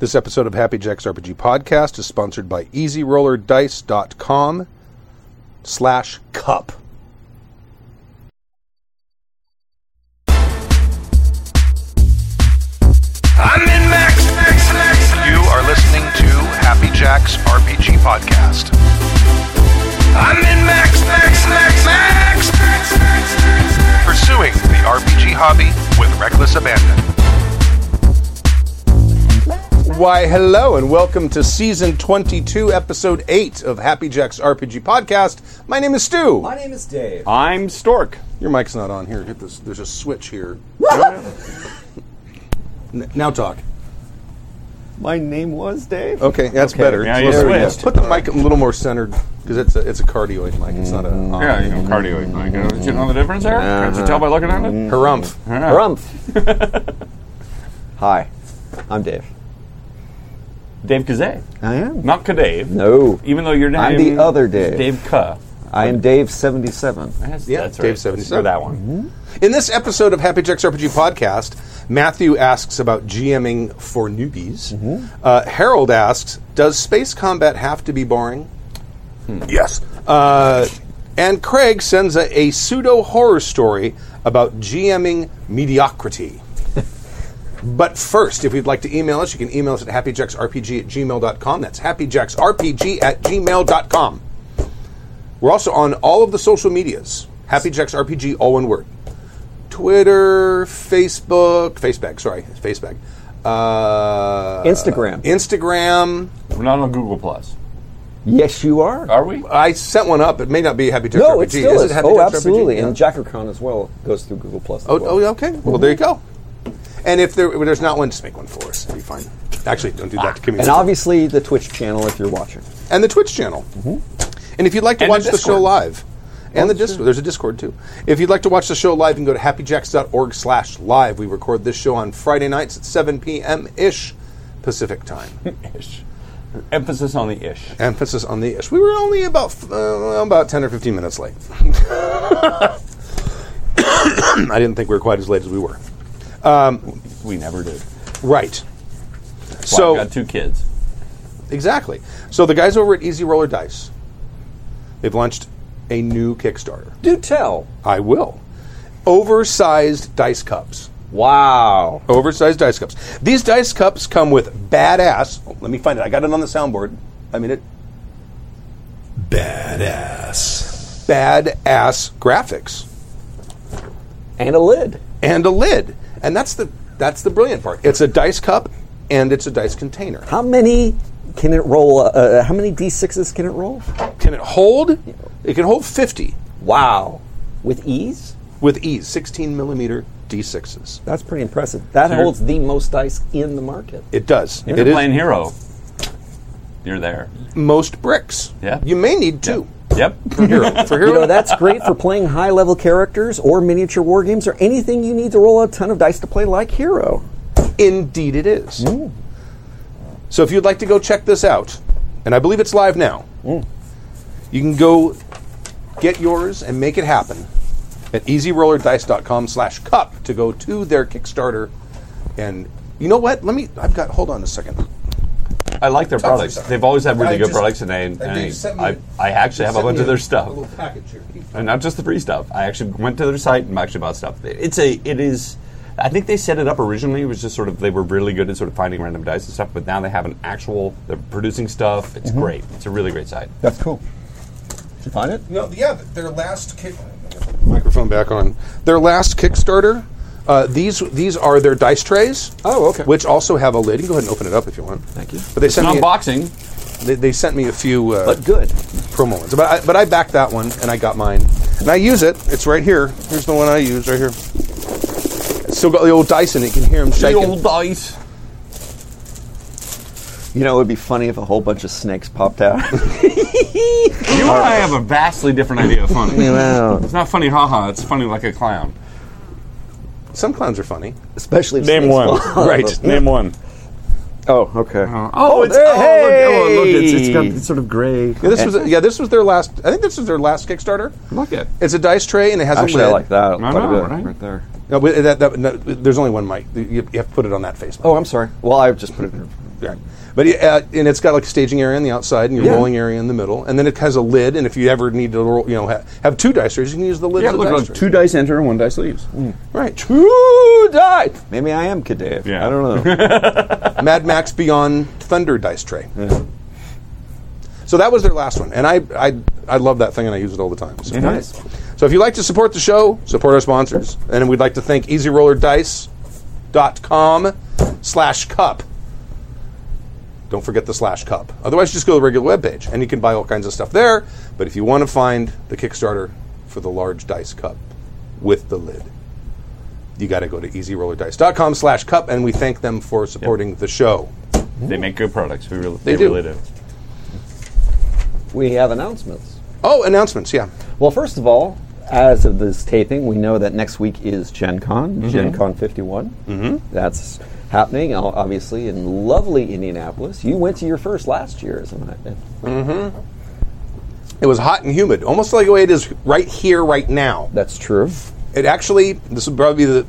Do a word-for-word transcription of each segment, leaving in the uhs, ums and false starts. This episode of Happy Jacks R P G Podcast is sponsored by easy roller dice dot com slash cup. I'm in Max, Max, Max. You are listening to Happy Jacks R P G Podcast. I'm in Max, Max, Max, Max, Max, Max, Max, Max. Pursuing the R P G hobby with reckless abandon. Why, hello, and welcome to Season twenty-two, Episode eight of Happy Jacks R P G Podcast. My name is Stu. My name is Dave. I'm Stork. Your mic's not on here. Hit this. There's a switch here. Now talk. My name was Dave? Okay, that's okay, better. Now so you switched. Put the mic a little more centered, because it's a, it's a cardioid mic. It's not a... Um, yeah, you know, cardioid mic. Uh, you know the difference there? Uh-huh. Can't you tell by looking at it? Harumph. Harumph. Hi, I'm Dave. Dave Kazay. I am. Not Kadave. No. Even though your name I'm the other Dave. Dave K. I am Dave seventy-seven. That's, yeah, that's right. Dave seventy-seven. Or that one. Mm-hmm. In this episode of Happy Jacks R P G Podcast, Matthew asks about GMing for newbies. Mm-hmm. Uh, Harold asks, does space combat have to be boring? Hmm. Yes. Uh, and Craig sends a, a pseudo-horror story about GMing mediocrity. But first, if you'd like to email us, you can email us at happy jacks r p g at gmail dot com. That's happy jacks r p g at gmail dot com. We're also on all of the social medias. HappyJacksRPG, all one word. Twitter, Facebook, Facebag, sorry, Facebag. Uh, Instagram. Instagram. We're not on Google Plus. Yes, you are. Are we? I sent one up. It may not be Happy Jacks no, R P G. It still is. Is it Happy oh, Jacks absolutely. R P G? Yeah. And JackerCon as well goes through Google Plus. Oh, well. oh, okay. Well, mm-hmm. There you go. And if there, there's not one, just make one for us. It'll be fine. Actually, don't do that to community. And obviously the Twitch channel if you're watching. And the Twitch channel. Mm-hmm. And if you'd like to and watch the, the show live. And oh, the Discord. Sure. There's a Discord, too. If you'd like to watch the show live, you can go to happy jacks dot org slash live. We record this show on Friday nights at seven p.m.-ish Pacific time. Ish. Emphasis on the ish. Emphasis on the ish. We were only about uh, about ten or fifteen minutes late. I didn't think we were quite as late as we were. Um, we never did. Right. That's why so, I've got two kids. Exactly. So the guys over at Easy Roller Dice, they've launched a new Kickstarter. Do tell. I will. Oversized dice cups. Wow. Oversized dice cups. These dice cups come with badass... Oh, let me find it. I got it on the soundboard. I mean it. Badass. Badass graphics. And a lid. And a lid. And that's the that's the brilliant part. It's a dice cup, and it's a dice container. How many can it roll? Uh, how many D sixes can it roll? Can it hold? It can hold fifty. Wow. With ease? With ease. sixteen millimeter D sixes. That's pretty impressive. That so holds the most dice in the market. It does. If you're playing Hero, you're there. Most bricks. Yeah. You may need two. Yeah. Yep. For Hero. For Hero. You know, that's great for playing high-level characters or miniature war games or anything you need to roll a ton of dice to play like Hero. Indeed it is. Mm. So if you'd like to go check this out, and I believe it's live now, mm. you can go get yours and make it happen at easy roller dice dot com slash cup to go to their Kickstarter. And you know what? Let me... I've got... Hold on a second. I like their Chocolate products. Star. They've always had really I good just, products, and, they, and they I, I, I actually have a bunch of their stuff. A little package here. And not just the free stuff. I actually went to their site and actually bought stuff. It's a, it is. I think they set it up originally. It was just sort of they were really good at sort of finding random dice and stuff, but now they have an actual. They're producing stuff. It's mm-hmm. great. It's a really great site. That's cool. Did you find it? No. Yeah. Their last kick. Microphone back on. Their last Kickstarter. Uh, these these are their dice trays. Oh, okay. Which also have a lid. You can go ahead and open it up if you want. Thank you. But they it's sent an unboxing. They, they sent me a few. Uh, but good promo ones. But I, but I backed that one and I got mine and I use it. It's right here. Here's the one I use right here. It's still got the old dice in it. You can hear them shaking. The old dice. You know, it would be funny if a whole bunch of snakes popped out. You and I have a vastly different idea of funny. You know. It's not funny, haha. It's funny like a clown. Some clowns are funny, especially if name one. Right, name one. Oh, okay. Oh, oh it's there, oh, hey. look, oh, look, it's, it's got it's sort of gray. Yeah, this was a, yeah, this was their last. I think this was their last Kickstarter. Look at it. It's a dice tray and it has Actually, a lid. I like that. I know, right? right there. No, that, that, no, there's only one mic. You have to put it on that face. Mic. Oh, I'm sorry. Well, I just put it in. Right. But it, uh, and it's got like a staging area on the outside and your yeah. rolling area in the middle, and then it has a lid. And if you ever need to roll, you know, ha- have two dice rays, you can use the lid. Yeah, as look, a dice look, race. Two dice enter and one dice leaves. Mm. Right, two dice. Maybe I am Kadave. Yeah. I don't know. Mad Max Beyond Thunder dice tray. Yeah. So that was their last one, and I I I love that thing, and I use it all the time. So mm-hmm. Nice. So if you'd like to support the show, support our sponsors, and we'd like to thank easy roller dice dot com slash cup. Don't forget the slash cup. Otherwise, just go to the regular webpage, and you can buy all kinds of stuff there. But if you want to find the Kickstarter for the large dice cup with the lid, you got to go to easy roller dice dot com slash cup, and we thank them for supporting yep. the show. They make good products. We really, they, they really do. do. We have announcements. Oh, announcements, yeah. Well, first of all, as of this taping, we know that next week is Gen Con, mm-hmm. Gen Con fifty-one. Mm-hmm. That's happening, obviously, in lovely Indianapolis. You went to your first last year, isn't it? Mm-hmm. It was hot and humid, almost like the way it is right here, right now. That's true. It actually, this would probably be the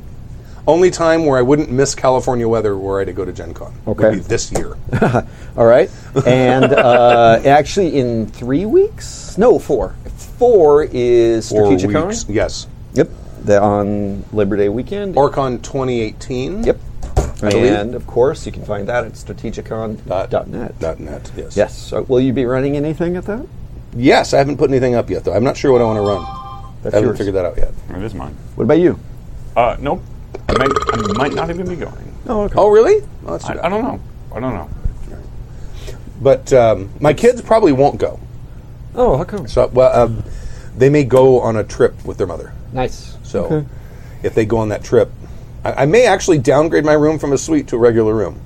only time where I wouldn't miss California weather were I to go to Gen Con. Okay. It would be this year. All right. And uh, actually in three weeks? No, four. Four is Strategicon. Four weeks, yes. Yep. The, on Labor Day weekend. Orcon twenty eighteen. Yep. I and, believe. Of course, you can find that at strategicon dot net. Dot .net, yes. Yes. So will you be running anything at that? Yes. I haven't put anything up yet, though. I'm not sure what I want to run. That's I haven't yours. figured that out yet. It is mine. What about you? Uh, nope. I might, I might not even be going. Oh, okay. Oh really? Well, I, I don't know. I don't know. But um, my kids probably won't go. Oh, how come? So, well, um, they may go on a trip with their mother. Nice. So, okay. If they go on that trip, I, I may actually downgrade my room from a suite to a regular room.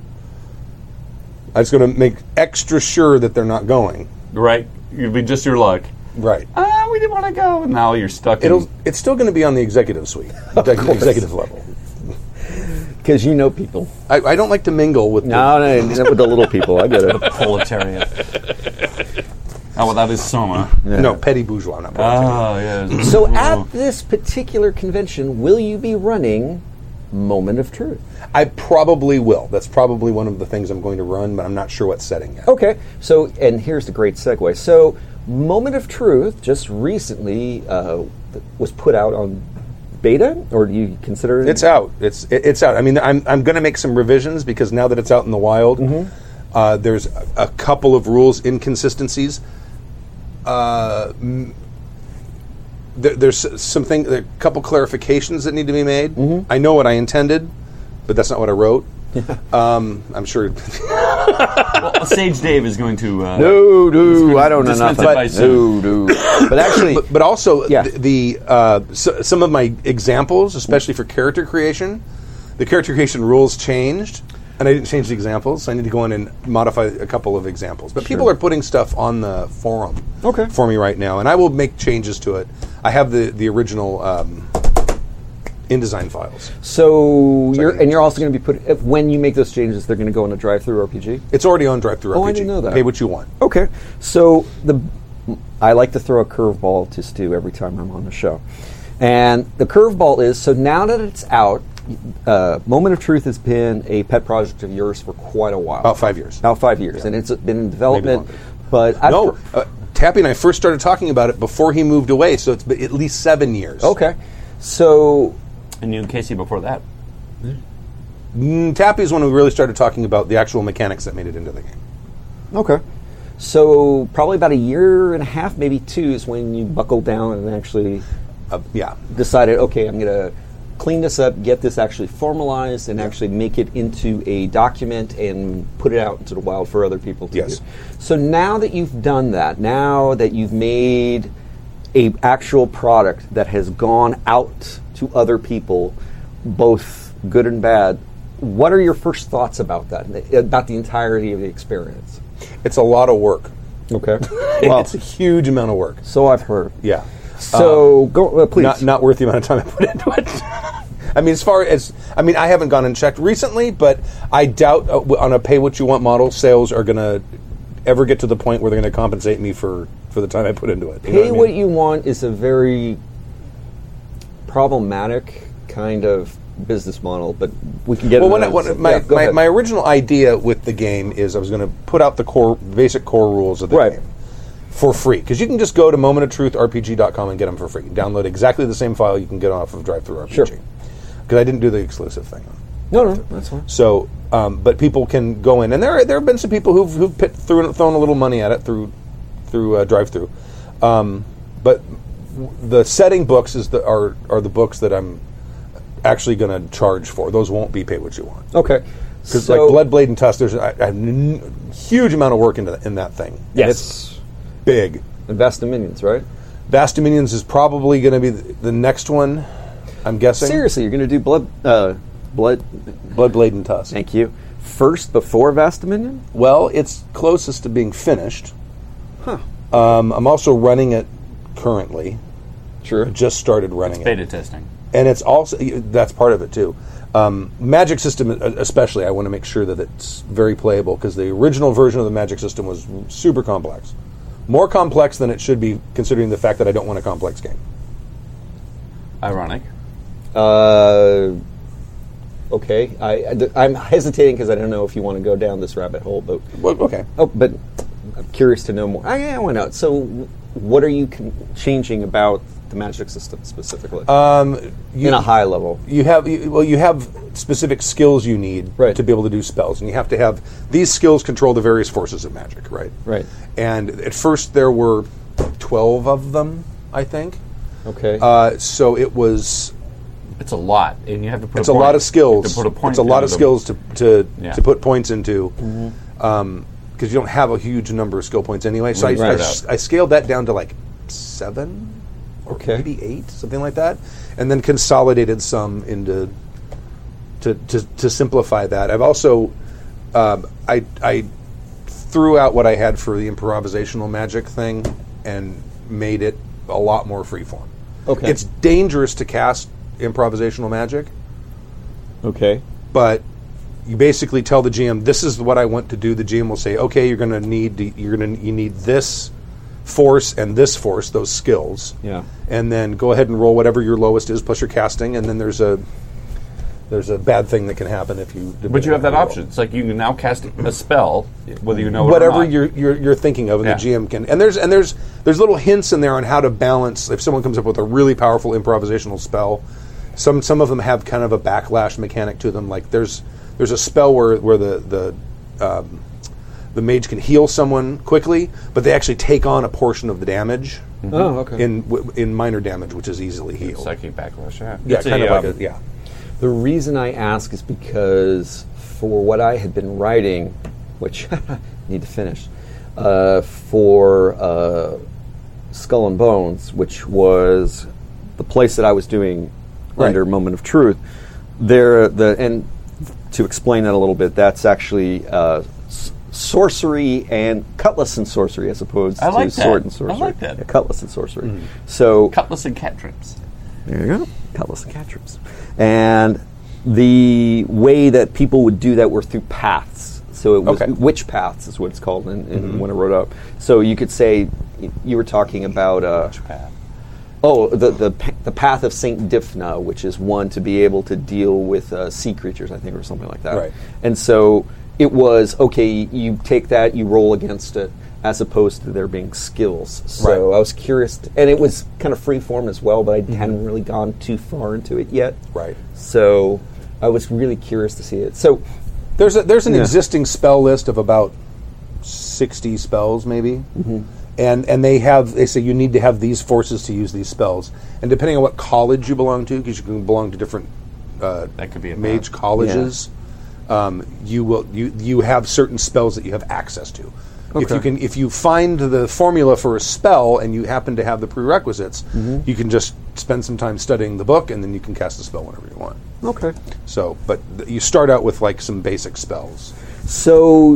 I'm just going to make extra sure that they're not going. Right. You'd be just your luck. Right. Ah, uh, we didn't want to go. And now you're stuck. It'll. In it's still going to be on the executive suite, the executive level. Because you know people. I, I don't like to mingle with. No, the no, no with the little people. I get it. The proletariat. Oh, well, that is Soma. Yeah. No, petty bourgeois, not proletariat. Oh, yeah. So at this particular convention, will you be running Moment of Truth? I probably will. That's probably one of the things I'm going to run, but I'm not sure what setting yet. Okay. So, and here's the great segue. So, Moment of Truth just recently uh, was put out on beta, or do you consider it? It's out. It's it, it's out. I mean, I'm I'm going to make some revisions because now that it's out in the wild, mm-hmm. uh, there's a, a couple of rules inconsistencies. Uh, m- there, there's something, there a couple clarifications that need to be made. Mm-hmm. I know what I intended, but that's not what I wrote. um, I'm sure. Well, Sage Dave is going to. Uh, no, no, I don't know nothing. But, no, no. But actually, but, but also yeah. th- the uh, so, some of my examples, especially for character creation, the character creation rules changed, and I didn't change the examples. So I need to go in and modify a couple of examples. But sure. People are putting stuff on the forum, okay. for me right now, and I will make changes to it. I have the the original. Um, InDesign files. So, so you're and you're also going to be put if, when you make those changes, they're going to go on a DriveThruRPG. It's already on DriveThruRPG. Oh, I didn't know that. Pay what you want. Okay. So the I like to throw a curveball to Stu every time I'm on the show, and the curveball is so now that it's out, uh, Moment of Truth has been a pet project of yours for quite a while. About five years. About five years, yeah. And it's been in development. But I've no, pr- uh, Tappy and I first started talking about it before he moved away, so it's been at least seven years. Okay. So. And you and Casey before that. Mm, Tappy is when we really started talking about the actual mechanics that made it into the game. Okay. So probably about a year and a half, maybe two, is when you buckled down and actually uh, yeah. decided, okay, I'm going to clean this up, get this actually formalized, and actually make it into a document and put it out into the wild for other people to yes. do. So now that you've done that, now that you've made a actual product that has gone out to other people, both good and bad, what are your first thoughts about that, about the entirety of the experience? It's a lot of work. Okay. Well, it's a huge amount of work. So I've heard. Yeah. So, um, go, uh, please. Not, not worth the amount of time I put into it. I mean, as far as, I mean, I haven't gone and checked recently, but I doubt uh, on a pay-what-you-want model, sales are going to ever get to the point where they're going to compensate me for, for the time I put into it. You know what I mean? Pay-what-you-want is a very problematic kind of business model, but we can get. Well, when I, when my, yeah, my, my original idea with the game is I was going to put out the core, basic core rules of the right. game for free, because you can just go to moment of truth R P G dot com and get them for free. Download exactly the same file you can get off of DriveThruRPG. Sure. Because I didn't do the exclusive thing. No, no, that's fine. So, um, but people can go in, and there there have been some people who've who've pit, threw, thrown a little money at it through through uh, DriveThru, um, but. The setting books is the are are the books that I'm actually going to charge for. Those won't be pay what you want. Okay, because so like Blood Blade and Tusk, there's a, a huge amount of work in, the, in that thing. Yes, and it's big. And Vast Dominions, right? Vast Dominions is probably going to be the, the next one. I'm guessing. Seriously, you're going to do Blood uh, Blood Blood Blade and Tusk. Thank you. First before Vast Dominion? Well, it's closest to being finished. Huh. Um, I'm also running it currently. Sure. Just started running it. It's beta testing. And it's also, that's part of it too. Um, Magic System especially, I want to make sure that it's very playable, because the original version of the Magic System was super complex. More complex than it should be, considering the fact that I don't want a complex game. Ironic. Uh, okay. I, I'm hesitating because I don't know if you want to go down this rabbit hole, but... Well, okay. Oh, but I'm curious to know more. I, yeah, why not? So what are you con- changing about the Magic System specifically, um, you, in a high level? You have you, well, you have specific skills you need right. to be able to do spells, and you have to have these skills control the various forces of magic, right? Right. And at first there were twelve of them, I think. Okay. Uh, so it was. It's a lot, and you have to put. It's a, a lot of skills. To put a point. It's a lot of them. skills to to, yeah. to put points into. Mm-hmm. Um, because you don't have a huge number of skill points anyway. So right I, right I, I scaled that down to like seven. Okay. Maybe eight, something like that, and then consolidated some into to to, to simplify that. I've also um, I I threw out what I had for the improvisational magic thing and made it a lot more freeform. Okay, it's dangerous to cast improvisational magic. Okay, but you basically tell the G M this is what I want to do. The G M will say, okay, you're going to need you're going to you need this. force and this force, those skills. Yeah. And then go ahead and roll whatever your lowest is plus your casting, and then there's a there's a bad thing that can happen if you But you have that option. It's like you can now cast a spell whether you know it whatever or not. you're, you're you're thinking of, and yeah. the G M can. And there's and there's there's little hints in there on how to balance if someone comes up with a really powerful improvisational spell. Some some of them have kind of a backlash mechanic to them. Like there's there's a spell where where the the um, the mage can heal someone quickly, but they actually take on a portion of the damage. Mm-hmm. Oh, okay. In w- in minor damage, which is easily healed. Psychic backlash, yeah. Yeah, it's kind a, of like um, a, yeah. The reason I ask is because for what I had been writing, which I need to finish, uh, for uh, Skull and Bones, which was the place that I was doing right. under Moment of Truth, there the and to explain that a little bit, that's actually... Uh, sorcery and cutlass and sorcery as opposed like to that. sword and sorcery. I like that. Yeah, cutlass and sorcery. Mm. So cutlass and cantrips. There you go. Cutlass and cantrips. And the way that people would do that were through paths. So it was okay. witch paths is what it's called in, in mm-hmm. when I wrote up. So you could say you were talking about uh, witch path. Oh, the the the path of Saint Difna, which is one to be able to deal with uh, sea creatures, I think, or something like that. Right. And so. It was, okay, you take that, you roll against it, as opposed to there being skills. So right. I was curious, to, and it was kind of free form as well, but I mm-hmm. hadn't really gone too far into it yet. Right. So I was really curious to see it. So there's a, there's an yeah. existing spell list of about sixty spells, maybe. Mm-hmm. And and they have they say you need to have these forces to use these spells. And depending on what college you belong to, because you can belong to different uh, that could be a mage bad. colleges. Yeah. Um, you will you you have certain spells that you have access to. Okay. If you can, if you find the formula for a spell and you happen to have the prerequisites, mm-hmm. you can just spend some time studying the book and then you can cast the spell whenever you want. Okay. So, but th- you start out with like some basic spells. So,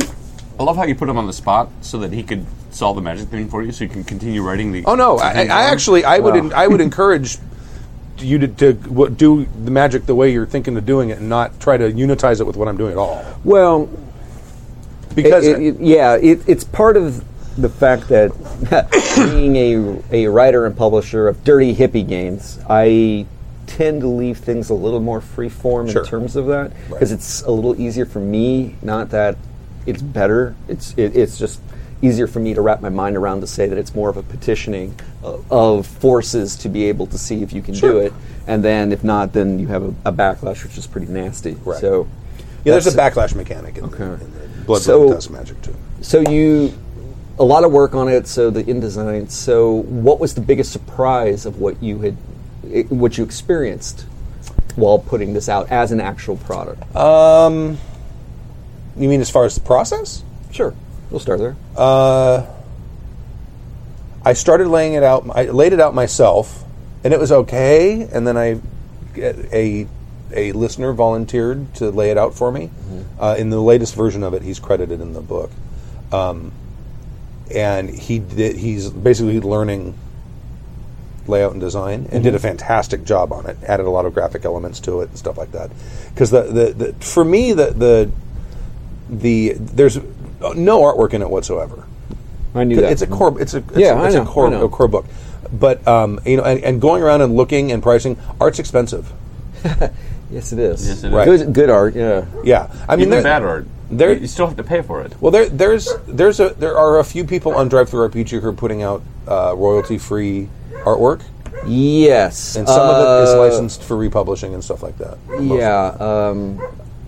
I love how you put him on the spot so that he could solve the magic thing for you, so you can continue writing the. Oh no! I, I, I actually I wow. would en- I would encourage. You to, to w- do the magic the way you're thinking of doing it, and not try to unitize it with what I'm doing at all. Well, because it, it, it, yeah, it, it's part of the fact that being a a writer and publisher of dirty hippie games, I tend to leave things a little more freeform sure. in terms of that, because right. it's a little easier for me. Not that it's better. It's it, it's just easier for me to wrap my mind around, to say that it's more of a petitioning of, of forces to be able to see if you can sure. do it, and then if not, then you have a, a backlash, which is pretty nasty. Right. So yeah, there's a backlash it. mechanic in, okay. the, in the Blood Blade and Tusk magic too. So you. A lot of work on it, so the InDesign. So what was the biggest surprise of what you had, what you experienced while putting this out as an actual product? Um, you mean as far as the process? Sure. We'll start there. Uh, I started laying it out, I laid it out myself, and it was okay, and then I, a a listener volunteered to lay it out for me. Mm-hmm. Uh, in the latest version of it, he's credited in the book. Um And he did, he's basically learning layout and design, and mm-hmm. did a fantastic job on it. Added a lot of graphic elements to it and stuff like that. Because the, the, the for me the, the the there's no artwork in it whatsoever. I knew that. It's a core. It's a it's yeah. A, it's I know, a core I know. a core book. But um, you know, and, and going around and looking and pricing, art's expensive. Yes, it is. Yes, it right. is. Good, good art. Yeah. Yeah. I mean, even bad art. There, you still have to pay for it. Well, there, there's, there's a, there are a few people on DriveThruRPG who are putting out uh, royalty-free artwork. Yes, and some uh, of it is licensed for republishing and stuff like that. Yeah, um,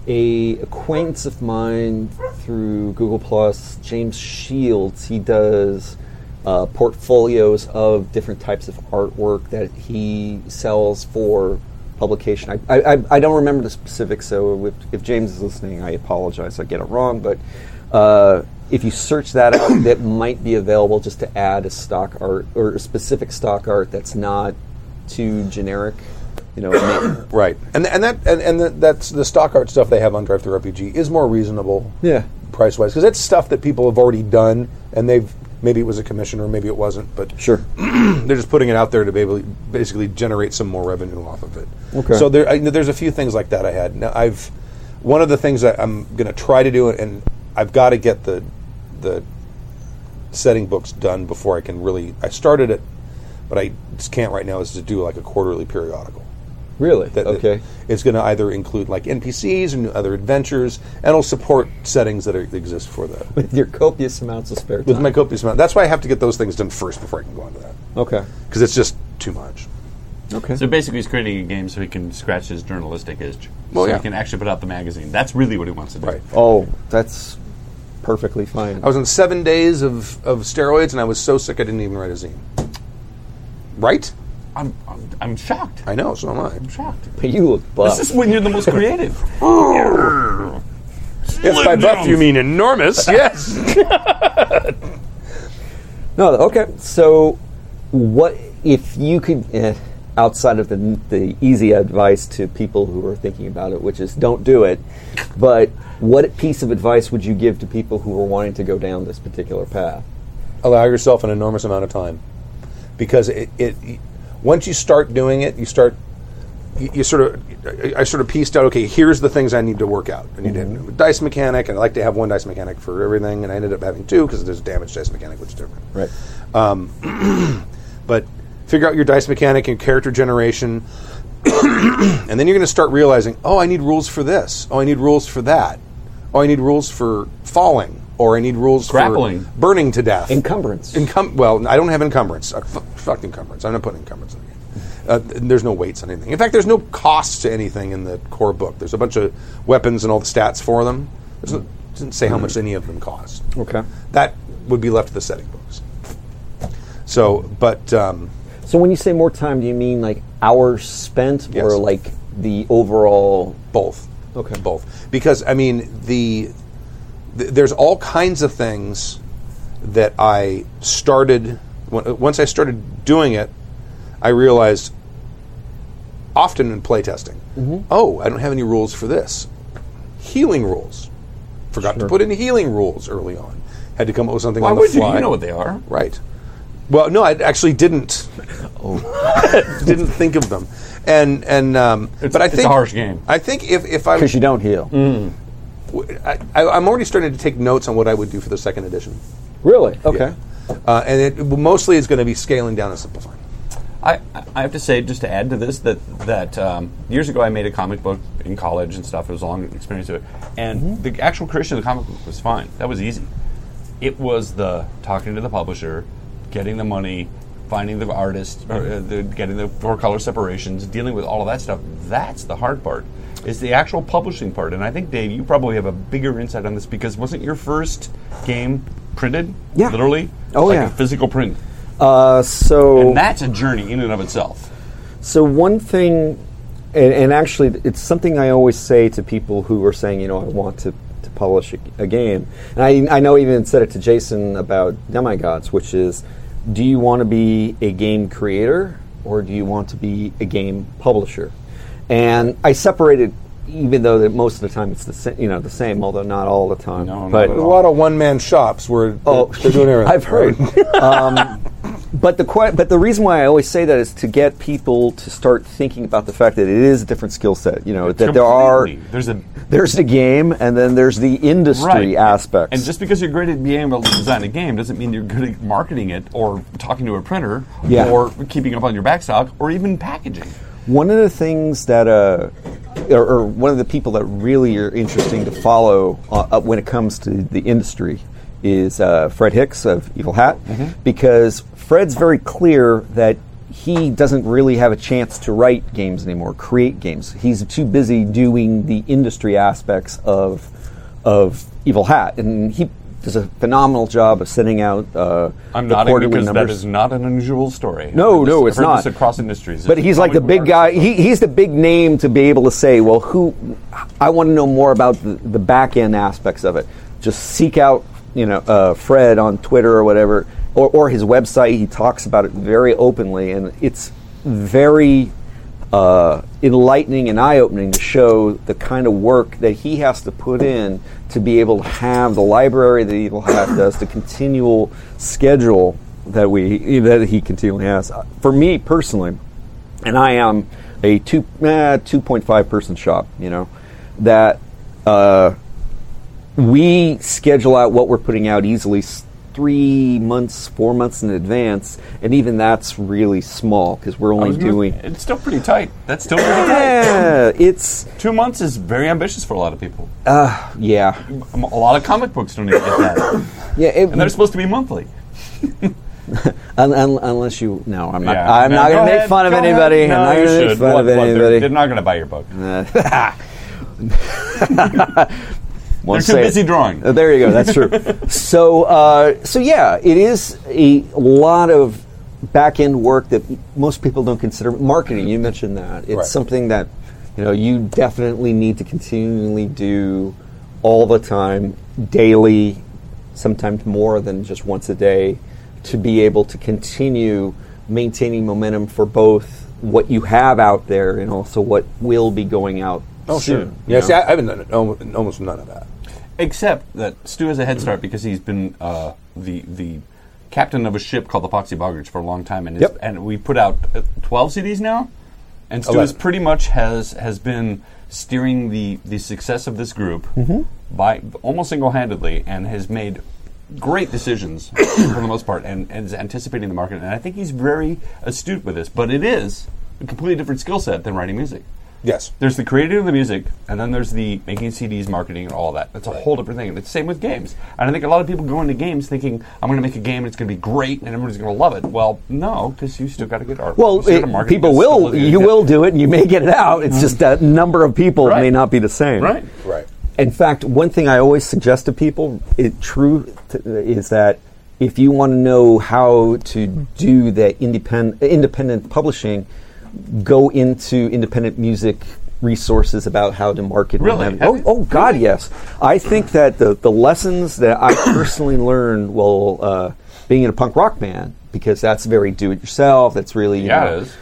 a acquaintance of mine through Google Plus, James Shields, he does uh, portfolios of different types of artwork that he sells for publication. I, I I don't remember the specifics, so if, if James is listening, I apologize. I get it wrong, but uh, if you search that out, that might be available just to add a stock art or a specific stock art that's not too generic. You know, right? And and that and, and the, that's the stock art stuff they have on DriveThruRPG is more reasonable, yeah, price wise, because it's stuff that people have already done, and they've maybe it was a commission or maybe it wasn't, but sure, they're just putting it out there to be able to basically generate some more revenue off of it. Okay. So there, I, there's a few things like that I had. Now I've one of the things that I'm going to try to do, and I've got to get the the setting books done before I can really. I started it, but I just can't right now. Is to do like a quarterly periodical. Really? That, okay. That it's going to either include like N P Cs and other adventures, and it'll support settings that are, exist for that. With your copious amounts of spare time. With my copious amount. That's why I have to get those things done first before I can go on to that. Okay. Because it's just too much. Okay. So basically he's creating a game so he can scratch his journalistic itch. Well, so yeah. he can actually put out the magazine. That's really what he wants to do. Right. Oh, that's perfectly fine. I was on seven days of, of steroids, and I was so sick I didn't even write a zine. Right? I'm, I'm I'm shocked. I know, so am I. I'm shocked. But you look buff. This is when you're the most creative. Yes, by buff you mean enormous. Yes. No. Okay. So, what if you could, eh, outside of the the easy advice to people who are thinking about it, which is don't do it, but what piece of advice would you give to people who are wanting to go down this particular path? Allow yourself an enormous amount of time, because it. it Once you start doing it, you start, you, you sort of, I sort of pieced out, okay, here's the things I need to work out. I need mm-hmm. a dice mechanic, and I like to have one dice mechanic for everything, and I ended up having two because there's a damage dice mechanic, which is different. Right. Um, but figure out your dice mechanic and character generation, and then you're going to start realizing, oh, I need rules for this. Oh, I need rules for that. Oh, I need rules for falling. Or I need rules Grappling. for burning to death. Encumbrance. Encum- well, I don't have encumbrance. Uh, f- fuck encumbrance. I'm not putting encumbrance in the uh, game. There's no weights on anything. In fact, there's no cost to anything in the core book. There's a bunch of weapons and all the stats for them. It doesn't, doesn't say how much any of them cost. Okay. That would be left to the setting books. So, but... Um, so when you say more time, do you mean like hours spent yes. or like the overall... Both. Okay. Both. Because, I mean, the... There's all kinds of things that I started... Once I started doing it, I realized, often in playtesting, mm-hmm. oh, I don't have any rules for this. Healing rules. Forgot sure. to put in healing rules early on. Had to come up with something Why on the fly. Why would you? You know what they are. Right. Well, no, I actually didn't. Oh. Didn't think of them. And and um, it's, but I it's think, a harsh game. I think if, if I... Because you don't heal. Mm. I, I'm already starting to take notes on what I would do for the second edition. Really? Okay. Yeah. Uh, and it mostly is going to be scaling down and simplifying. I, I have to say, just to add to this, that that um, years ago I made a comic book in college and stuff. It was a long experience of it. And mm-hmm. the actual creation of the comic book was fine. That was easy. It was the talking to the publisher, getting the money, finding the artist, or, uh, the, getting the four-color separations, dealing with all of that stuff. That's the hard part. It's the actual publishing part. And I think, Dave, you probably have a bigger insight on this because wasn't your first game printed? Yeah. Literally? Oh, like yeah. Like a physical print. Uh, so and that's a journey in and of itself. So one thing, and, and actually it's something I always say to people who are saying, you know, I want to, to publish a, a game. And I, I know I even said it to Jason about Demigods, which is, do you want to be a game creator or do you want to be a game publisher? And I separated, even though that most of the time it's the sa- you know the same, although not all the time. No, but a lot of one-man shops where oh, they're doing everything. I've heard. um, But the que- but the reason why I always say that is to get people to start thinking about the fact that it is a different skill set. You know, that there are there's a there's the game and then there's the industry right. aspects. And just because you're great at being able to design a game doesn't mean you're good at marketing it or talking to a printer yeah. or keeping up on your backstock or even packaging. One of the things that uh, or, or one of the people that really are interesting to follow uh, when it comes to the industry is uh, Fred Hicks of Evil Hat mm-hmm. because Fred's very clear that he doesn't really have a chance to write games anymore, create games. He's too busy doing the industry aspects of of Evil Hat, and he does a phenomenal job of sending out uh, I'm the quarterly numbers. I'm nodding because that is not an unusual story. No, I've no, just, it's I've heard not. This across industries. But it's he's like the big guy. He, he's the big name to be able to say, well, who? I want to know more about the, the back end aspects of it. Just seek out, you know, uh, Fred on Twitter or whatever. Or, or his website, he talks about it very openly, and it's very uh, enlightening and eye-opening to show the kind of work that he has to put in to be able to have the library that Evil Hat does, the continual schedule that we that he continually has. For me personally, and I am a two eh, two point five person shop, you know, that uh, we schedule out what we're putting out easily. Three months, four months in advance, and even that's really small because we're only doing. Gonna, it's still pretty tight. That's still pretty tight. Yeah, it's two months is very ambitious for a lot of people. Uh, yeah. A lot of comic books don't even get that. yeah, it, and they're supposed to be monthly. un, un, unless you, no, I'm not. Yeah. I'm no, not going to make fun of anybody. No, I'm not going to make fun what, of what, anybody. They're, they're not going to buy your book. They're too busy it. drawing. Uh, there you go. That's true. so, uh, so yeah, it is a lot of back-end work that most people don't consider. Marketing, you mentioned that. It's right. something that you know you definitely need to continually do all the time, daily, sometimes more than just once a day, to be able to continue maintaining momentum for both what you have out there and also what will be going out. Oh, sure. Soon, yeah, see, I, I haven't done it, almost none of that. Except that Stu has a head start because he's been uh, the the captain of a ship called the Poxy Boggards for a long time, and his, yep. and we put out twelve C Ds now, and Stu has pretty much has has been steering the, the success of this group mm-hmm. by almost single handedly, and has made great decisions for the most part, and, and is anticipating the market. And I think he's very astute with this, but it is a completely different skill set than writing music. Yes. There's the creating of the music, and then there's the making C Ds, marketing, and all that. That's a whole different thing. And it's the same with games. And I think a lot of people go into games thinking, I'm going to make a game, and it's going to be great, and everybody's going to love it. Well, no, because you still got to get art. Well, it, people will. You will do it, and you may get it out. It's just that number of people right. may not be the same. Right. Right. In fact, one thing I always suggest to people, it true t- is that if you want to know how to do the independ- independent publishing, go into independent music resources about how to market. Really? Oh, oh, God, really? Yes. I think that the, the lessons that I personally learned while uh, being in a punk rock band, because that's very do-it-yourself, that's really... You yeah, know, it is.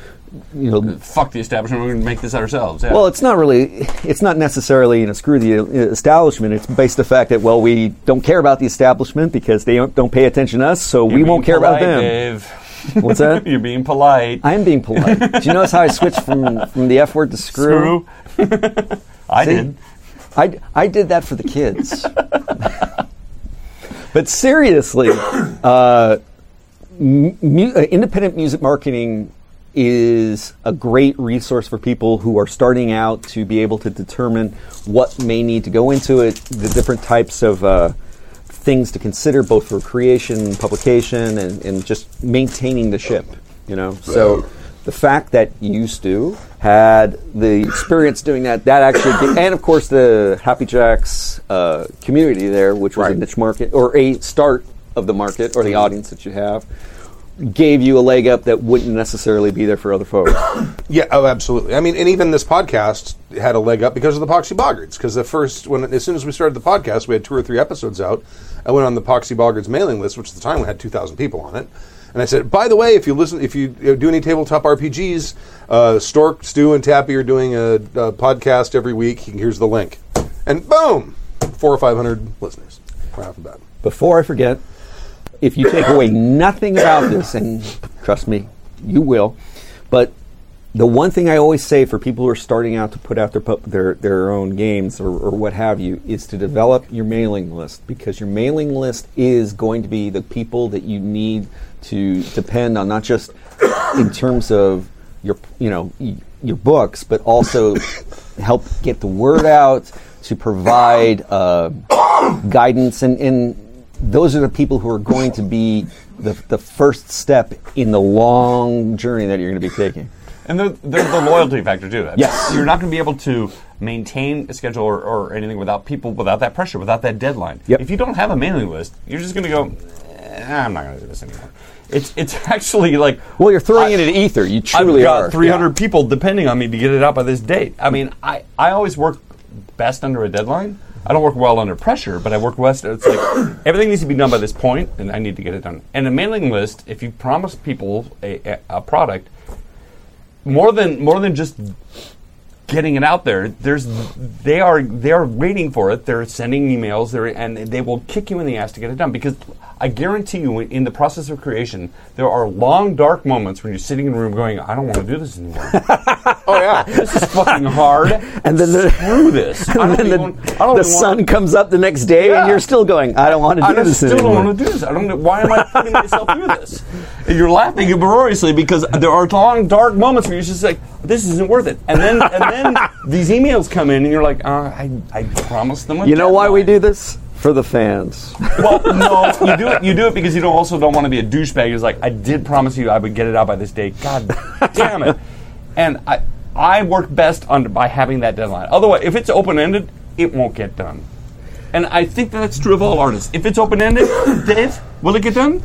You know, fuck the establishment, we're going to make this ourselves. Yeah. Well, it's not really, it's not necessarily, you know, screw the establishment. It's based on the fact that, well, we don't care about the establishment because they don't, don't pay attention to us, so You're we won't care polite, about them. Dave. What's that? You're being polite. I'm being polite. Do you notice how I switched from, from the F word to screw? Screw. I See, did. I, I did that for the kids. But seriously, uh, mu- independent music marketing is a great resource for people who are starting out to be able to determine what may need to go into it, the different types of uh, things to consider, both for creation, publication, and, and just maintaining the ship, you know. So the fact that you, Stu, had the experience doing that, that actually, and of course the Happy Jacks uh, community there, which was right. a niche market, or a start of the market, or the audience that you have, gave you a leg up that wouldn't necessarily be there for other folks. Yeah, oh, absolutely. I mean, and even this podcast had a leg up because of the Poxy Boggards, because the first, when as soon as we started the podcast, we had two or three episodes out. I went on the Poxy Boggards mailing list, which at the time had two thousand people on it, and I said, by the way, if you listen, if you do any tabletop R P Gs, uh, Stork, Stu, and Tappy are doing a, a podcast every week. Here's the link. And boom! Four or five hundred listeners. Right off the bat. Before I forget, if you take away nothing about this, and trust me, you will, but the one thing I always say for people who are starting out to put out their pu- their, their own games or, or what have you, is to develop your mailing list, because your mailing list is going to be the people that you need to depend on, not just in terms of your, you know, your books, but also help get the word out, to provide uh, guidance, and, and those are the people who are going to be the, the first step in the long journey that you're going to be taking. And there's the loyalty factor, too. Yes. You're not going to be able to maintain a schedule or, or anything without people, without that pressure, without that deadline. Yep. If you don't have a mailing list, you're just going to go, eh, I'm not going to do this anymore. It's it's actually like... Well, you're throwing I, it in ether. You truly I've got are. three hundred yeah. people depending on me to get it out by this date. I mean, I, I always work best under a deadline. I don't work well under pressure, but I work well. It's like everything needs to be done by this point, and I need to get it done. And a mailing list, if you promise people a, a product, more than more than just getting it out there, there's they are they are waiting for it. They're sending emails, they're, and they will kick you in the ass to get it done. Because I guarantee you, in the process of creation, there are long, dark moments when you're sitting in a room going, I don't want to do this anymore. Oh, yeah. This is fucking hard. And then the, Screw this. And I don't then even, the, I don't the sun want comes up the next day, yeah. and you're still going, I don't want to do I this anymore. I still don't want to do this. I don't. Why am I putting myself through this? And you're laughing uproariously because there are long, dark moments where you're just like, this isn't worth it. And then and then these emails come in, and you're like, uh, I, I promised them a You know why we do this? For the fans. Well, no, you do it. You do it because you don't also don't want to be a douchebag. It's like, I did promise you I would get it out by this day. God damn it! And I, I work best under by having that deadline. Otherwise, if it's open ended, it won't get done. And I think that that's true of all artists. If it's open ended, Dave, will it get done?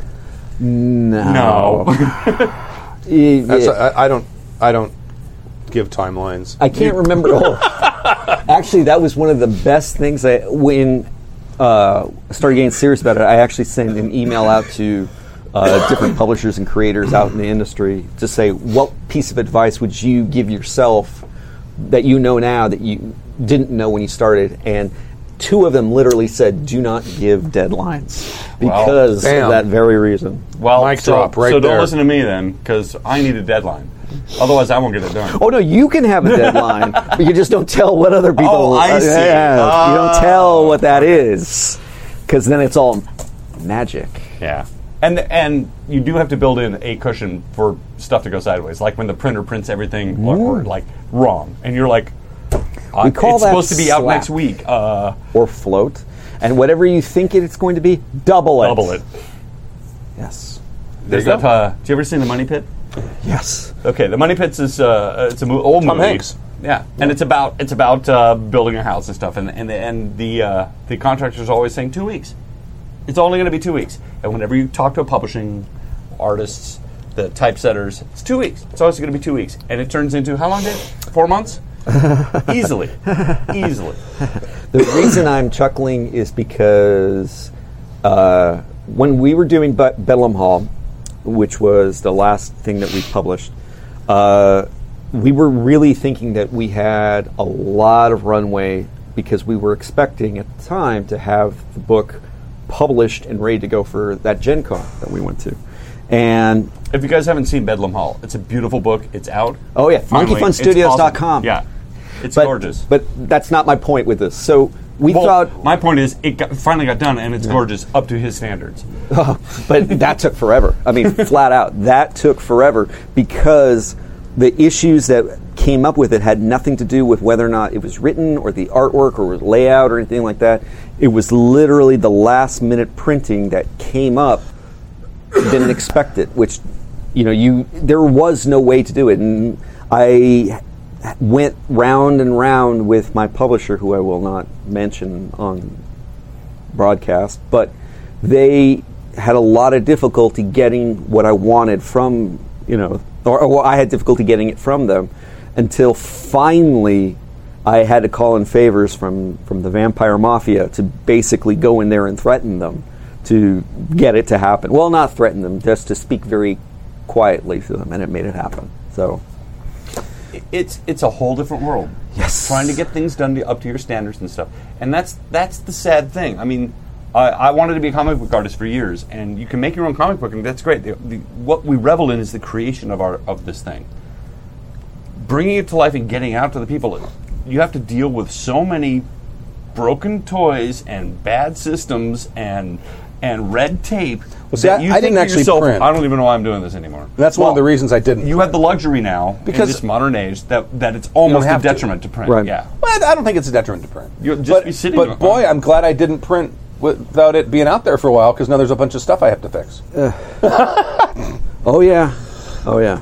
No. No. that's a, I, I don't. I don't give timelines. I can't remember. all. Actually, that was one of the best things I when. Uh, started getting serious about it. I actually sent an email out to uh, different publishers and creators out in the industry to say, what piece of advice would you give yourself that you know now that you didn't know when you started? And two of them literally said, do not give deadlines because well, of that very reason. Well, Mic so, drop right so don't there. Listen to me then, because I need a deadline. Otherwise, I won't get it done. Oh, no, you can have a deadline, but you just don't tell what other people... Oh, I see. Yeah, uh, you don't tell what that is, because then it's all magic. Yeah. And and you do have to build in a cushion for stuff to go sideways, like when the printer prints everything mm. awkward, like, wrong. And you're like, uh, we call it's that supposed to be slack. Out next week. Uh, or float. And whatever you think it's going to be, double it. Double it. Yes. There's that, uh, did you ever see The Money Pit? Yes. Okay. The Money Pits is uh, it's a mo- old Tom movie. Tom Hanks. Yeah, and yeah. it's about it's about uh, building a house and stuff, and and the and the, uh, the contractor's always saying two weeks. It's only going to be two weeks, and whenever you talk to a publishing artists, the typesetters, it's two weeks. It's always going to be two weeks, and it turns into how long did it? Four months? Easily, easily. The reason I'm chuckling is because uh, when we were doing Be- Bedlam Hall, which was the last thing that we published, uh, we were really thinking that we had a lot of runway because we were expecting at the time to have the book published and ready to go for that Gen Con that we went to. And if you guys haven't seen Bedlam Hall, it's a beautiful book. It's out. Oh, yeah. Monkey Fun Studios dot com. Awesome. Yeah. It's but, gorgeous. But that's not my point with this. So we well, thought. My point is, it got, finally got done, and it's yeah. gorgeous up to his standards. Oh, but that took forever. I mean, flat out, that took forever because the issues that came up with it had nothing to do with whether or not it was written or the artwork or layout or anything like that. It was literally the last minute printing that came up. Didn't expect it, which, you know, you there was no way to do it, and I went round and round with my publisher, who I will not mention on broadcast, but they had a lot of difficulty getting what I wanted from, you know, or, or I had difficulty getting it from them until finally I had to call in favors from, from the Vampire Mafia to basically go in there and threaten them to get it to happen. Well, not threaten them, just to speak very quietly to them, and it made it happen. So it's it's a whole different world. Yes, trying to get things done to, up to your standards and stuff, and that's that's the sad thing. I mean, I, I wanted to be a comic book artist for years, and you can make your own comic book, and that's great. The, the, what we revel in is the creation of our of this thing, bringing it to life and getting out to the people. You have to deal with so many broken toys and bad systems and. And red tape. Well, that you I think didn't actually yourself, print. I don't even know why I'm doing this anymore. That's well, one of the reasons I didn't. You print. Have the luxury now because in this modern age that, that it's almost a detriment to, to print. Right. Yeah. Well, I don't think it's a detriment to print. You'll just but, be sitting. But boy, I'm glad I didn't print without it being out there for a while because now there's a bunch of stuff I have to fix. oh yeah, oh yeah.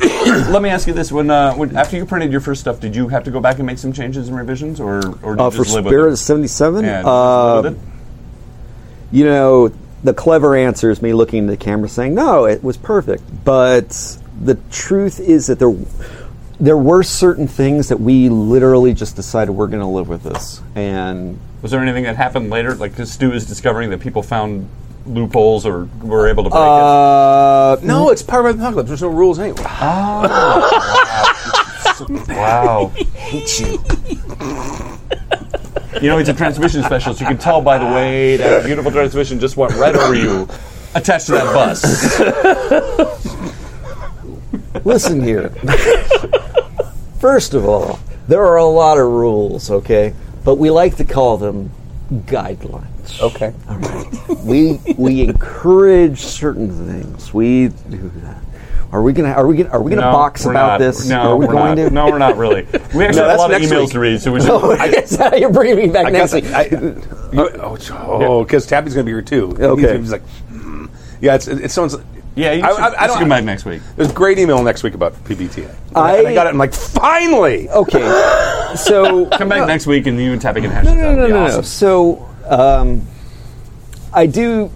Let me ask you this: when, uh, when after you printed your first stuff, did you have to go back and make some changes and revisions, or or did uh, you just live with it? For Spirit of seventy-seven. Uh, You know, the clever answer is me looking into the camera saying, no, it was perfect. But the truth is that there there were certain things that we literally just decided we're going to live with this. And was there anything that happened later? Like Stu is discovering that people found loopholes or were able to break uh, it? No, it's Powered by the Apocalypse. There's no rules anyway. Oh. Wow. Wow. I hate you. You know, it's a transmission special, so you can tell by the way that beautiful transmission just went right over you, attached to that bus. Listen here. First of all, there are a lot of rules, okay? But we like to call them guidelines. Okay. All right. We we encourage certain things. We do that. Are we gonna? Are we gonna? Are we gonna no, box about not. this? No, are we we're going not. To? No, we're not really. We actually no, have a lot of emails week. to read, so we should. Oh, I guess you're bringing me back I next week. I, I, you, oh, because yeah. Tappy's gonna be here too. Okay, he's like, mm. yeah, it's it's someone's. Yeah, you should, I, I, I don't. Come back next week. There's a great email next week about P B T I. I, I got it. I'm like, finally. Okay, so come back no. next week, and you and Tappy can hash no, it out. No, no, no, awesome. no. So, um, I do.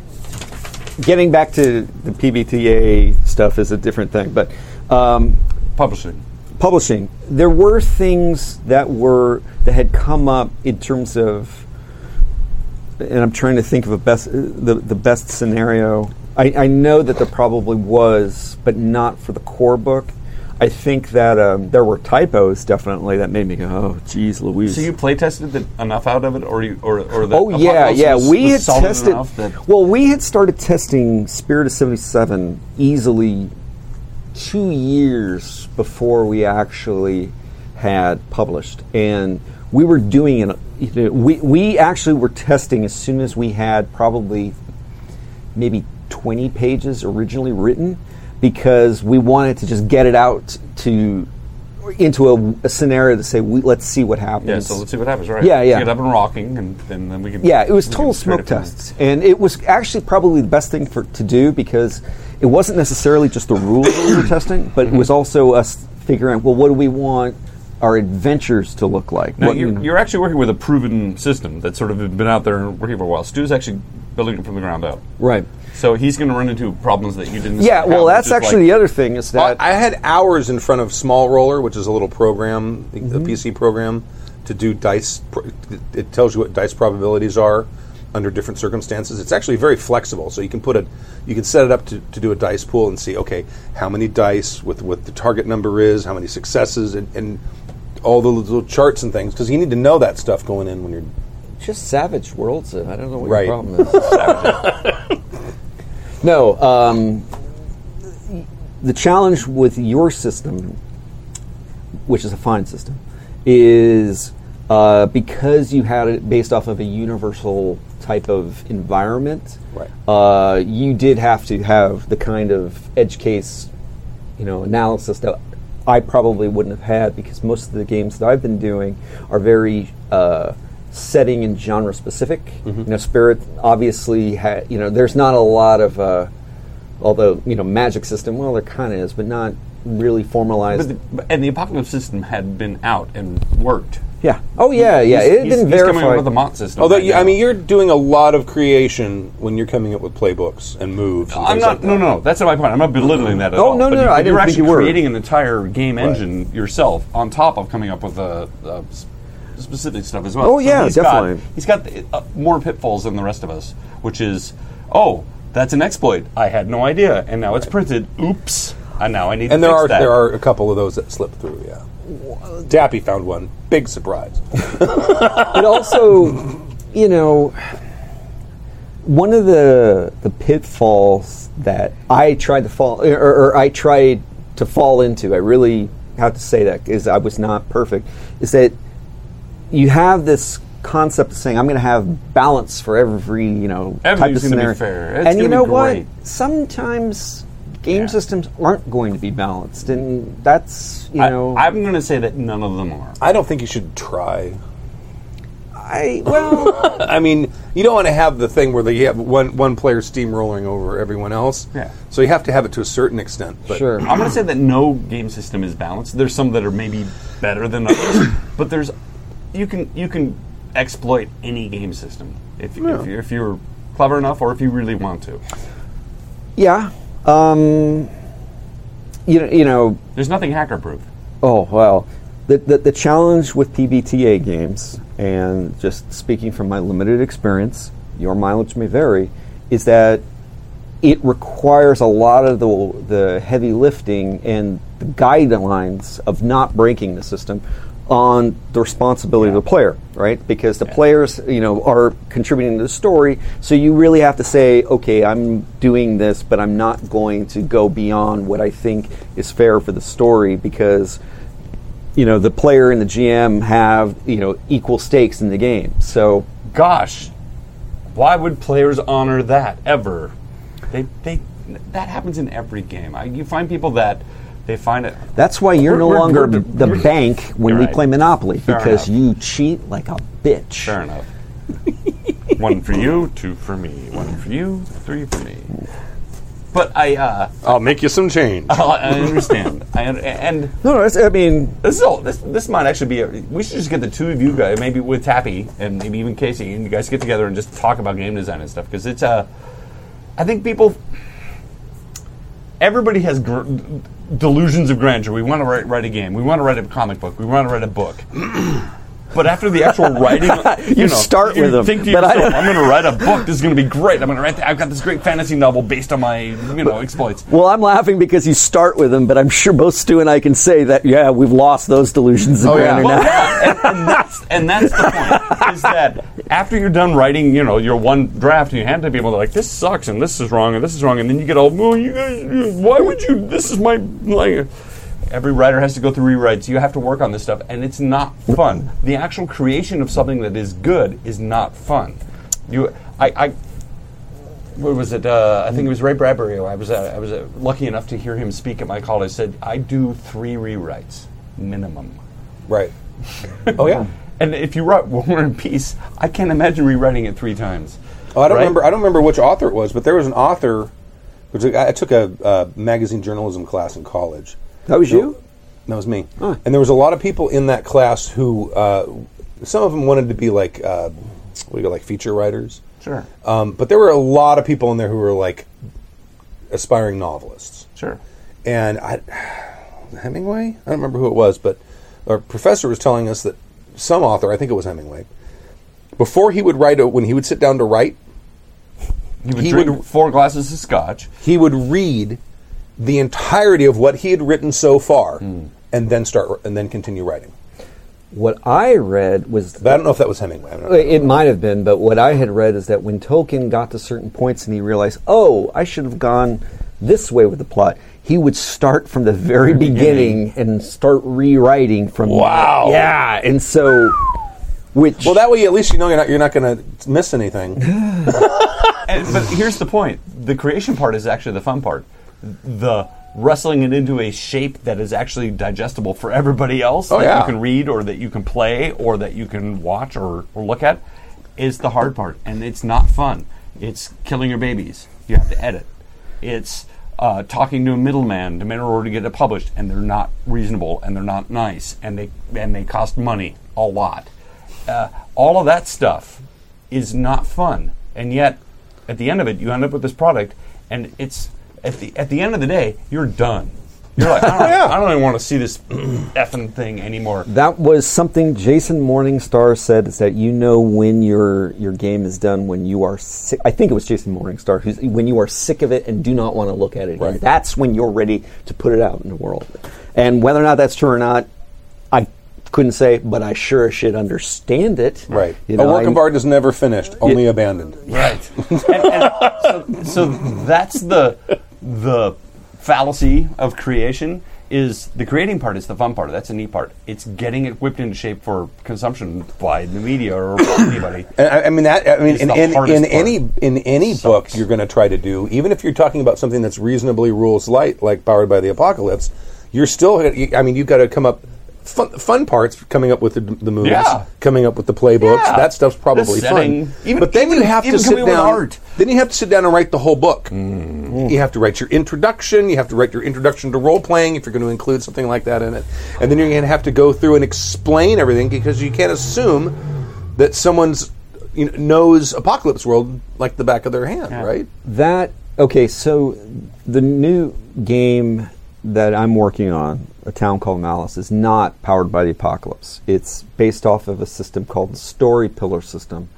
Getting back to the P B T A stuff is a different thing, but um, publishing. Publishing. There were things that were that had come up in terms of, and I'm trying to think of a best the, the best scenario. I, I know that there probably was, but not for the core book. I think that um, there were typos definitely that made me go, oh, geez, Louise. So you play tested the, enough out of it, or you, or or the? Oh yeah, yeah. Was, we was had tested. That well, we had started testing Spirit of seventy-seven easily two years before we actually had published, and we were doing it. You know, we we actually were testing as soon as we had probably maybe twenty pages originally written. Because we wanted to just get it out to into a, a scenario to say, we, let's see what happens. Yeah, so let's see what happens, right? Yeah, yeah. Get up and rocking, and, and then we can. Yeah, it was total smoke tests, and it was actually probably the best thing for to do because it wasn't necessarily just the rules that we were testing, but it was also us figuring out, well, what do we want our adventures to look like? Now, what, you're, you know? You're actually working with a proven system that's sort of been out there and working for a while. Stu's actually building it from the ground up. Right. So he's going to run into problems that you didn't. Yeah, well, that's actually like the other thing is that I had hours in front of Small Roller, which is a little program, mm-hmm. a P C program, to do dice. It tells you what dice probabilities are under different circumstances. It's actually very flexible, so you can put a, you can set it up to, to do a dice pool and see, okay, how many dice with what the target number is, how many successes, and, and all the little charts and things because you need to know that stuff going in when you're. Just Savage Worlds. I don't know what right. your problem is. No, um, the challenge with your system, which is a fine system, is uh, because you had it based off of a universal type of environment, right. uh, you did have to have the kind of edge case, you know, analysis that I probably wouldn't have had, because most of the games that I've been doing are very uh, setting and genre specific. Mm-hmm. You know, Spirit obviously had, you know, there's not a lot of, uh, although, you know, magic system, well, there kind of is, but not really formalized. But the, and the Apocalypse system had been out and worked. Yeah. Oh, yeah, yeah. He's, it he's, didn't he's verify. He's coming up with a Mont system. Although, right you, I mean, you're doing a lot of creation when you're coming up with playbooks and moves. And I'm not, like no, no, no. That's not my point. I'm not belittling that at oh, all. No, no, no, no. I didn't think you were. You're actually creating an entire game right. engine yourself on top of coming up with a, a specific stuff as well. Oh, so yeah, he's definitely. Got, he's got the, uh, more pitfalls than the rest of us, which is, oh, that's an exploit. I had no idea. And now right. it's printed. Oops. I know. I need and to fix are, that. And there are a couple of those that slip through, yeah. Dappy found one. Big surprise. But also, you know, one of the the pitfalls that I tried to fall, or, or I tried to fall into, I really have to say that, is I was not perfect, is that you have this concept of saying, I'm going to have balance for every, you know, type of scenario. Everything's going to be fair. It's and you know what? Sometimes... Game yeah. systems aren't going to be balanced, and that's, you know... I, I'm going to say that none of them are. I don't think you should try. I, well... I mean, you don't want to have the thing where you have one, one player steamrolling over everyone else, yeah. so you have to have it to a certain extent. But sure. I'm going to say that no game system is balanced. There's some that are maybe better than others, but there's... You can you can exploit any game system if, yeah. if, you're, if you're clever enough or if you really want to. Yeah. Um, you know, you know, there's nothing hacker-proof. Oh well, the, the the challenge with P B T A games, and just speaking from my limited experience, your mileage may vary, is that it requires a lot of the the heavy lifting and the guidelines of not breaking the system on the responsibility yeah. of the player, right? Because the yeah. players, you know, are contributing to the story, so you really have to say, okay, I'm doing this, but I'm not going to go beyond what I think is fair for the story, because, you know, the player and the G M have, you know, equal stakes in the game. So, gosh, why would players honor that ever? They, they, that happens in every game. I, you find people that. They find it. That's why you're we're, no we're, longer we're, the we're, bank when we right. play Monopoly, Fair because enough. You cheat like a bitch. Fair enough. One for you, two for me. One for you, three for me. But I, uh... I'll make you some change. I, I understand. I and no, no. It's, I mean, this is all. This, this might actually be. A, we should just get the two of you guys, maybe with Tappy and maybe even Casey, and you guys get together and just talk about game design and stuff, because it's a. Uh, I think people. Everybody has gr- delusions of grandeur. We want to write, write a game. We want to write a comic book. We want to write a book. But after the actual writing, you, you know, start you with them. Think to yourself, I'm going to write a book. This is going to be great. I'm going to write. The, I've got this great fantasy novel based on my, you know, exploits. Well, I'm laughing because you start with them, but I'm sure both Stu and I can say that yeah, we've lost those delusions of oh, grandeur yeah. well, now. Yeah. And, and that's and that's the point is that after you're done writing, you know, your one draft, and you hand it to people, they're like, "This sucks," and "This is wrong," and "This is wrong," and then you get all, "Well, you guys, why would you? This is my like." Every writer has to go through rewrites. You have to work on this stuff, and it's not fun. The actual creation of something that is good is not fun. You, I, I what was it? Uh, I think it was Ray Bradbury. I was, uh, I was uh, lucky enough to hear him speak at my college. I said, I do three rewrites minimum. Right. Oh yeah. And if you write War and Peace, I can't imagine rewriting it three times. Oh, I don't right? remember. I don't remember which author it was, but there was an author. Which I took a uh, magazine journalism class in college. That was you? That was me. Huh. And there was a lot of people in that class who, uh, some of them wanted to be like, uh, what do you call, like feature writers? Sure. Um, but there were a lot of people in there who were like aspiring novelists. Sure. And I, Hemingway? I don't remember who it was, but our professor was telling us that some author, I think it was Hemingway, before he would write, a, when he would sit down to write, he would he drink would, four glasses of scotch. He would read the entirety of what he had written so far, mm. and then start and then continue writing. What I read was... But I don't know if that was Hemingway. It might have been, but what I had read is that when Tolkien got to certain points and he realized, oh, I should have gone this way with the plot, he would start from the very beginning and start rewriting from... Wow! Yeah, and so Which well, that way at least you know you're not you're not going to miss anything. and, but here's the point: the creation part is actually the fun part. The wrestling it into a shape that is actually digestible for everybody else oh, that yeah. you can read or that you can play or that you can watch or, or look at is the hard part, and it's not fun. It's killing your babies. You have to edit. It's uh, talking to a middleman in order to get it published, and they're not reasonable, and they're not nice, and they and they cost money a lot. Uh, all of that stuff is not fun, and yet at the end of it, you end up with this product, and it's at the at the end of the day, you're done. You're like, I don't, yeah. I don't even want to see this effing thing anymore. That was something Jason Morningstar said, is that you know when your your game is done, when you are sick. I think it was Jason Morningstar, who's, when you are sick of it and do not want to look at it again. Right. That's when you're ready to put it out in the world. And whether or not that's true or not, I couldn't say, but I sure as shit understand it. Right. You know, a work of art is never finished, only yeah. abandoned. Right. and, and so, so that's the the... fallacy of creation is the creating part is the fun part. That's the neat part. It's getting it whipped into shape for consumption by the media or anybody. And I, I mean that. I mean, in, in, in any in any Sucks. book you're going to try to do, even if you're talking about something that's reasonably rules light, like Powered by the Apocalypse, you're still. I mean, you've got to come up fun, fun parts, coming up with the, the movies, yeah. coming up with the playbooks. Yeah. That stuff's probably setting, fun. Even, but then even, you have to sit down. Art. Then you have to sit down and write the whole book. Mm. You have to write your introduction. You have to write your introduction to role-playing if you're going to include something like that in it. And then you're going to have to go through and explain everything, because you can't assume that someone's you know, knows Apocalypse World like the back of their hand, yeah. right? That, okay, so the new game that I'm working on, A Town Called Malice, is not Powered by the Apocalypse. It's based off of a system called the Story Pillar System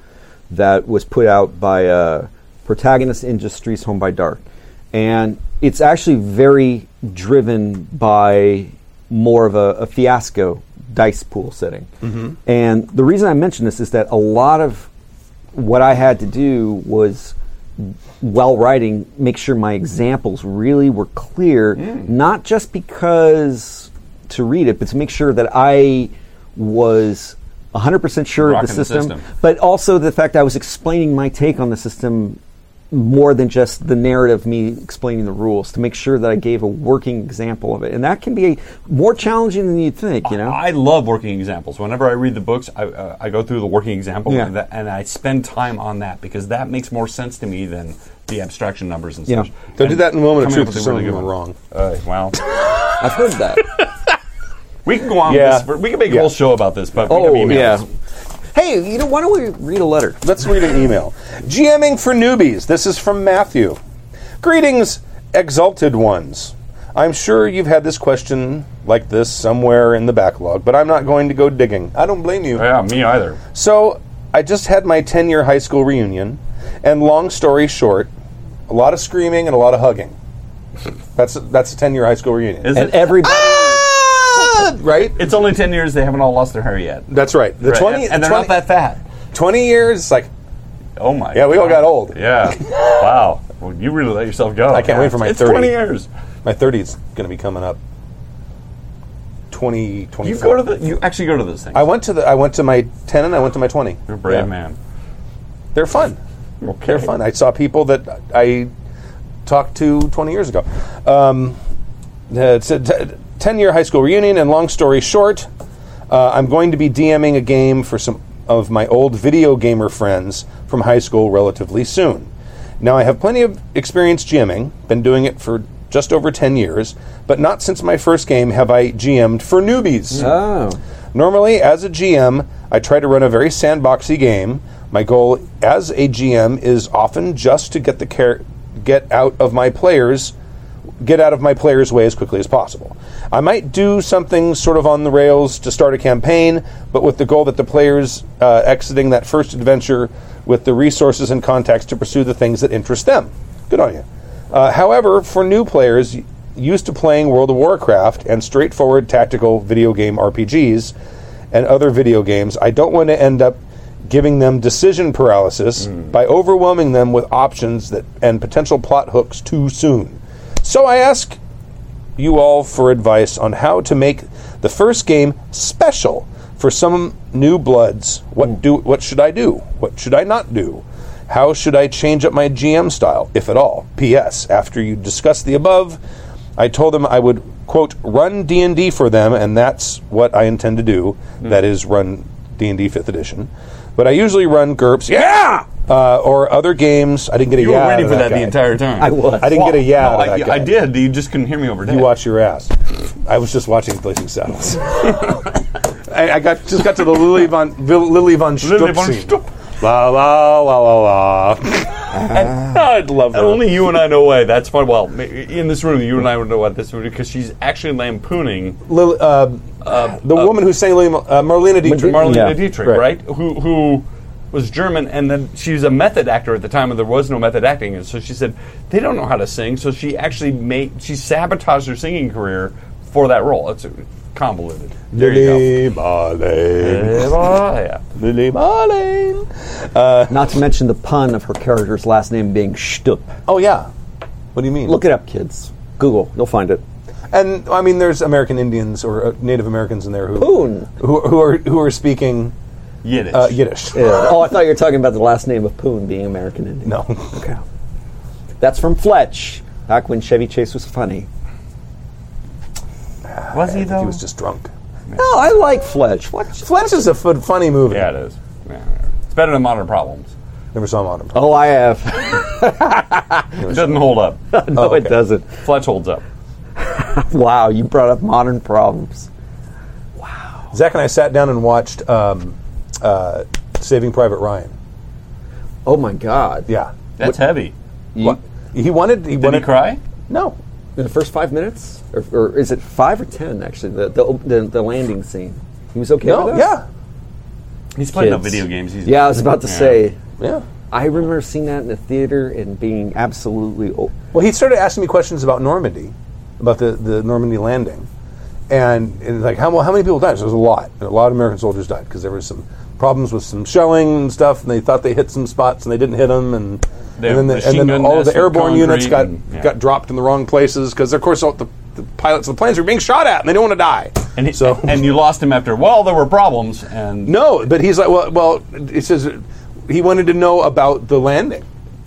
that was put out by uh, Protagonist Industries, Home by Dark. And it's actually very driven by more of a, a Fiasco dice pool setting. Mm-hmm. And the reason I mention this is that a lot of what I had to do was, while writing, make sure my examples really were clear, mm. not just because to read it, but to make sure that I was one hundred percent sure Rocking of the system, the system, but also the fact I was explaining my take on the system more than just the narrative, me explaining the rules, to make sure that I gave a working example of it. And that can be a, more challenging than you'd think, you know? I, I love working examples. Whenever I read the books, I, uh, I go through the working example yeah. and, that, and I spend time on that, because that makes more sense to me than the abstraction numbers and yeah. stuff. Don't and do that in a moment of truth, really good wrong. Uh, well, I've heard that. We can go on yeah. with this. We can make yeah. a whole show about this, but oh, we have emails. Yeah. Hey, you know, why don't we read a letter? Let's read an email. GMing for newbies. This is from Matthew. Greetings, exalted ones. I'm sure you've had this question like this somewhere in the backlog, but I'm not going to go digging. I don't blame you. Yeah, me either. So, I just had my ten-year high school reunion, and long story short, a lot of screaming and a lot of hugging. That's a, that's a ten-year high school reunion. Is and it? Everybody... Ah! Right? It's only ten years. They haven't all lost their hair yet. That's right. The right. twenty and, and they're twenty, not that fat. Twenty years, it's like, oh my. Yeah, we God. all got old. Yeah. Wow. Well, you really let yourself go. I can't yeah. wait for my it's thirty. Twenty years. My thirty is going to be coming up. Twenty twenty. You go to the. You actually go to those things. I went to the. I went to my ten and I went to my twenty. You're a brave yeah. man. They're fun. Okay. They're fun. I saw people that I talked to twenty years ago. Um, it's a. T- ten-year high school reunion, and long story short, uh, I'm going to be DMing a game for some of my old video gamer friends from high school relatively soon. Now, I have plenty of experience GMing, been doing it for just over ten years, but not since my first game have I GMed for newbies. Oh. Normally, as a G M, I try to run a very sandboxy game. My goal as a G M is often just to get the car- get out of my players' get out of my player's way as quickly as possible. I might do something sort of on the rails to start a campaign, but with the goal that the player's uh, exiting that first adventure with the resources and contacts to pursue the things that interest them. Good on you. Uh, however, for new players used to playing World of Warcraft and straightforward tactical video game R P Gs and other video games, I don't want to end up giving them decision paralysis mm. by overwhelming them with options that and potential plot hooks too soon. So I ask you all for advice on how to make the first game special for some new bloods, what do what should I do? What should I not do? How should I change up my G M style, if at all? P S. After you discuss the above, I told them I would, quote, run D and D for them, and that's what I intend to do. Mm. That is, run D and D fifth edition. But I usually run GURPS. Yeah! Uh, or other games. I didn't get a you yeah. You were waiting for that, that the entire time. I was. I didn't well, get a yeah. No, out of that I, I did. You just couldn't hear me over there. You watch your ass. I was just watching Blazing Saddles. I, I got just got to the Lily von Lily von Strupp Lily von Strupp. La la la la la. And, oh, I'd love that. And only you and I know why. That's fine. Well, in this room, you and I would know what this would be because she's actually lampooning Lil, uh, uh, the uh, woman who sang Lil, uh, Marlene Dietrich. Marlene yeah. Dietrich, right? right? Who who. was German, and then she was a method actor at the time, and there was no method acting, and so she said they don't know how to sing, so she actually made she sabotaged her singing career for that role. It's convoluted. There Lily you go. Marlene. yeah. Lily Marlene. Uh, Not to mention the pun of her character's last name being Stupp. Oh yeah. What do you mean? Look it up, kids. Google. You'll find it. And I mean, there's American Indians or uh, Native Americans in there who Poon. who who are who are speaking. Yiddish. Uh, Yiddish. Yeah. Oh, I thought you were talking about the last name of Poon being American Indian. No. Okay. That's from Fletch, back when Chevy Chase was funny. Was he, though? He was just drunk. Yeah. No, I like Fletch. What? Fletch is a f- funny movie. Yeah, it is. Yeah. It's better than Modern Problems. Never saw Modern Problems. Oh, I have. It doesn't hold up. no, oh, okay. It doesn't. Fletch holds up. Wow, you brought up Modern Problems. Wow. Zach and I sat down and watched... Um, Uh, Saving Private Ryan. Oh my God! Yeah, that's what, heavy. You, he wanted. He did wanted, he cry? No. In the first five minutes, or, or is it five or ten? Actually, the the, the, the landing scene. He was okay no, with that. Yeah. He's playing no video games. He's yeah, I was about to yeah. say. Yeah. I remember seeing that in the theater and being absolutely. Old. Well, he started asking me questions about Normandy, about the, the Normandy landing, and, and like how how many people died? So there was a lot. And a lot of American soldiers died because there was some. Problems with some shelling and stuff, and they thought they hit some spots, and they didn't hit them, and, and then, the, and then all of the airborne units got and, yeah. got dropped in the wrong places because, of course, all the, the pilots of the planes were being shot at, and they didn't want to die. And he, so, and you lost him after. Well, there were problems, and no, but he's like, well, well, it says he wanted to know about the landing.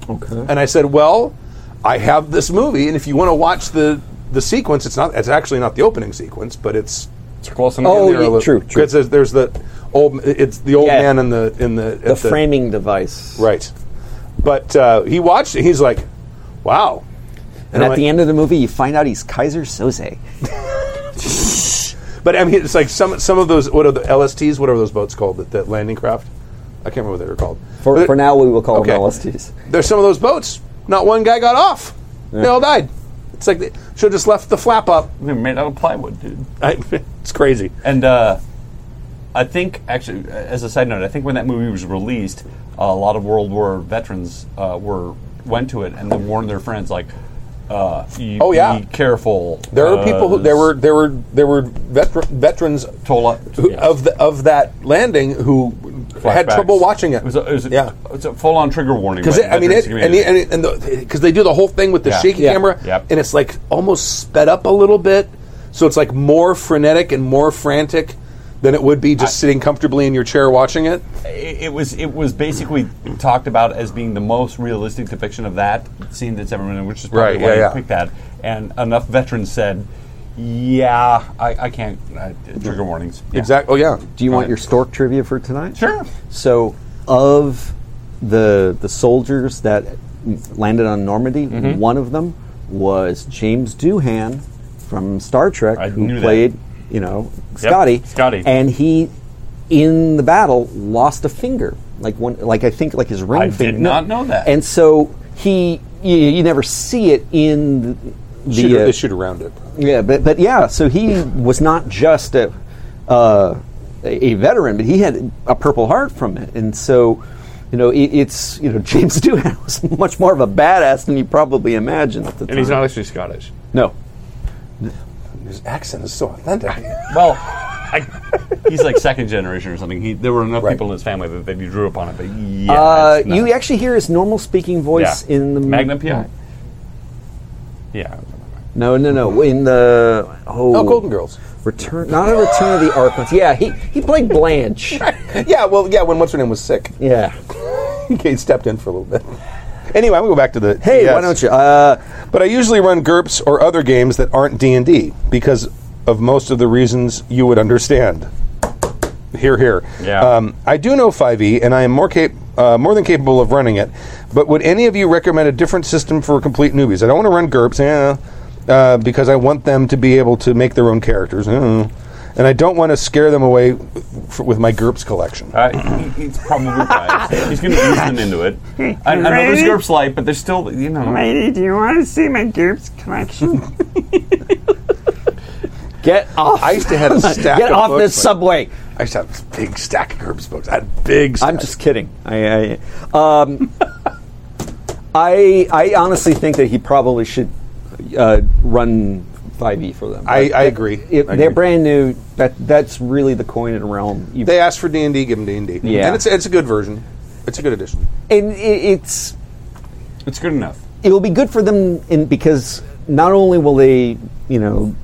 Okay, and I said, well, I have this movie, and if you want to watch the the sequence, it's not, it's actually not the opening sequence, but it's. Close enough. Oh, yeah, true, true. There's, there's the old. It's the old yeah. man in the in the the framing the, device, right? But uh, he watched it. He's like, "Wow!" And, and at like, the end of the movie, you find out he's Kaiser Soze. But I mean, it's like some some of those. What are the L S Ts? What are those boats called? That, that landing craft? I can't remember what they were called. For for now, we will call okay. them L S Ts. There's some of those boats. Not one guy got off. Yeah. They all died. It's like they should have just left the flap up. They're made out of plywood, dude. I, it's crazy. And uh, I think, actually, as a side note, I think when that movie was released, uh, a lot of World War veterans uh, were went to it and then warned their friends, like, uh, you, "Oh yeah, be careful." There were people who there were there were there were veter- veterans Tola, who, yes. of the, of that landing who Flashbacks. had trouble watching it. It was a, it was a, yeah. it's a full-on trigger warning. Because I mean, it, and because and the, they do the whole thing with the yeah. shaky yeah. camera, yep. and it's like almost sped up a little bit, so it's like more frenetic and more frantic than it would be just I, sitting comfortably in your chair watching it. it. It was it was basically talked about as being the most realistic depiction of that scene that's ever been, which is probably right, why yeah, you yeah. picked that. And enough veterans said. Yeah, I, I can't. Uh, trigger warnings. Yeah. Exactly. Oh, yeah. Do you Go want ahead. your stork trivia for tonight? Sure. So, of the the soldiers that landed on Normandy, mm-hmm. one of them was James Doohan from Star Trek, I who played, that. you know, Scotty. Yep. Scotty. And he, in the battle, lost a finger. Like one. Like I think, like his ring I finger. I did not know that. And so he, you, you never see it in. The, The, shoot, uh, they shoot around it. Yeah, but but yeah, so he was not just a uh, a veteran, but he had a Purple Heart from it, and so you know it, it's you know James Doohan was much more of a badass than you probably imagined at the time. And he's not actually Scottish. No, his accent is so authentic. I, well, I, he's like second generation or something. He, there were enough right. people in his family that they drew upon it. But yeah, uh, you actually hear his normal speaking voice yeah. in the Magnum P I. Yeah. No, no, no. In the oh, oh Golden Girls. Return, not a Return of the Ark. Yeah, he he played Blanche. Right. Yeah, well, yeah. When what's her name was sick. Yeah, he stepped in for a little bit. Anyway, I'm gonna go back to the. Hey, yes. Why don't you? Uh, but I usually run GURPS or other games that aren't D and D because of most of the reasons you would understand. Here, here. Yeah. Um, I do know five E, and I am more cap- uh, more than capable of running it. But would any of you recommend a different system for complete newbies? I don't want to run GURPS. Yeah. Uh, because I want them to be able to make their own characters. Mm. And I don't want to scare them away f- with my GURPS collection. Uh, he, he's probably right. He's going to ease them into it. I, I know there's GURPS Light, but there's still, you know. Lady, do you want to see my GURPS collection? Get off. I used to have a stack Get of off books, this subway. I used to have a big stack of GURPS books. I had a big stack. I'm just kidding. I, I, um, I, I honestly think that he probably should... Uh, run five E for them. I, I agree. It, it, I they're agree. Brand new. That that's really the coin in the realm. You they asked for D and D, give them D and D. Yeah, and it's it's a good version. It's a good addition. And it, it's it's good enough. It will be good for them in, because not only will they you know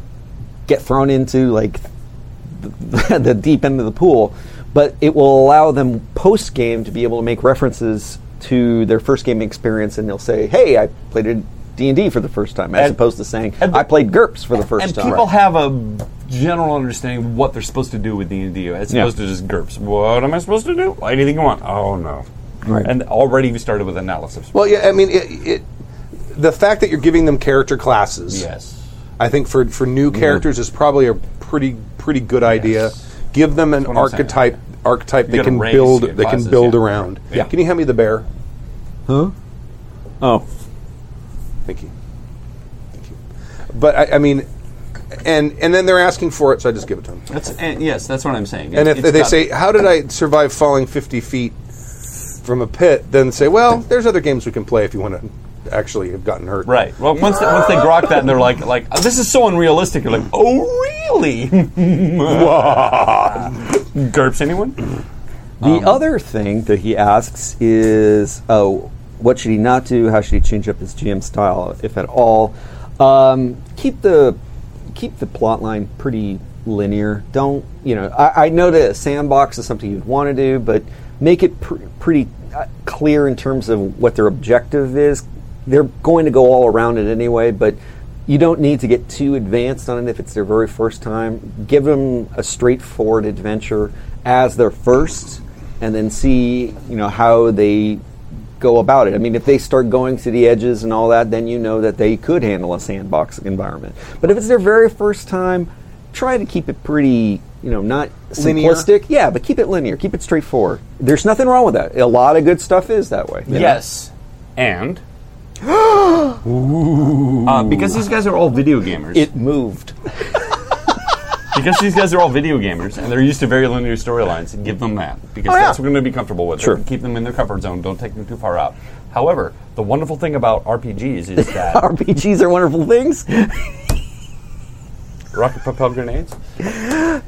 get thrown into like the, the deep end of the pool, but it will allow them post game to be able to make references to their first game experience, and they'll say, "Hey, I played it." D and D for the first time, as and, opposed to saying, and, I played GURPS for the first and time. And people right. have a general understanding of what they're supposed to do with D and D, as yeah. opposed to just GURPS. What am I supposed to do? Anything you want. Oh, no. Right. And already we started with analysis. Well, yeah, I mean, it, it, the fact that you're giving them character classes, yes, I think for, for new characters mm. is probably a pretty pretty good yes. idea. Give them an archetype saying. archetype you they can raise, build they classes, can build yeah. around. Yeah. Yeah. Can you hand me the bear? Huh? Oh. Thank you. Thank you. But, I, I mean, and and then they're asking for it, so I just give it to them. That's, and yes, that's what I'm saying. And it, if they say, how did I survive falling fifty feet from a pit, then say, well, there's other games we can play if you want to actually have gotten hurt. Right. Well, once they, once they grok that and they're like, like oh, this is so unrealistic, you're like, oh, really? GURPS anyone? The um, other thing that he asks is, oh, what should he not do? How should he change up his G M style, if at all? Um, keep the keep the plot line pretty linear. Don't, you know, I, I know that a sandbox is something you'd want to do, but make it pr- pretty clear in terms of what their objective is. They're going to go all around it anyway, but you don't need to get too advanced on it if it's their very first time. Give them a straightforward adventure as their first, and then see, you know, how they... go about it. I mean, if they start going to the edges and all that, then you know that they could handle a sandbox environment. But if it's their very first time, try to keep it pretty, you know, not simplistic. Linear. Yeah, but keep it linear. Keep it straightforward. There's nothing wrong with that. A lot of good stuff is that way. Yes. Know? And uh, because these guys are all video gamers. It moved. Because these guys are all video gamers and they're used to very linear storylines, give them that. Because oh, yeah. that's what we're going to be comfortable with. Sure. Keep them in their comfort zone. Don't take them too far out. However, the wonderful thing about R P Gs is that... R P Gs are wonderful things? Rocket-propelled grenades? yeah.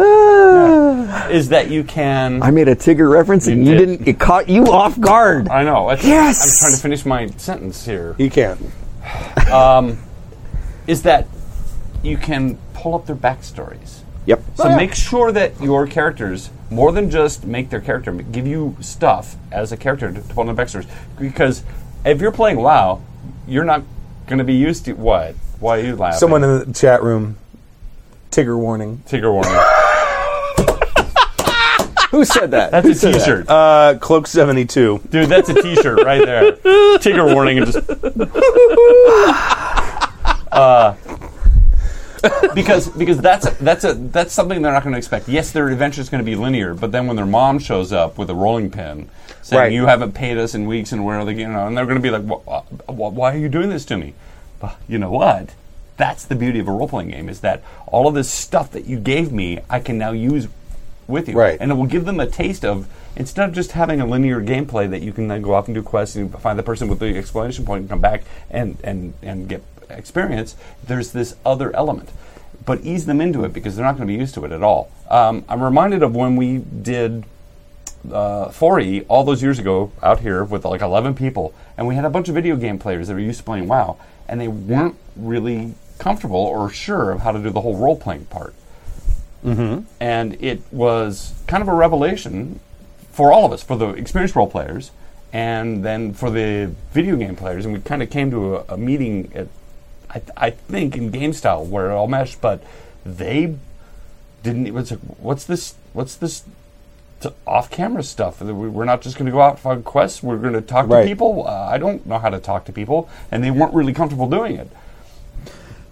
Is that you can... I made a Tigger reference you and you did. didn't... It caught you off guard. I know. That's, yes! I'm trying to finish my sentence here. You can't. Um, is that you can pull up their backstories. Yep. So oh, yeah. make sure that your characters, more than just make their character, give you stuff as a character to, to pull in the backstories. Because if you're playing WoW, you're not going to be used to what? Why are you laughing? Someone in the chat room, Tigger warning. Tigger warning. Who said that? That's Who a T-shirt. That? Uh, Cloak seventy-two. Dude, that's a T-shirt right there. Tigger warning and just. uh. because because that's a, that's a that's something they're not going to expect. Yes, their adventure is going to be linear, but then when their mom shows up with a rolling pin saying right. you haven't paid us in weeks and where are they, you know, and they're going to be like, well, uh, why are you doing this to me? But you know what? That's the beauty of a role playing game is that all of this stuff that you gave me, I can now use with you, right. and it will give them a taste of instead of just having a linear gameplay that you can then go off and do quests and find the person with the explanation point and come back and and and get. Experience, there's this other element. But ease them into it because they're not going to be used to it at all. Um, I'm reminded of when we did uh, four E all those years ago out here with like eleven people, and we had a bunch of video game players that were used to playing WoW, and they weren't really comfortable or sure of how to do the whole role-playing part. Mm-hmm. And it was kind of a revelation for all of us, for the experienced role players, and then for the video game players. And we kind of came to a, a meeting, at, I, th- I think, in GameStyle, where it all meshed, but they didn't... It was like, what's this... What's this t- off-camera stuff? We're not just going to go out and find quests. We're going to talk right. to people. Uh, I don't know how to talk to people. And they weren't really comfortable doing it.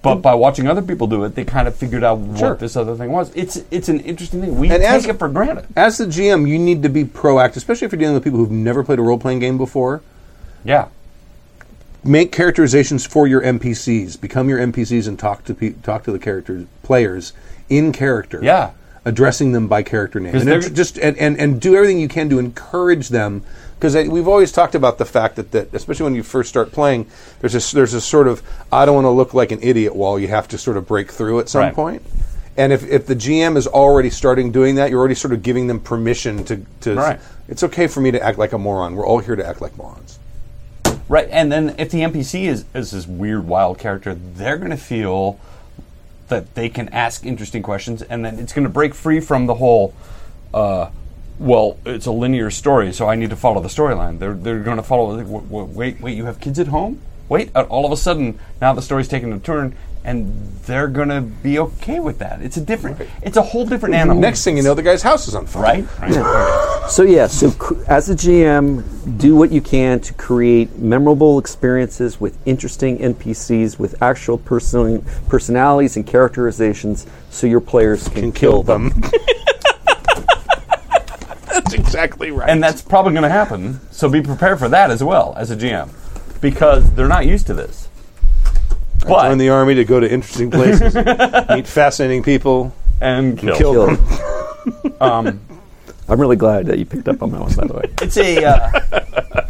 But by watching other people do it, they kind of figured out sure. what this other thing was. It's it's an interesting thing. We and take as, it for granted. As the G M, you need to be proactive, especially if you're dealing with people who've never played a role-playing game before. Yeah. Make characterizations for your N P Cs. Become your N P Cs and talk to pe- talk to the characters, players in character. Yeah. Addressing them by character name. And it, just and, and, and do everything you can to encourage them. Because we've always talked about the fact that, that, especially when you first start playing, there's a, there's a sort of, I don't want to look like an idiot wall you have to sort of break through at some right. point. And if, if the G M is already starting doing that, you're already sort of giving them permission to... to right. It's okay for me to act like a moron. We're all here to act like morons. Right, and then if the N P C is, is this weird, wild character, they're going to feel that they can ask interesting questions, and then it's going to break free from the whole... Uh, well, it's a linear story, so I need to follow the storyline. They're they're going to follow. Wait, wait, you have kids at home? Wait, all of a sudden now the story's taking a turn, and they're going to be okay with that. It's a different. Right. It's a whole different animal. Next thing you know, the guy's house is on fire. Right. right. Yeah. So yeah. So as a G M, do what you can to create memorable experiences with interesting N P Cs, with actual person personalities and characterizations, so your players can, can kill them. them. That's exactly right. And that's probably going to happen, so be prepared for that as well as a G M, because they're not used to this. I but joined the army to go to interesting places, meet fascinating people, and kill, kill, kill them. um, I'm really glad that you picked up on that one, by the way. It's a uh,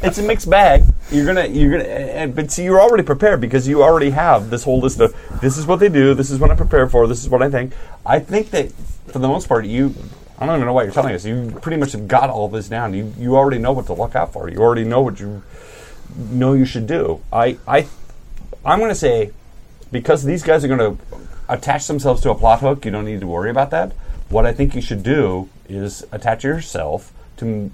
it's a mixed bag. You're gonna you're gonna, and, but see, you're already prepared because you already have this whole list of this is what they do, this is what I prepare for, this is what I think. I think that for the most part, you. I don't even know why you're telling us. You pretty much have got all this down. You you already know what to look out for. You already know what you know you should do. I, I, I'm going to say, because these guys are going to attach themselves to a plot hook, you don't need to worry about that. What I think you should do is attach yourself to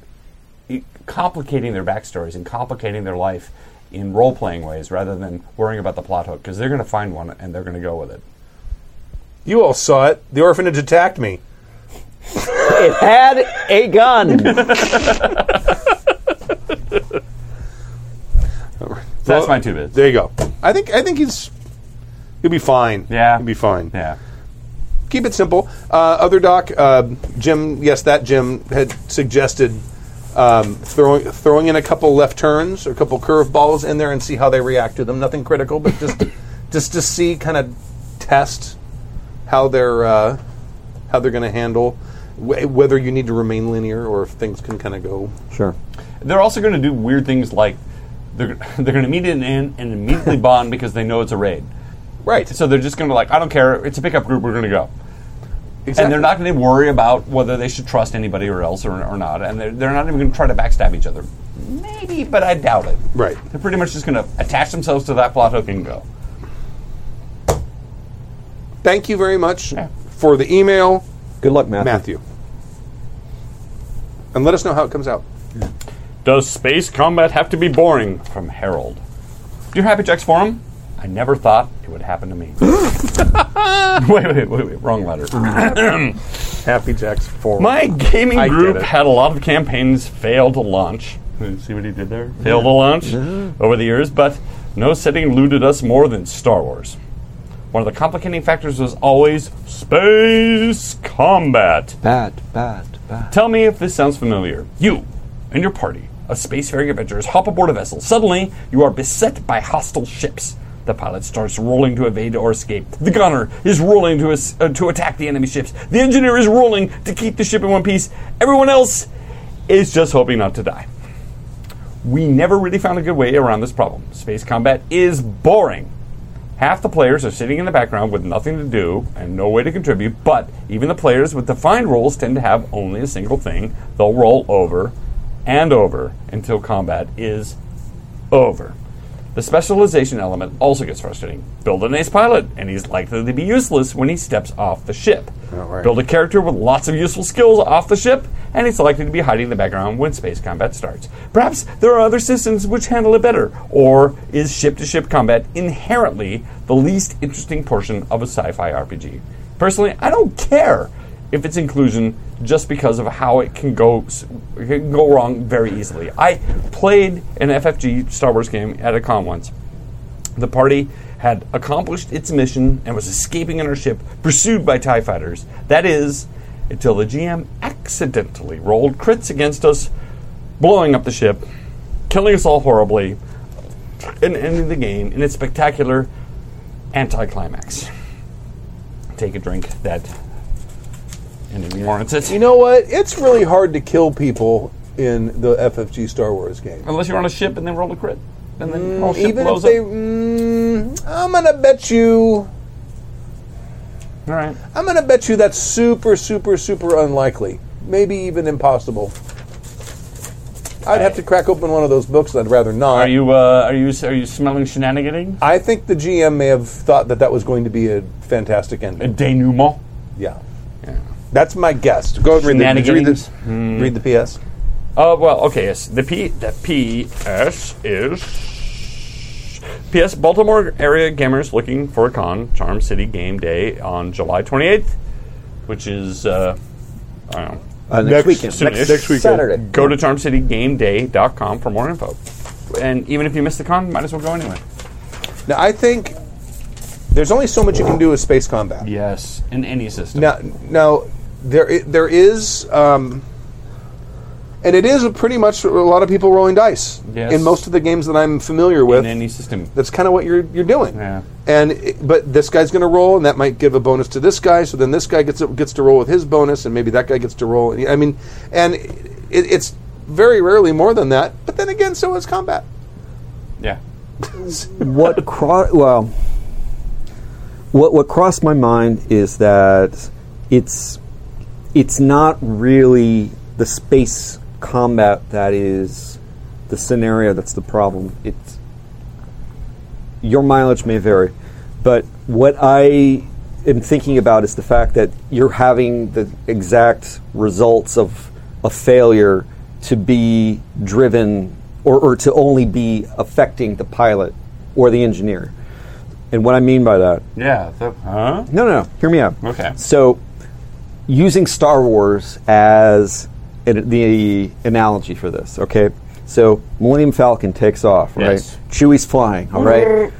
complicating their backstories and complicating their life in role-playing ways rather than worrying about the plot hook, because they're going to find one and they're going to go with it. You all saw it. The orphanage attacked me. It had a gun. That's well, my two bits. There you go. I think I think he's he'll be fine. Yeah, he'll be fine. Yeah. Keep it simple. Uh, other doc, uh, Jim. Yes, that Jim had suggested um, throwing throwing in a couple left turns or a couple curveballs in there and see how they react to them. Nothing critical, but just just to see, kind of test how they're. Uh, how they're going to handle, wh- whether you need to remain linear or if things can kind of go. Sure. They're also going to do weird things like they're they're going to meet in and immediately bond because they know it's a raid. Right. So they're just going to like, I don't care, it's a pickup group, we're going to go. Exactly. And they're not going to worry about whether they should trust anybody or else or, or not. And they're, they're not even going to try to backstab each other. Maybe, but I doubt it. Right. They're pretty much just going to attach themselves to that plot hook and go. Thank you very much. Yeah. For the email, good luck, Matthew. Matthew. And let us know how it comes out. Yeah. Does space combat have to be boring? From Harold. Dear Happy Jacks Forum, I never thought it would happen to me. wait, wait, wait, wait. Wrong letter. Happy Jacks Forum. My gaming group had a lot of campaigns fail to launch. See what he did there? Fail yeah. to launch yeah. over the years, but no setting looted us more than Star Wars. One of the complicating factors was always space combat. Bad, bad, bad. Tell me if this sounds familiar. You and your party of spacefaring adventurers hop aboard a vessel. Suddenly, you are beset by hostile ships. The pilot starts rolling to evade or escape. The gunner is rolling to as- uh, to attack the enemy ships. The engineer is rolling to keep the ship in one piece. Everyone else is just hoping not to die. We never really found a good way around this problem. Space combat is boring. Half the players are sitting in the background with nothing to do and no way to contribute, but even the players with defined roles tend to have only a single thing. They'll roll over and over until combat is over. The specialization element also gets frustrating. Build an ace pilot, and he's likely to be useless when he steps off the ship. Oh, right. Build a character with lots of useful skills off the ship, and he's likely to be hiding in the background when space combat starts. Perhaps there are other systems which handle it better, or is ship-to-ship combat inherently the least interesting portion of a sci-fi R P G? Personally, I don't care if it's inclusion just because of how it can go it can go wrong very easily. I played an F F G Star Wars game at a con once. The party had accomplished its mission and was escaping in her ship, pursued by TIE fighters. That is, until the G M accidentally rolled crits against us, blowing up the ship, killing us all horribly, and ending the game in its spectacular anticlimax. Take a drink that... And it warrants it. You know what? It's really hard to kill people in the F F G Star Wars game. Unless you're on a ship and then roll a crit. And then mm, roll ship even blows if they, up. Mm, I'm going to bet you... All right. I'm going to bet you that's super, super, super unlikely. Maybe even impossible. I'd right. have to crack open one of those books. I'd rather not. Are you uh, Are you Are you smelling shenanigans? I think the G M may have thought that that was going to be a fantastic ending. A denouement? Yeah. Yeah. That's my guess. Go ahead and read the, read, the, mm. read the P S. Oh, uh, well, okay, yes. The P, the P S is... P S. Baltimore area gamers looking for a con. Charm City Game Day on July twenty-eighth, which is, uh, I don't know. Uh, next, next weekend. Next, next weekend. Saturday. Go to Charm City Game Day dot com for more info. And even if you miss the con, might as well go anyway. Now, I think... There's only so much you can do with space combat. Yes, in any system. Now, now there, there is, um, and it is pretty much a lot of people rolling dice yes. in most of the games that I'm familiar with. In any system, that's kind of what you're you're doing. Yeah. And it, but this guy's going to roll, and that might give a bonus to this guy. So then this guy gets gets to roll with his bonus, and maybe that guy gets to roll. I mean, and it, it's very rarely more than that. But then again, so is combat. Yeah. what? Cro- well. What what crossed my mind is that it's it's not really the space combat that is the scenario that's the problem. It's your mileage may vary, but what I am thinking about is the fact that you're having the exact results of a failure to be driven or, or to only be affecting the pilot or the engineer. And what I mean by that... Yeah. The, huh? No, no, no. Hear me out. Okay. So, using Star Wars as an, the analogy for this, okay? So, Millennium Falcon takes off, right? Yes. Chewie's flying, all right?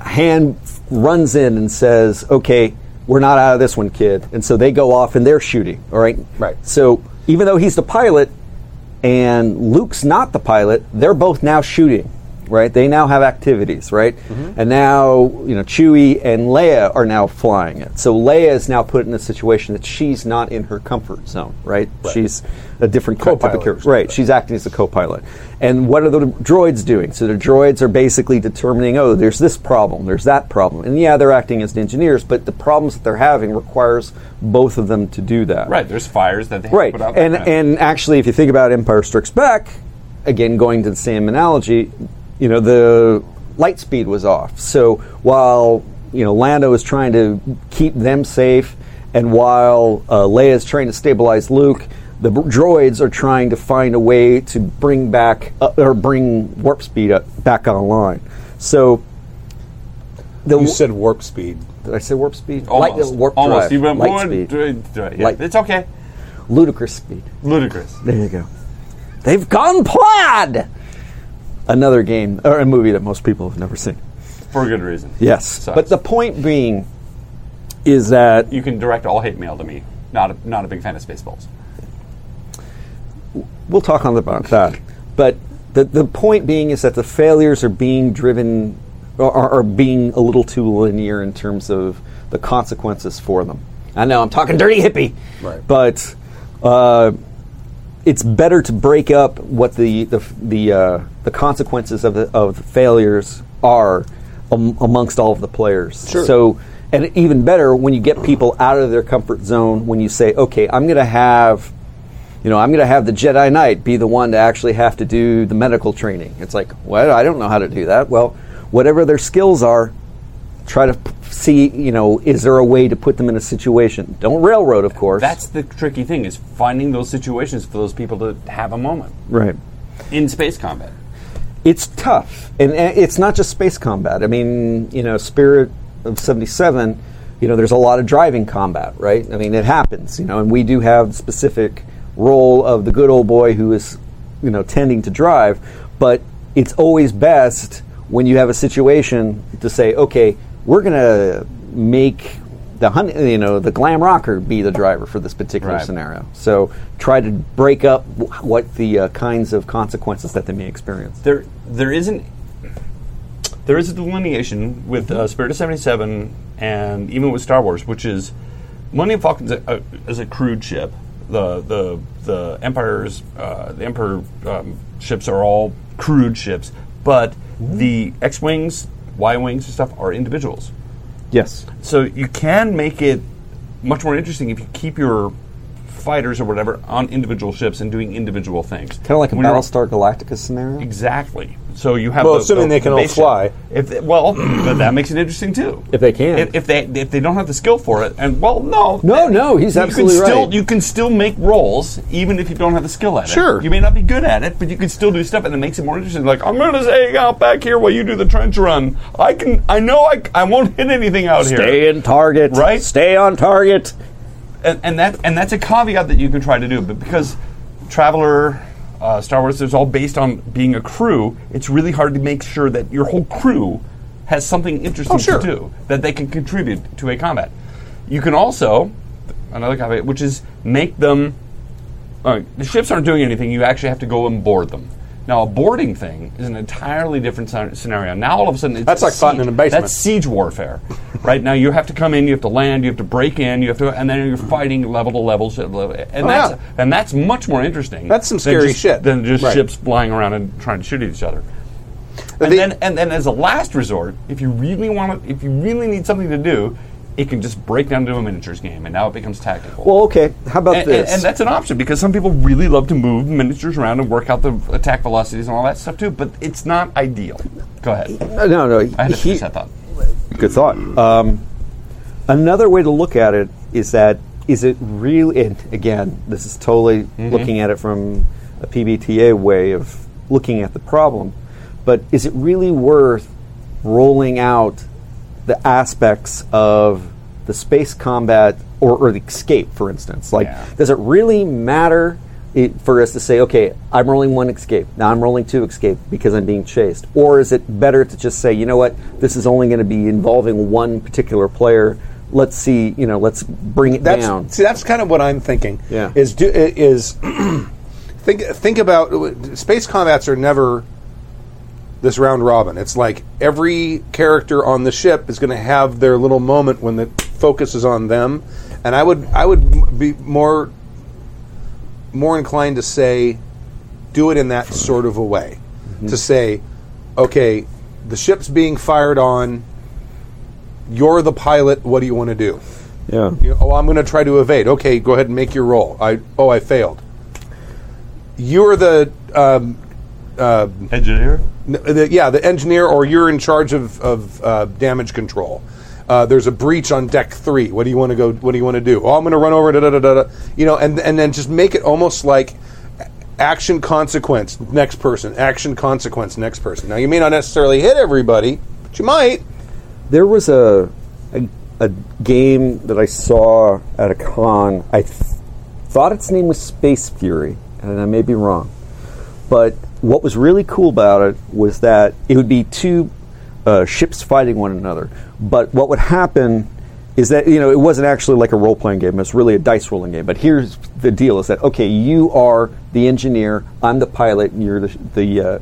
Han runs in and says, okay, we're not out of this one, kid. And so they go off and they're shooting, all right? Right. So, even though he's the pilot and Luke's not the pilot, they're both now shooting. Right, they now have activities, right? Mm-hmm. And now, you know, Chewie and Leia are now flying it. So Leia is now put in a situation that she's not in her comfort zone, right? right. She's a different co-pilot. Type of character. Right, she's acting as a co-pilot. And what are the droids doing? So the droids are basically determining, oh, there's this problem, there's that problem. And yeah, they're acting as engineers, but the problems that they're having requires both of them to do that. Right, there's fires that they have right. to put out. And, and actually, if you think about Empire Strikes Back, again, going to the same analogy... You know, the light speed was off. So while, you know, Lando is trying to keep them safe, and while uh, Leia is trying to stabilize Luke, the b- droids are trying to find a way to bring back, uh, or bring warp speed up, back online. So... The you said warp speed. Did I say warp speed? Almost. Light, uh, warp Almost. Drive. You went light speed. Dri- dri- yeah. light. It's okay. Ludicrous speed. Ludicrous. There you go. They've gone plaid! Another game, or a movie that most people have never seen. For good reason. Yes. Sucks. But the point being is that... You can direct all hate mail to me. Not a, not a big fan of Spaceballs. We'll talk on about that. But the the point being is that the failures are being driven, or are, are being a little too linear in terms of the consequences for them. I know, I'm talking dirty hippie. Right. But uh, it's better to break up what the... the, the uh, the consequences of the, of failures are um, amongst all of the players. Sure. So, and even better when you get people out of their comfort zone. When you say, "Okay, I'm going to have you know, I'm going to have the Jedi Knight be the one to actually have to do the medical training. It's like, well, I don't know how to do that. Well, whatever their skills are, try to see, you know, is there a way to put them in a situation? Don't railroad, of course. That's the tricky thing, is finding those situations for those people to have a moment. Right. In space combat. It's tough. And it's not just space combat. I mean, you know, Spirit of seventy-seven, you know, there's a lot of driving combat, right? I mean, it happens, you know, and we do have the specific role of the good old boy who is, you know, tending to drive. But it's always best when you have a situation to say, okay, we're going to make the hun- you know the glam rocker be the driver for this particular right. scenario. So try to break up w- what the uh, kinds of consequences that they may experience. There, there isn't. There is a delineation with uh, Spirit of seventy-seven, and even with Star Wars, which is Millennium Falcon uh, is a crewed ship. The the the Empire's uh, the Emperor um, ships are all crewed ships, but the X-wings, Y-wings, and stuff are individuals. Yes. So you can make it much more interesting if you keep your fighters or whatever on individual ships and doing individual things. Kind of like a when Battlestar Galactica scenario? Exactly. So you have well, the, assuming the, they can the all fly. If they, well, that makes it interesting too. If they can. If, if they if they don't have the skill for it, and well, no. No, that, no, he's absolutely right. Still, you can still make rolls even if you don't have the skill at sure. it. Sure. You may not be good at it, but you can still do stuff, and it makes it more interesting. Like, I'm going to hang out back here while you do the trench run. I can. I know I, I won't hit anything out Stay here. Stay in target. Right? Stay on target. And, and that and that's a caveat that you can try to do, but because Traveller... Uh, Star Wars is all based on being a crew. It's really hard to make sure that your whole crew has something interesting oh, sure. to do, that they can contribute to a combat. You can also, another caveat, which is make them, uh, the ships aren't doing anything, you actually have to go and board them. Now, a boarding thing is an entirely different scenario. Now, all of a sudden, it's that's like fighting in a basement. That's siege warfare, right? Now, you have to come in, you have to land, you have to break in, you have to, and then you're fighting level to level, and oh, that's yeah. and that's much more interesting. That's some scary than just, shit than just right. ships flying around and trying to shoot at each other. And the, then, and then, as a last resort, if you really want, to, if you really need something to do, it can just break down to a miniatures game, and now it becomes tactical. Well, okay, how about and, this? And, and that's an option, because some people really love to move miniatures around and work out the attack velocities and all that stuff, too, but it's not ideal. Go ahead. No, no. I had to finish that thought. Good thought. Um, another way to look at it is that, is it really, and again, this is totally mm-hmm. looking at it from a P B T A way of looking at the problem, but is it really worth rolling out the aspects of the space combat or, or the escape, for instance. Like, yeah. does it really matter it, for us to say, okay, I'm rolling one escape, now I'm rolling two escape because I'm being chased? Or is it better to just say, you know what, this is only going to be involving one particular player. Let's see, you know, let's bring it that's, down. See, that's kind of what I'm thinking. Yeah. Is, do, is think, think about, space combats are never... this round robin. It's like every character on the ship is going to have their little moment when the focus is on them. And I would I would be more more inclined to say do it in that sort of a way. Mm-hmm. To say, okay, the ship's being fired on. You're the pilot. What do you want to do? Yeah. You, oh, I'm going to try to evade. Okay, go ahead and make your roll. I oh, I failed. You're the um, uh, engineer. The, yeah, the engineer, or you're in charge of, of uh, damage control. Uh, there's a breach on deck three. What do you want to go? What do you want to do? Oh, I'm going to run over. Da, da, da, da, da. You know, and and then just make it almost like action consequence next person, action consequence next person. Now you may not necessarily hit everybody, but you might. There was a a, a game that I saw at a con. I th- thought its name was Space Fury, and I may be wrong, but. What was really cool about it was that it would be two uh, ships fighting one another. But what would happen is that, you know, it wasn't actually like a role-playing game. It was really a dice-rolling game. But here's the deal is that, okay, you are the engineer, I'm the pilot, and you're the...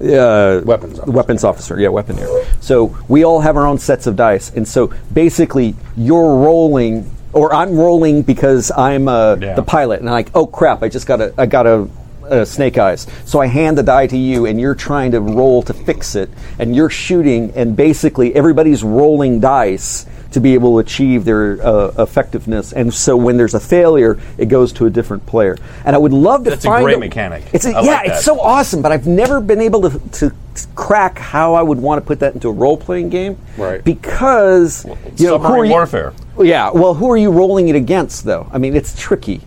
the uh, uh, weapons officer. Weapons officer, yeah, weaponeer. So we all have our own sets of dice. And so basically you're rolling, or I'm rolling because I'm uh, yeah. the pilot. And I'm like, oh, crap, I just got to... I gotta, Uh, snake eyes. So I hand the die to you, and you're trying to roll to fix it, and you're shooting, and basically everybody's rolling dice to be able to achieve their uh, effectiveness. And so when there's a failure, it goes to a different player. And I would love to That's find... That's a great a, mechanic. It's a, yeah, like it's so awesome, but I've never been able to, to crack how I would want to put that into a role-playing game. Right. Because... Well, you know, submarine warfare. Yeah, well, who are you rolling it against, though? I mean, it's tricky.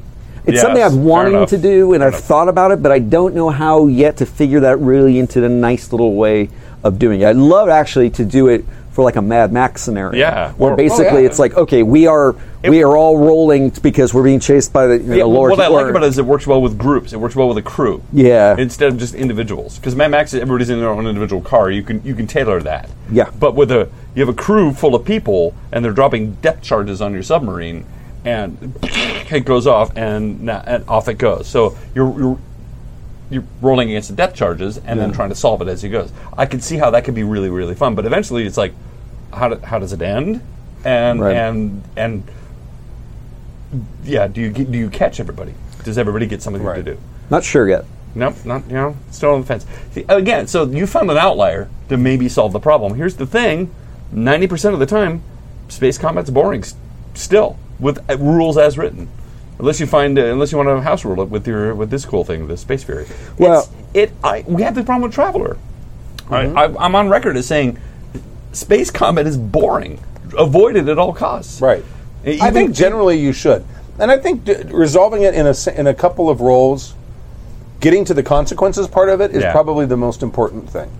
It's yes, something I've wanted to do, and fair I've enough. thought about it, but I don't know how yet to figure that really into the nice little way of doing it. I'd love, actually, to do it for like a Mad Max scenario, yeah, where or, basically oh, yeah. it's like, okay, we are it, we are all rolling because we're being chased by the you know, yeah, Lord. What I like about it is it works well with groups. It works well with a crew, yeah, instead of just individuals. Because Mad Max, everybody's in their own individual car. You can you can tailor that, yeah. But with a you have a crew full of people, and they're dropping depth charges on your submarine, and it goes off, and and off it goes. So you're. you're You're rolling against the depth charges and yeah. then trying to solve it as he goes. I could see how that could be really, really fun. But eventually, it's like, how do, how does it end? And right. and and yeah, do you do you catch everybody? Does everybody get something right. to do? Not sure yet. Nope, not you know, still on the fence. See, again, so you found an outlier to maybe solve the problem. Here's the thing: ninety percent of the time, space combat's boring. St- still, with uh, rules as written. Unless you find, uh, unless you want to house rule it with your with this cool thing, the Space Fury. Well, it's, it I, we have the problem with Traveller. Mm-hmm. I, I, I'm on record as saying space combat is boring. Avoid it at all costs. Right. Even I think generally you should, and I think d- resolving it in a in a couple of rolls, getting to the consequences part of it is yeah. probably the most important thing.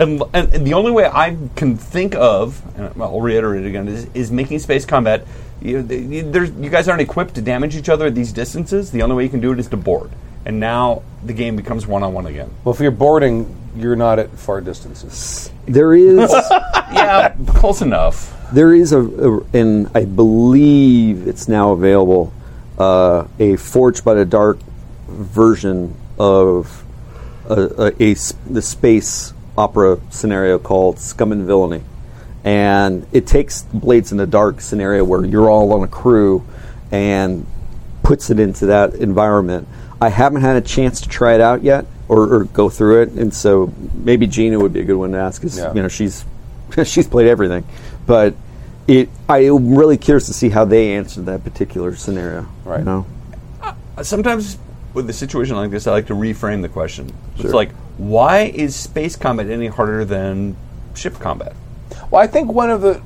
And, and, and the only way I can think of, and I'll reiterate it again, is, is making space combat. You, you guys aren't equipped to damage each other at these distances. The only way you can do it is to board. And now the game becomes one-on-one again. Well, if you're boarding, you're not at far distances. There is... yeah, close enough. There is, a, a and I believe it's now available, uh, a Forged by the Dark version of a, a, a, the space opera scenario called Scum and Villainy. And it takes Blades in the Dark scenario where you're all on a crew and puts it into that environment. I haven't had a chance to try it out yet or, or go through it, and so maybe Gina would be a good one to ask because yeah. you know she's she's played everything. But it, I'm really curious to see how they answered that particular scenario. Right. You know? uh, sometimes with a situation like this, I like to reframe the question. Sure. It's like, why is space combat any harder than ship combat? Well, I think one of the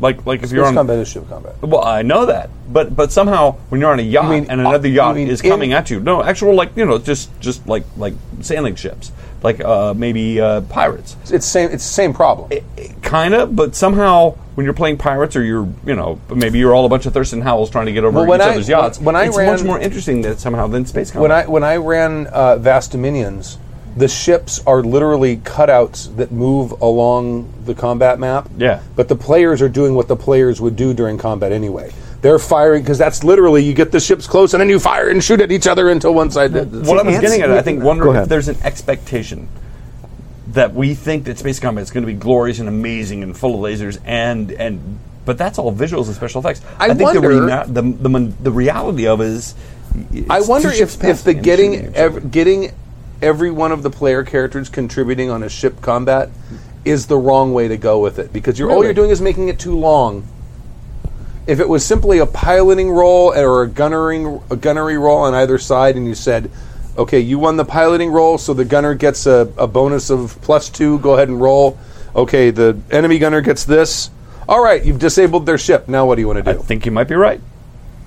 like like if you're on combat is ship combat. Well, I know that, but but somehow when you're on a yacht mean, and another yacht is coming at you, no, actual like you know just just like like sailing ships, like uh, maybe uh, pirates. It's same. It's the same problem. It, it, kinda, but somehow when you're playing pirates or you're you know maybe you're all a bunch of Thurston Howells trying to get over well, each I, other's yachts. When, when I it's ran, much more interesting that somehow than space combat. When I when I ran uh, Vast Dominions. The ships are literally cutouts that move along the combat map. Yeah. But the players are doing what the players would do during combat anyway. They're firing, because that's literally, you get the ships close and then you fire and shoot at each other until one side... Well, what I was getting at, I think, wondering if there's an expectation that we think that space combat is going to be glorious and amazing and full of lasers and... and but that's all visuals and special effects. I, I think wonder... The, rea- the, the, the, the reality of is... I wonder if, if the getting... Ev- getting every one of the player characters contributing on a ship combat is the wrong way to go with it because you're, really? all you're doing is making it too long. If it was simply a piloting role or a gunnering, a gunnery role on either side and you said, okay, you won the piloting role, so the gunner gets a, a bonus of plus two, go ahead and roll. Okay, the enemy gunner gets this. All right, you've disabled their ship. Now what do you want to do? I think you might be right.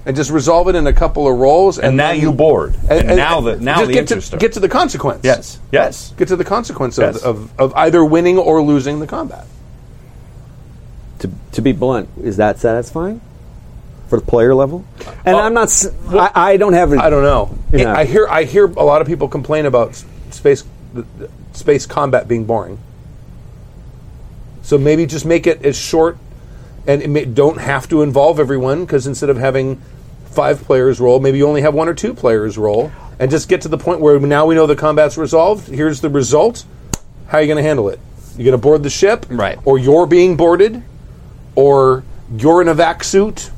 And just resolve it in a couple of rolls, and, and now you board. And, and, and now the now just the get to starts. Get to the consequence. Yes, yes. Get to the consequence yes. of, of of either winning or losing the combat. To to be blunt, is that satisfying for the player level? And uh, I'm not. Well, I, I don't have. A, I don't know. You know. It, I hear I hear a lot of people complain about space space combat being boring. So maybe just make it as short, and it may, don't have to involve everyone because instead of having five players roll, maybe you only have one or two players roll, and just get to the point where now we know the combat's resolved. Here's the result. How are you going to handle it? You're going to board the ship, right? Or you're being boarded, or you're in a vac suit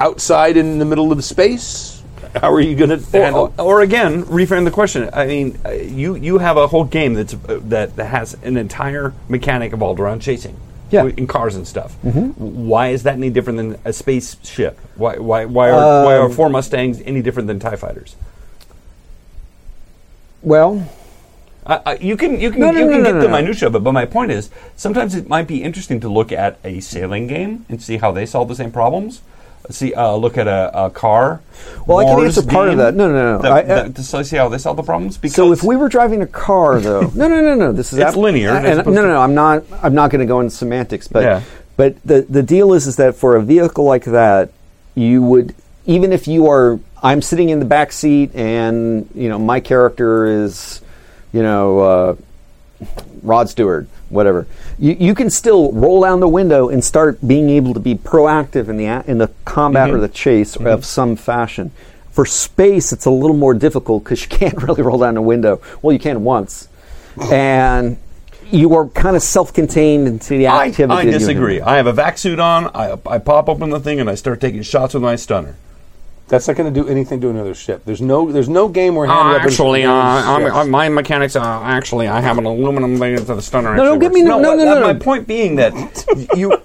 outside in the middle of space. How are you going to handle? Or, or again, reframe the question. I mean, you you have a whole game that's uh, that has an entire mechanic evolved around chasing. yeah. in cars and stuff. Mm-hmm. Why is that any different than a spaceship? Why why why are um, why are four Mustangs any different than TIE fighters? Well, uh, uh, you can you can no, no, you no, can no, get no, no, the no. minutia of it, but my point is sometimes it might be interesting to look at a sailing game and see how they solve the same problems. See, uh, look at a, a car. Well, Mars I can answer part of that. No, no, no. The, I, uh, the, so I see how they solve the problems. Because so if we were driving a car, though, no, no, no, no. This is it's ab- linear. I, and, no, no, no. I'm not. I'm not going to go into semantics, but yeah. but the the deal is is that for a vehicle like that, you would even if you are I'm sitting in the back seat, and you know my character is, you know, uh, Rod Stewart. Whatever, you you can still roll down the window and start being able to be proactive in the a- in the combat mm-hmm. or the chase mm-hmm. of some fashion. For space, it's a little more difficult because you can't really roll down the window. Well, you can once, and you are kind of self-contained into the activity. I, I disagree. I have a vac suit on. I I pop open the thing and I start taking shots with my stunner. That's not going to do anything to another ship. There's no, there's no game where hand uh, weapons. Actually, uh, I'm, I'm, my mechanics. Uh, actually, I have an aluminum thing to the stunner. No, don't give me no, no, no, no, no. My point being that you,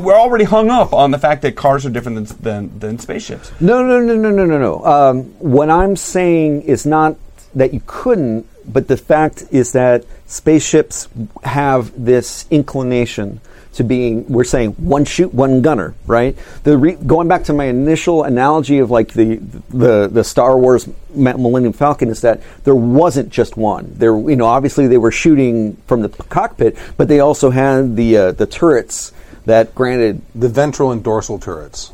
we're already hung up on the fact that cars are different than than, than spaceships. No, no, no, no, no, no, no. Um, what I'm saying is not that you couldn't, but the fact is that spaceships have this inclination. To being, we're saying one shoot, one gunner, right? The re- going back to my initial analogy of like the the, the Star Wars Millennium Falcon is that there wasn't just one. There, you know, obviously they were shooting from the cockpit, but they also had the uh, the turrets that, granted, the ventral and dorsal turrets.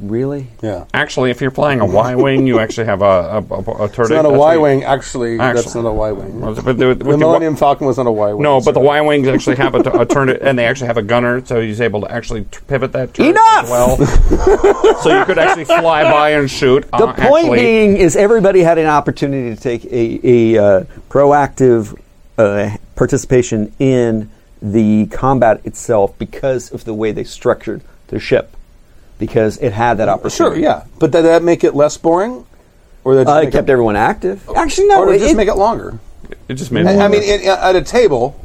Really? Yeah. Actually, if you're flying a Y-wing, you actually have a, a, a, a turret. It's not a Y-wing. Actually, actually, that's not a Y-wing. Well, but the, the Millennium wa- Falcon was not a Y-wing. No, but so. The Y-wings actually have a, t- a turret, and they actually have a gunner, so he's able to actually t- pivot that turret Enough! as well. So you could actually fly by and shoot. The uh, point actually. being is everybody had an opportunity to take a, a uh, proactive uh, participation in the combat itself because of the way they structured their ship. Because it had that opportunity. Sure, yeah. But did that make it less boring? Or that uh, it kept it everyone active? Actually, no. Or did it just it, make it longer? It just made it longer. I mean, it, at a table...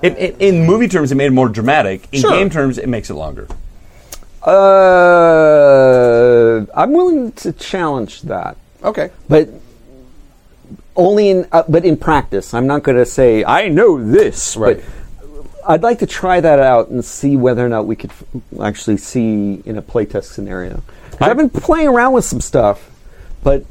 It, it, in movie terms, it made it more dramatic. In sure. game terms, it makes it longer. Uh, I'm willing to challenge that. Okay. But... Only in... Uh, but in practice. I'm not going to say, I know this. Right. But, I'd like to try that out and see whether or not we could f- actually see in a playtest scenario. I, I've been playing around with some stuff, but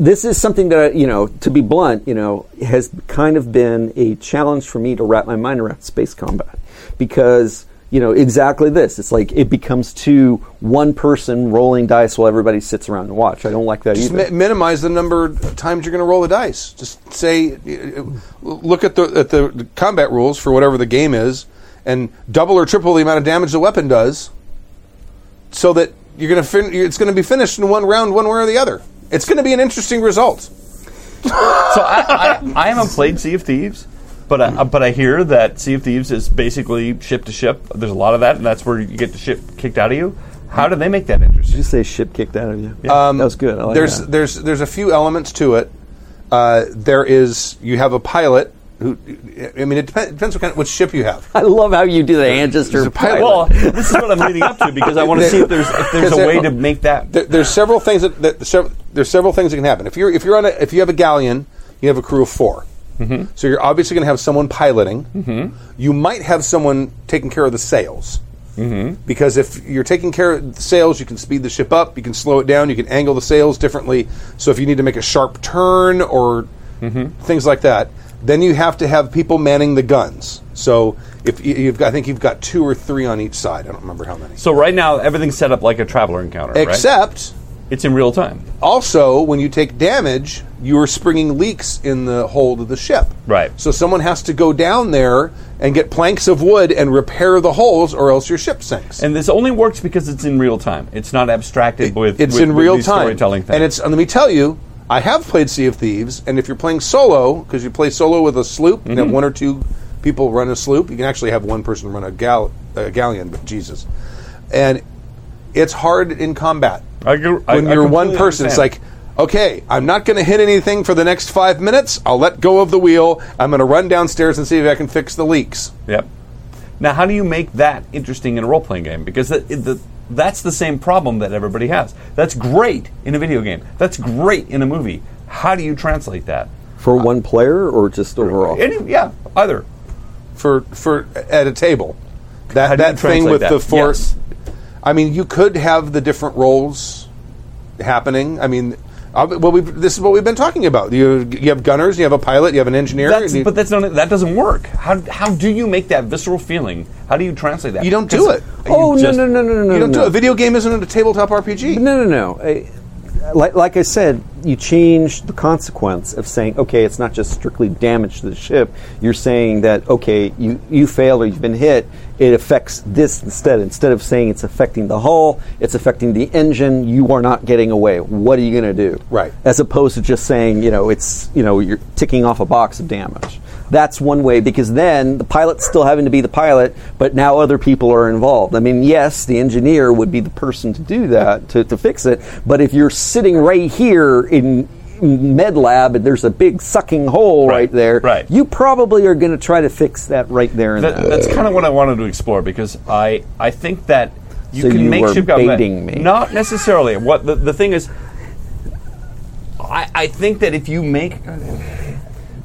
this is something that, you know, to be blunt, you know, has kind of been a challenge for me to wrap my mind around space combat because, you know, exactly this. It's like it becomes too one person rolling dice while everybody sits around and watch. I don't like that Just either. Just mi- minimize the number of times you're going to roll the dice. Just say, look at the at the combat rules for whatever the game is, and double or triple the amount of damage the weapon does, so that you're going to fin- it's going to be finished in one round, one way or the other. It's going to be an interesting result. So I, I, I haven't played Sea of Thieves. But I, but I hear that Sea of Thieves is basically ship to ship. There's a lot of that, and that's where you get the ship kicked out of you. How do they make that interesting? Did you say ship kicked out of you? Yeah. Um, that was good. I like there's that. there's there's a few elements to it. Uh, there is you have a pilot who I mean it depends, depends what kind of, what ship you have. I love how you do the hand gesture. Pilot. Well, this is what I'm leading up to because I want to see if there's if there's a way to make that. There, there's several things that, that there's several things that can happen if you're if you're on a, if you have a galleon you have a crew of four. Mm-hmm. So you're obviously going to have someone piloting. Mm-hmm. You might have someone taking care of the sails. Mm-hmm. Because if you're taking care of the sails, you can speed the ship up, you can slow it down, you can angle the sails differently. So if you need to make a sharp turn or mm-hmm. things like that, then you have to have people manning the guns. So if you've got, I think you've got two or three on each side. I don't remember how many. So right now, everything's set up like a Traveller encounter, except... Right? It's in real time. Also, when you take damage, you are springing leaks in the hold of the ship. Right. So someone has to go down there and get planks of wood and repair the holes, or else your ship sinks. And this only works because it's in real time. It's not abstracted it, with, it's with, in with real these time. Storytelling things. And it's, and let me tell you, I have played Sea of Thieves, and if you're playing solo, because you play solo with a sloop, mm-hmm. and have one or two people run a sloop, you can actually have one person run a, gal- a galleon, but Jesus. And it's hard in combat. I, when I, you're I one person, understand. It's like, okay, I'm not going to hit anything for the next five minutes. I'll let go of the wheel. I'm going to run downstairs and see if I can fix the leaks. Yep. Now, how do you make that interesting in a role-playing game? Because the, the, that's the same problem that everybody has. That's great in a video game. That's great in a movie. How do you translate that? For uh, one player or just overall? Any, yeah, either. For for at a table. That that thing with that? the force. Yes. I mean, you could have the different roles happening. I mean, well, we this is what we've been talking about. You you have gunners, you have a pilot, you have an engineer. That's, you, but that's not, that doesn't work. How how do you make that visceral feeling? How do you translate that? You don't do it. Oh no no no no no no! You don't no. do it. A video game isn't a tabletop R P G. No no no. I, like, like I said, you change the consequence of saying, okay, it's not just strictly damage to the ship. You're saying that okay, you you failed or you've been hit. It affects this instead. Instead of saying it's affecting the hull, it's affecting the engine. You are not getting away. What are you going to do? Right. As opposed to just saying, you know, it's, you know, you're ticking off a box of damage. That's one way, because then the pilot's still having to be the pilot, but now other people are involved. I mean, yes, the engineer would be the person to do that, to, to fix it, but if you're sitting right here in med lab and there's a big sucking hole right, right there, right. you probably are going to try to fix that right there. And that, that. That's kind of what I wanted to explore, because I, I think that you so can you make were ship baiting me. Not necessarily. What the, the thing is, I, I think that if you make...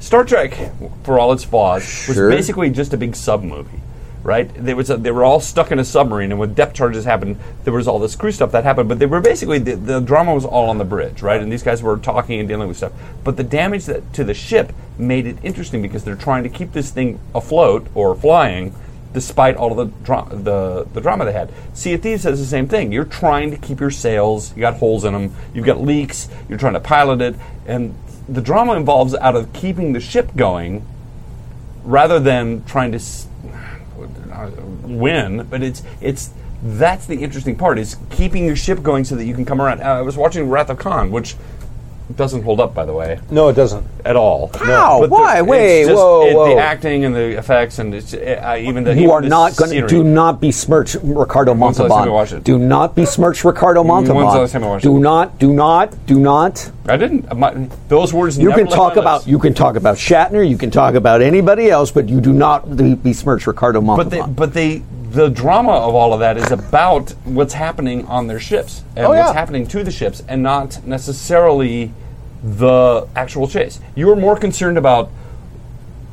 Star Trek, for all its flaws, was sure. basically just a big sub movie, right? There was a, they were all stuck in a submarine, and when depth charges happened, there was all this crew stuff that happened. But they were basically the, the drama was all on the bridge, right? And these guys were talking and dealing with stuff. But the damage that, to the ship made it interesting because they're trying to keep this thing afloat or flying, despite all of the dra- the the drama they had. Sea of Thieves says the same thing. You're trying to keep your sails. You got holes in them. You've got leaks. You're trying to pilot it, and the drama involves out of keeping the ship going rather than trying to s- win, but it's it's that's the interesting part, is keeping your ship going so that you can come around. Uh, I was watching Wrath of Khan, which doesn't hold up, by the way. No, it doesn't. At all. How? No. Why? The, Wait, just, whoa, it, whoa. The acting and the effects and it's, uh, even the You even are the not going to... Do not besmirch Ricardo Montalban. Do not besmirch Ricardo Montalban. Do not, do not, do not. I didn't. My, those words you never can talk about. Lips. You can talk about Shatner, you can talk about anybody else, but you do not besmirch Ricardo Montalban. But they... But they the drama of all of that is about what's happening on their ships and oh, yeah. what's happening to the ships, and not necessarily the actual chase. You are more concerned about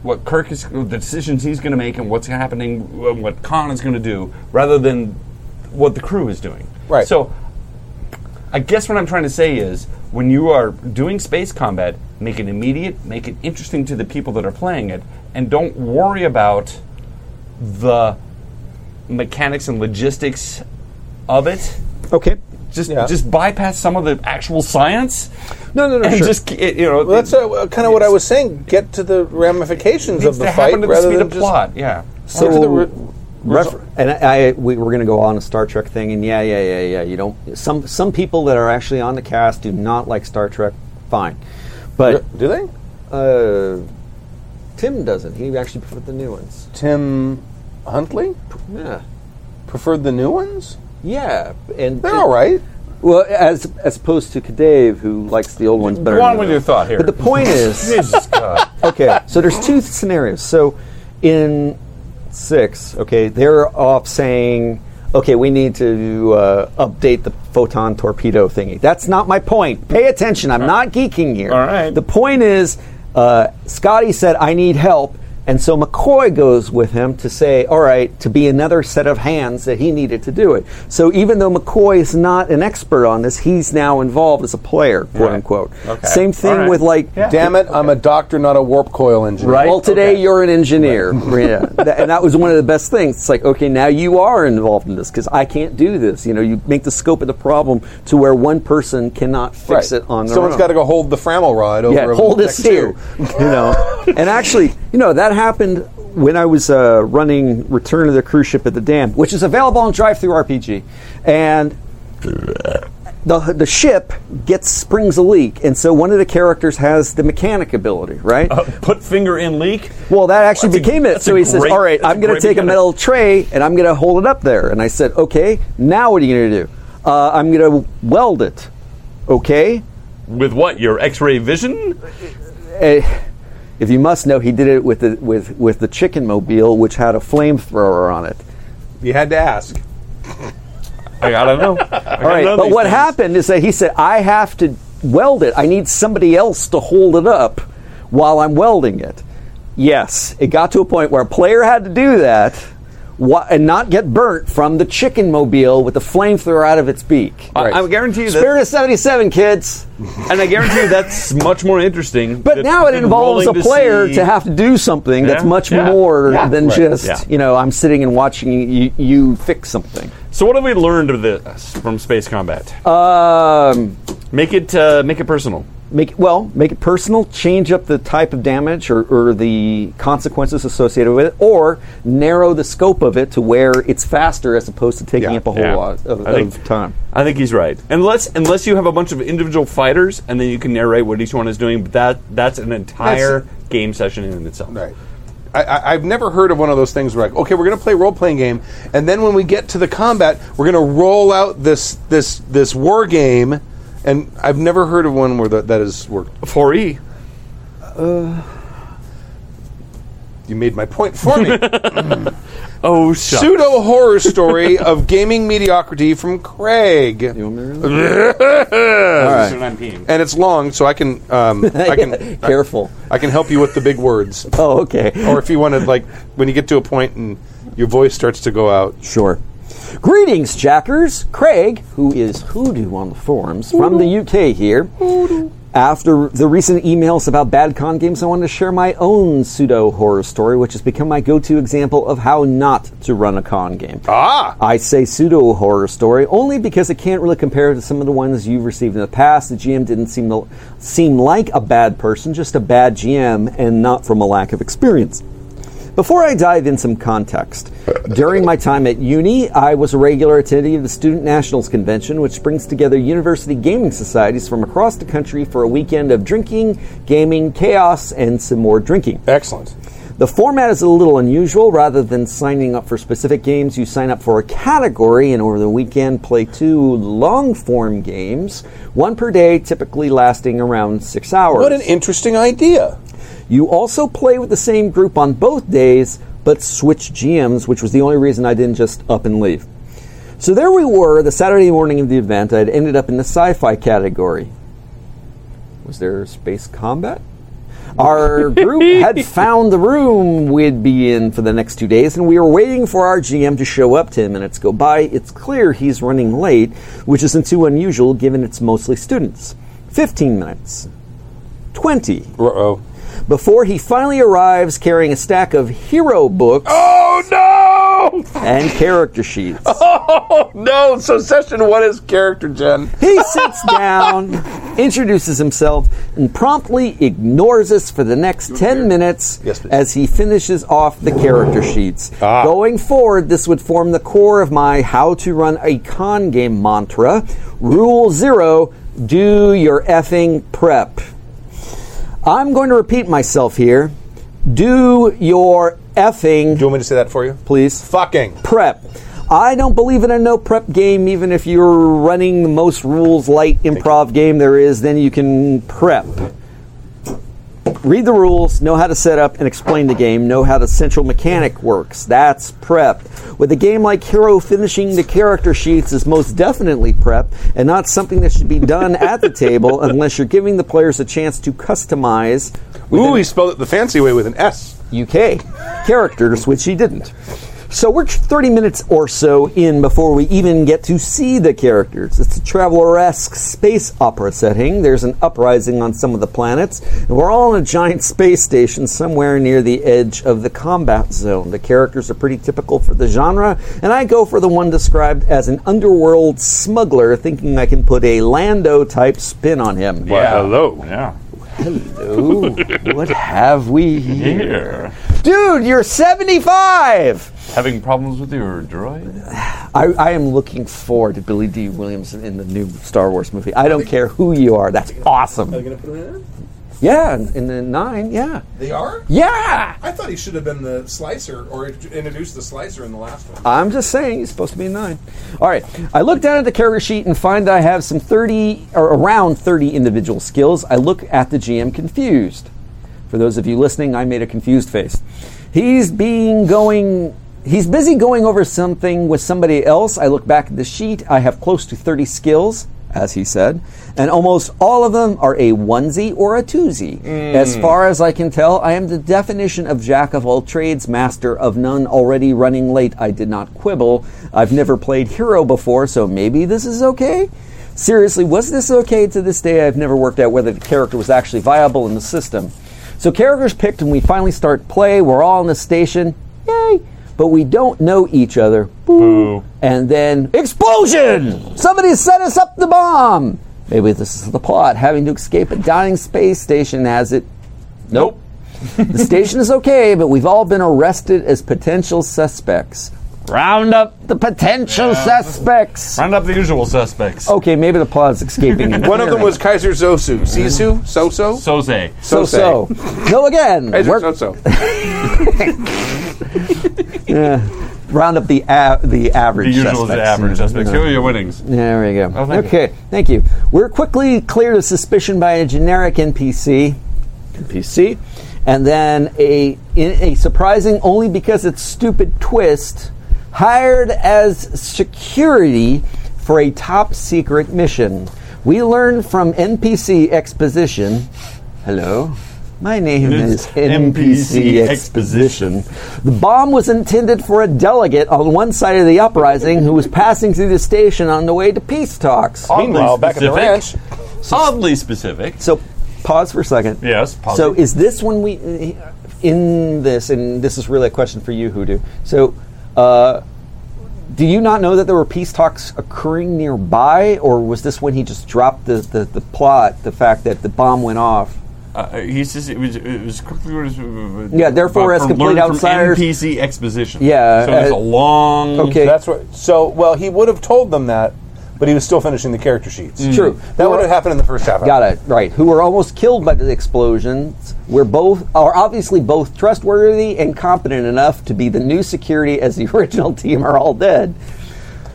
what Kirk is, the decisions he's going to make, and what's happening, what Khan is going to do, rather than what the crew is doing. Right. So, I guess what I'm trying to say is, when you are doing space combat, make it immediate, make it interesting to the people that are playing it, and don't worry about the mechanics and logistics of it. Okay. Just yeah. just bypass some of the actual science. No, no, no. And sure. just it, you know, well, that's uh, kind of what I was saying. Get to the ramifications of the fight to rather the than just plot. Yeah. So to the re- refer- and I, I we were going to go on a Star Trek thing, and yeah, yeah, yeah, yeah. You don't. Some some people that are actually on the cast do not like Star Trek. Fine, but do they? Uh, Tim doesn't. He actually preferred the new ones. Tim Huntley? Yeah. Preferred the new ones? Yeah. And they're all right. Well, as as opposed to Kadave, who likes the old ones better. Why don't we do thought here? But the point is... Jesus God. Okay, so there's two scenarios. So in six, okay, they're off saying, okay, we need to uh, update the photon torpedo thingy. That's not my point. Pay attention. I'm all not geeking here. All right. The point is, uh, Scotty said, I need help. And so McCoy goes with him to say, all right, to be another set of hands that he needed to do it. So even though McCoy is not an expert on this, he's now involved as a player, quote right. unquote. Okay. Same thing right. with like... Yeah. Damn it, okay. I'm a doctor, not a warp coil engineer. Right? Well, today okay. you're an engineer. Right. Yeah. That, and that was one of the best things. It's like, okay, now you are involved in this because I can't do this. You know, you make the scope of the problem to where one person cannot fix right. it on their Someone's own. Someone's got to go hold the Framel rod over... Yeah, hold this steer. You know, and actually, you know, that happened when I was uh, running Return of the Cruise Ship at the Dam, which is available on DriveThruRPG, and the the ship gets springs a leak, and so one of the characters has the mechanic ability, right? Uh, put finger in leak. Well, that actually that's became a, it. So he great, says, "All right, I'm going to take mechanic. a metal tray and I'm going to hold it up there." And I said, "Okay, now what are you going to do? Uh, I'm going to weld it." Okay. With what? Your X-ray vision? Uh, If you must know, he did it with the with with the chicken mobile, which had a flamethrower on it. You had to ask. I gotta know. I gotta All right, know but what things. happened is that he said, "I have to weld it. I need somebody else to hold it up while I'm welding it." Yes, it got to a point where a player had to do that wh- and not get burnt from the chicken mobile with the flamethrower out of its beak. I, right. I guarantee you that. Spirit of seventy-seven, kids. And I guarantee you that's much more interesting. But now it involves a player to, to have to do something yeah. that's much yeah. more yeah. than right. just, yeah. you know, I'm sitting and watching you, you fix something. So what have we learned of this from space combat? Um, make it uh, make it personal. Make well, make it personal, change up the type of damage or, or the consequences associated with it, or narrow the scope of it to where it's faster as opposed to taking yeah, up a whole yeah. lot of, I think, of time. I think he's right. Unless unless you have a bunch of individual fighters and then you can narrate what each one is doing, but that that's an entire that's, game session in itself. Right. I, I've never heard of one of those things where, like, okay, we're going to play a role-playing game, and then when we get to the combat, we're going to roll out this this this war game, and I've never heard of one where that, that has worked. four E. Uh, you made my point for me. Oh, shucks. Pseudo-horror story of gaming mediocrity from Craig. You want me to read that? All right. And it's long, so I can... Um, I can Careful. I, I can help you with the big words. Oh, okay. Or if you want to, like, when you get to a point and your voice starts to go out. Sure. Greetings, Jackers. Craig, who is Hoodoo on the forums, from the U K here. Hoodoo. After the recent emails about bad con games, I wanted to share my own pseudo-horror story, which has become my go-to example of how not to run a con game. Ah! I say pseudo-horror story only because it can't really compare to some of the ones you've received in the past. The G M didn't seem to, seem like a bad person, just a bad G M, and not from a lack of experience. Before I dive in, some context. During my time at uni, I was a regular attendee of the Student Nationals Convention, which brings together university gaming societies from across the country for a weekend of drinking, gaming, chaos, and some more drinking. Excellent. The format is a little unusual. Rather than signing up for specific games, you sign up for a category and over the weekend play two long-form games, one per day, typically lasting around six hours. What an interesting idea. You also play with the same group on both days, but switch G Ms, which was the only reason I didn't just up and leave. So there we were, the Saturday morning of the event. I had ended up in the sci-fi category. Was there space combat? Our group had found the room we'd be in for the next two days, and we were waiting for our G M to show up. Ten minutes go by. It's clear he's running late, which isn't too unusual given it's mostly students. Fifteen minutes. Twenty. Uh-oh. Before he finally arrives carrying a stack of hero books. Oh, no! And character sheets. Oh, no! So session one is character, Jen. He sits down, introduces himself, and promptly ignores us for the next ten minutes yes, as he finishes off the character sheets. Ah. Going forward, this would form the core of my how to run a con game mantra. Rule zero, do your effing prep. I'm going to repeat myself here. Do your effing... Do you want me to say that for you? Please. Fucking. Prep. I don't believe in a no-prep game, even if you're running the most rules-light improv game there is, then you can prep. Read the rules, know how to set up and explain the game, know how the central mechanic works. That's prep. With a game like Hero, finishing the character sheets is most definitely prep, and not something that should be done at the table unless you're giving the players a chance to customize. Ooh, he spelled it the fancy way with an S. U K characters, which he didn't. So we're thirty minutes or so in before we even get to see the characters. It's a Traveller-esque space opera setting. There's an uprising on some of the planets, and we're all in a giant space station somewhere near the edge of the combat zone. The characters are pretty typical for the genre, and I go for the one described as an underworld smuggler, thinking I can put a Lando-type spin on him. Yeah. Well, hello. Yeah. Hello. What have we here? Dude, you're seventy-five! Having problems with your droid? I, I am looking forward to Billy D. Williamson in the new Star Wars movie. I don't care who you are. That's awesome. Are they going to put him in? Yeah, in, in the nine, yeah. They are? Yeah! I thought he should have been the slicer, or introduced the slicer in the last one. I'm just saying, he's supposed to be in nine. All right, I look down at the character sheet and find I have some thirty, or around thirty individual skills. I look at the G M confused. For those of you listening, I made a confused face. He's being going... He's busy going over something with somebody else. I look back at the sheet. I have close to thirty skills, as he said, and almost all of them are a onesie or a twosie. Mm. As far as I can tell, I am the definition of jack of all trades, master of none, already running late. I did not quibble. I've never played hero before, so maybe this is okay? Seriously, was this okay? To this day, I've never worked out whether the character was actually viable in the system. So characters picked, and we finally start play. We're all in the station. Yay! But we don't know each other. Boo. Boo. And then, explosion! Somebody set us up the bomb! Maybe this is the plot. Having to escape a dying space station has it. Nope. The station is okay, but we've all been arrested as potential suspects. Round up the potential yeah. suspects. Round up the usual suspects. Okay, maybe the plot's escaping. One of them was Kaiser Sosu. Sisu? Soso? Sose. Soso. Soso. No, again. Kaiser Soso. yeah. Round up the av- the average suspects. The usual suspects. average suspects. Here are your winnings. There we go. Oh, thank okay, you. thank you. We're quickly cleared of suspicion by a generic N P C. N P C. And then a a surprising, only because it's stupid twist... hired as security for a top-secret mission. We learn from N P C Exposition... Hello? My name is N P C Exposition. The bomb was intended for a delegate on one side of the uprising who was passing through the station on the way to peace talks. Meanwhile, back at the ranch... Oddly specific. So, pause for a second. Yes, pause. So, is this when we... In this, and this is really a question for you, Hoodoo. So... Uh, do you not know that there were peace talks occurring nearby, or was this when he just dropped the, the, the plot, the fact that the bomb went off? Uh, he says it was it was completely yeah. Therefore, as complete outsiders, N P C exposition. Yeah, so uh, it's a long. Okay, that's what. So well, he would have told them that, but he was still finishing the character sheets. Mm. True, that would have happened in the first half hour. Got it right. Who were almost killed by the explosions. We're both are obviously both trustworthy and competent enough to be the new security, as the original team are all dead.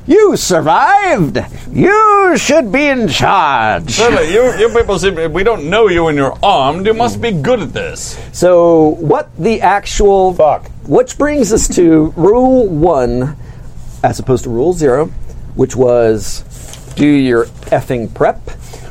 You survived. You should be in charge. You, you people say, we don't know you and you're armed. You must be good at this. So what the actual fuck? Which brings us to rule one, as opposed to rule zero, which was do your effing prep.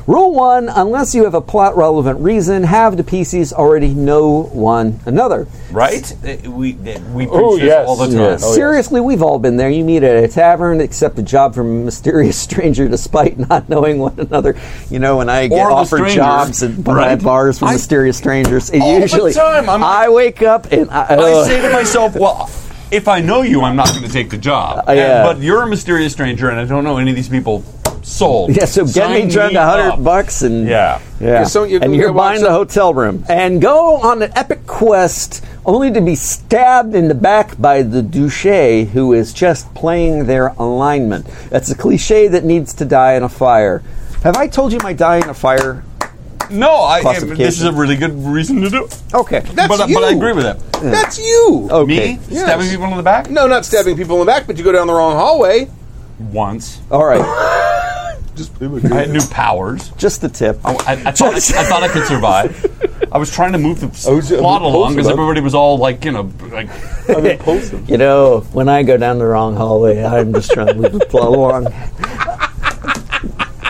Rule one, unless you have a plot-relevant reason, have the P Cs already know one another. Right? S- we we oh, preach yes. all the time. Yes. Oh, Seriously, yes. We've all been there. You meet at a tavern, accept a job from a mysterious stranger despite not knowing one another. You know, and I get offered jobs at right. bars from I, mysterious strangers. And all usually, the time. I'm, I wake up and I... Uh, I say to myself, well... If I know you, I'm not going to take the job. Uh, yeah. and, but you're a mysterious stranger, and I don't know any of these people. Sold. Yeah, so get me drunk a hundred bucks, and yeah, yeah, so you're and you're buying the hotel room, and go on an epic quest, only to be stabbed in the back by the douche who is just playing their alignment. That's a cliche that needs to die in a fire. Have I told you my die in a fire? No, I, I, this is a really good reason to do it. Okay. That's but, you. But I agree with that. Yeah. That's you. Okay. Me? Yes. Stabbing people in the back? No, not stabbing people in the back, but you go down the wrong hallway. Once. All right. Just I had new powers. Just the tip. Oh, I, I, thought I, I thought I could survive. I was trying to move the plot along because everybody was all like, you know, like... You know, when I go down the wrong hallway, I'm just trying to move the plot along.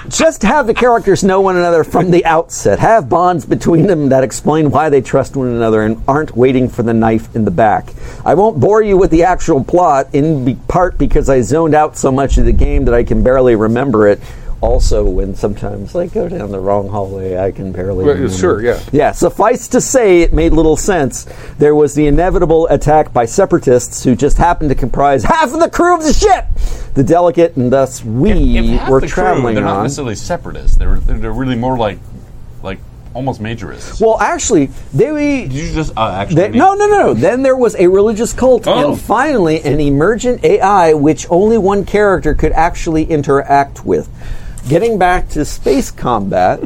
Just have the characters know one another from the outset. Have bonds between them that explain why they trust one another and aren't waiting for the knife in the back. I won't bore you with the actual plot, in part because I zoned out so much of the game that I can barely remember it. Also, when sometimes I go down the wrong hallway, I can barely remember. Sure, yeah. Yeah, suffice to say, it made little sense. There was the inevitable attack by separatists who just happened to comprise half of the crew of the ship! The delegate, and thus we, if, if half were the traveling crew, they're on... They're not necessarily separatists. They're, they're really more like... like almost majorists. Well, actually, they... We, Did you just... Uh, actually they, no, no, no, no. Then there was a religious cult, oh. and finally an emergent A I which only one character could actually interact with. Getting back to space combat...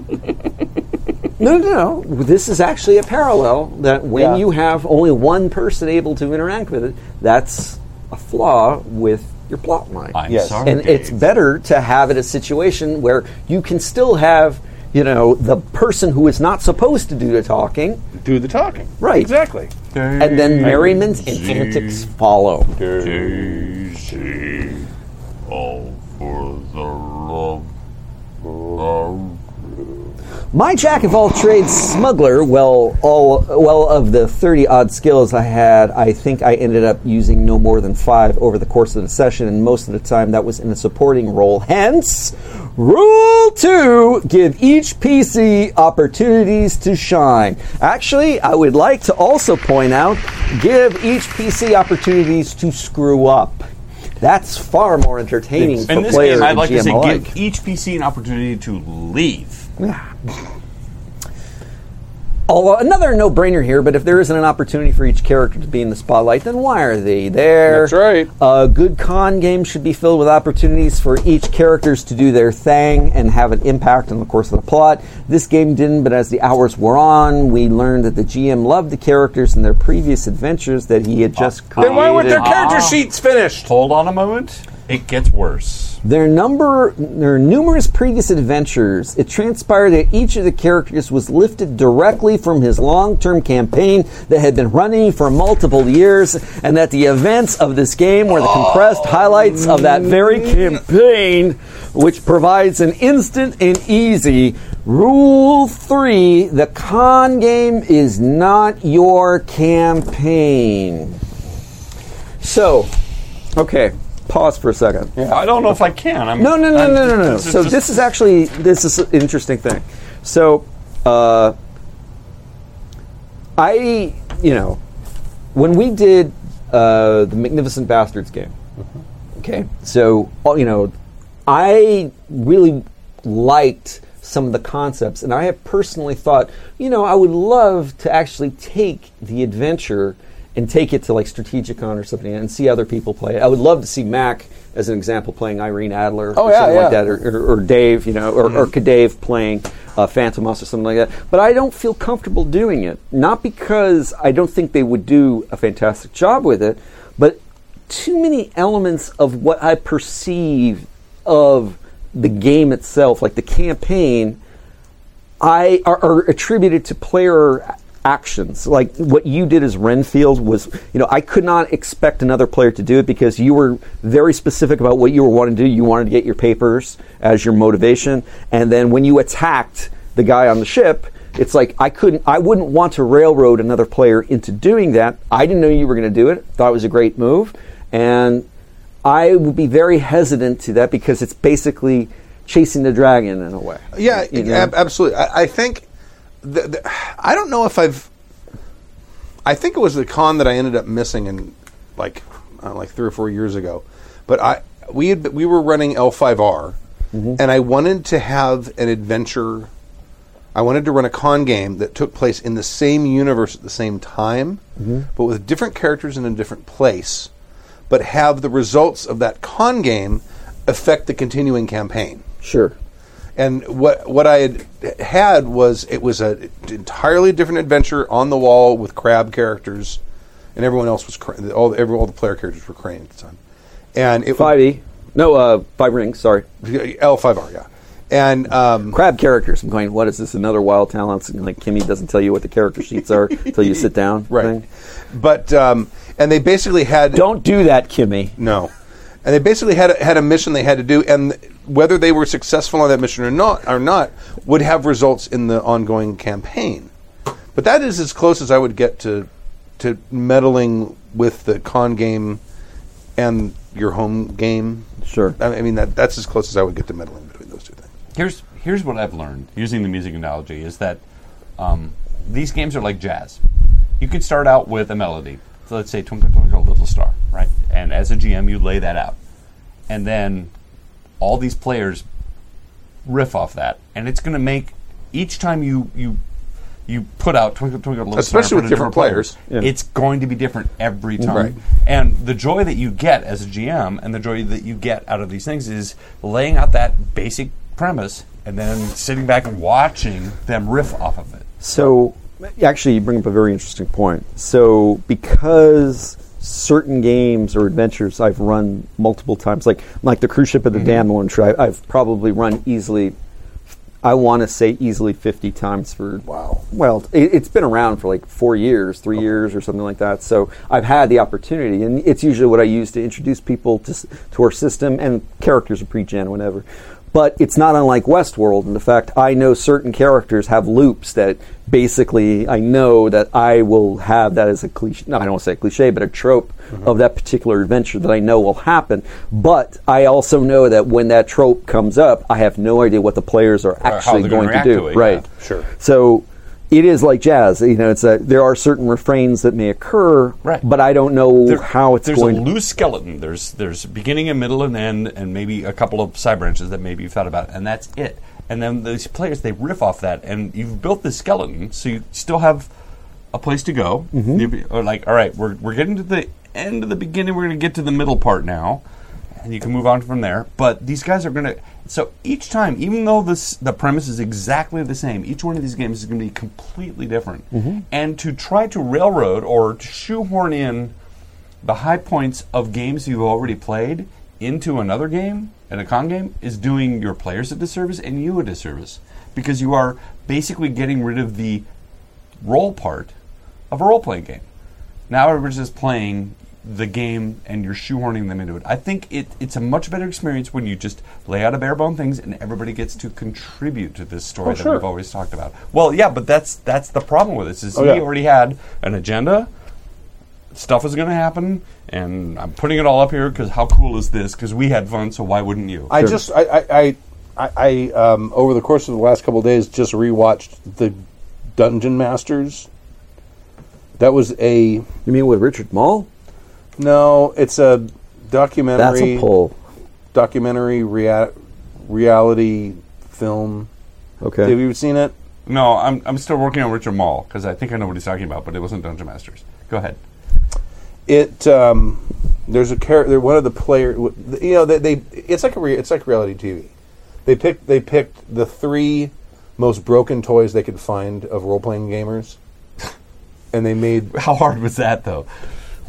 No, no, no. This is actually a parallel that when yeah. you have only one person able to interact with it, that's a flaw with... your plot line. I'm yes. sorry, and Dave. It's better to have it a situation where you can still have you know, the person who is not supposed to do the talking... Do the talking. Right. Exactly. And then merriments and antics follow. Daisy, all for the love, love. My jack of all trades smuggler, well, all well of the thirty-odd skills I had, I think I ended up using no more than five over the course of the session, and most of the time that was in a supporting role. Hence, rule two, give each P C opportunities to shine. Actually, I would like to also point out, give each P C opportunities to screw up. That's far more entertaining for players and G M alike. In this game, I'd like to say, give each P C an opportunity to leave. Although, another no-brainer here, but if there isn't an opportunity for each character to be in the spotlight, then why are they there? That's right. A good con game should be filled with opportunities for each characters to do their thing and have an impact on the course of the plot. This game didn't, but as the hours wore on, we learned that the G M loved the characters and their previous adventures that he had just uh, created. Then why weren't their character ah. sheets finished? Hold on a moment. It gets worse. Their number, their numerous previous adventures, it transpired that each of the characters was lifted directly from his long-term campaign that had been running for multiple years, and that the events of this game were the compressed oh. highlights of that very campaign, which provides an instant and easy rule three, the con game is not your campaign. So, okay. Pause for a second. Yeah, I don't know if I can. I'm, no, no, no, I'm, no, no, no, no. So this is actually this is an interesting thing. So, uh, I, you know, when we did uh, the Magnificent Bastards game, mm-hmm. okay. So, you know, I really liked some of the concepts, and I have personally thought, you know, I would love to actually take the adventure and take it to like Strategicon or something and see other people play it. I would love to see Mac, as an example, playing Irene Adler oh, or yeah, something yeah. like that, or, or, or Dave, you know, or, mm-hmm. or Kadave playing uh, Phantomos or something like that. But I don't feel comfortable doing it. Not because I don't think they would do a fantastic job with it, but too many elements of what I perceive of the game itself, like the campaign, I are, are attributed to player actions. Like what you did as Renfield was, you know, I could not expect another player to do it because you were very specific about what you were wanting to do. You wanted to get your papers as your motivation, and then when you attacked the guy on the ship, it's like I couldn't, I wouldn't want to railroad another player into doing that. I didn't know you were going to do it. Thought it was a great move, and I would be very hesitant to that because it's basically chasing the dragon in a way. Yeah, you know? ab- absolutely. I, I think. The, the, I don't know if I've. I think it was the con that I ended up missing in, like, uh, like three or four years ago, but I we had we were running L five R, mm-hmm. and I wanted to have an adventure. I wanted to run a con game that took place in the same universe at the same time, mm-hmm. but with different characters in a different place, but have the results of that con game affect the continuing campaign. Sure. And what what I had had was it was an entirely different adventure on the wall with crab characters, and everyone else was cra- all every all the player characters were Crane at the time, and it five e no uh five rings sorry L five R yeah and um, crab characters. I'm going, what is this, another Wild Talents? And like Kimmy doesn't tell you what the character sheets are until you sit down, right? Thing. But um, and they basically had don't do that, Kimmy. No. And they basically had a, had a mission they had to do, and whether they were successful on that mission or not, or not, would have results in the ongoing campaign. But that is as close as I would get to to meddling with the con game and your home game. Sure. I mean that that's as close as I would get to meddling between those two things. Here's here's what I've learned using the music analogy is that um, these games are like jazz. You could start out with a melody. So let's say Twinkle Twinkle Little Star, right? And as a G M, you lay that out. And then all these players riff off that. And it's going to make, each time you you you put out Twinkle Twinkle Little Star, especially with different players, players yeah. it's going to be different every time. Right. And the joy that you get as a G M and the joy that you get out of these things is laying out that basic premise and then sitting back and watching them riff off of it. So... Actually, you bring up a very interesting point. So, because certain games or adventures I've run multiple times, like like the cruise ship of the mm-hmm. Damned one, I've probably run easily, I want to say easily fifty times for, wow. well, it, it's been around for like four years, three okay. years or something like that. So I've had the opportunity, and it's usually what I use to introduce people to, to our system, and characters are pre-gen, whatever. But it's not unlike Westworld in the fact I know certain characters have loops that basically I know that I will have that as a cliche, no, I don't want to say a cliche, but a trope mm-hmm. of that particular adventure that I know will happen. But I also know that when that trope comes up, I have no idea what the players are actually uh, going to do. To it, right. Yeah, sure. So it is like jazz, you know. It's a, there are certain refrains that may occur, right. but I don't know there, how it's there's going. There's a loose skeleton. There's there's beginning and middle and end, and maybe a couple of side branches that maybe you've thought about, and that's it. And then these players, they riff off that, and you've built this skeleton, so you still have a place to go. Mm-hmm. You, or like, all right, we're we're getting to the end of the beginning. We're going to get to the middle part now, and you can move on from there. But these guys are going to. So each time, even though this the premise is exactly the same, each one of these games is going to be completely different. Mm-hmm. And to try to railroad or to shoehorn in the high points of games you've already played into another game, and a con game, is doing your players a disservice and you a disservice. Because you are basically getting rid of the role part of a role-playing game. Now everybody's just playing the game, and you're shoehorning them into it. I think it, it's a much better experience when you just lay out a bare bone things, and everybody gets to contribute to this story oh, that sure. we've always talked about. Well, yeah, but that's that's the problem with this. Is oh, we yeah. already had an agenda. Stuff is going to happen, and I'm putting it all up here because how cool is this? Because we had fun, so why wouldn't you? I sure. just I I I, I um, over the course of the last couple of days just rewatched the Dungeon Masters. That was a you mean with Richard Mall? No, it's a documentary. That's a pull. Documentary rea- reality film. Okay. Have you seen it? No, I'm I'm still working on Richard Mall because I think I know what he's talking about, but it wasn't Dungeon Masters. Go ahead. It um, there's a character. One of the player. You know, they, they it's like a re- it's like reality T V. They picked they picked the three most broken toys they could find of role playing gamers, and they made. How hard was that though?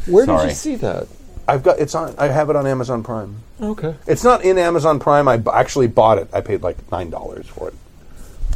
Where Sorry. did you see that? I've got it's on. I have it on Amazon Prime. Okay. It's not in Amazon Prime. I b- actually bought it. I paid like nine dollars for it,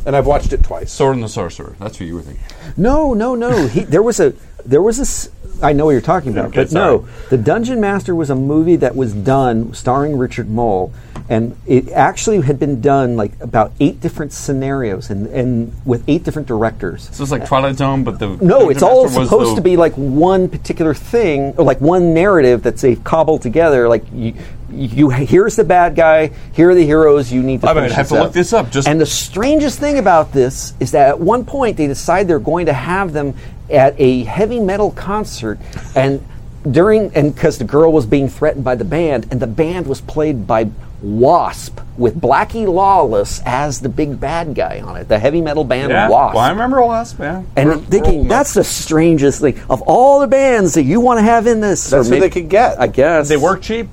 and I've watched it twice. Sword and the Sorcerer. That's what you were thinking. No, no, no. he, there was a. There was a. S- I know what you're talking about, okay, but sorry. no. The Dungeon Master was a movie that was done starring Richard Mole, and it actually had been done like about eight different scenarios and, and with eight different directors. So it's like Twilight Zone, but the no, Dungeon it's Master all supposed to be like one particular thing or like one narrative that they've cobbled together. Like you, you here's the bad guy, here are the heroes. You need to. I mean, I have to out. look this up. Just and the strangest thing about this is that at one point they decide they're going to have them at a heavy metal concert, and during and because the girl was being threatened by the band, and the band was played by Wasp with Blackie Lawless as the big bad guy on it, the heavy metal band yeah. Wasp. Well, I remember Wasp, yeah. And we're, I'm thinking that's the strangest thing of all the bands that you want to have in this. That's what they could get, I guess. They work cheap.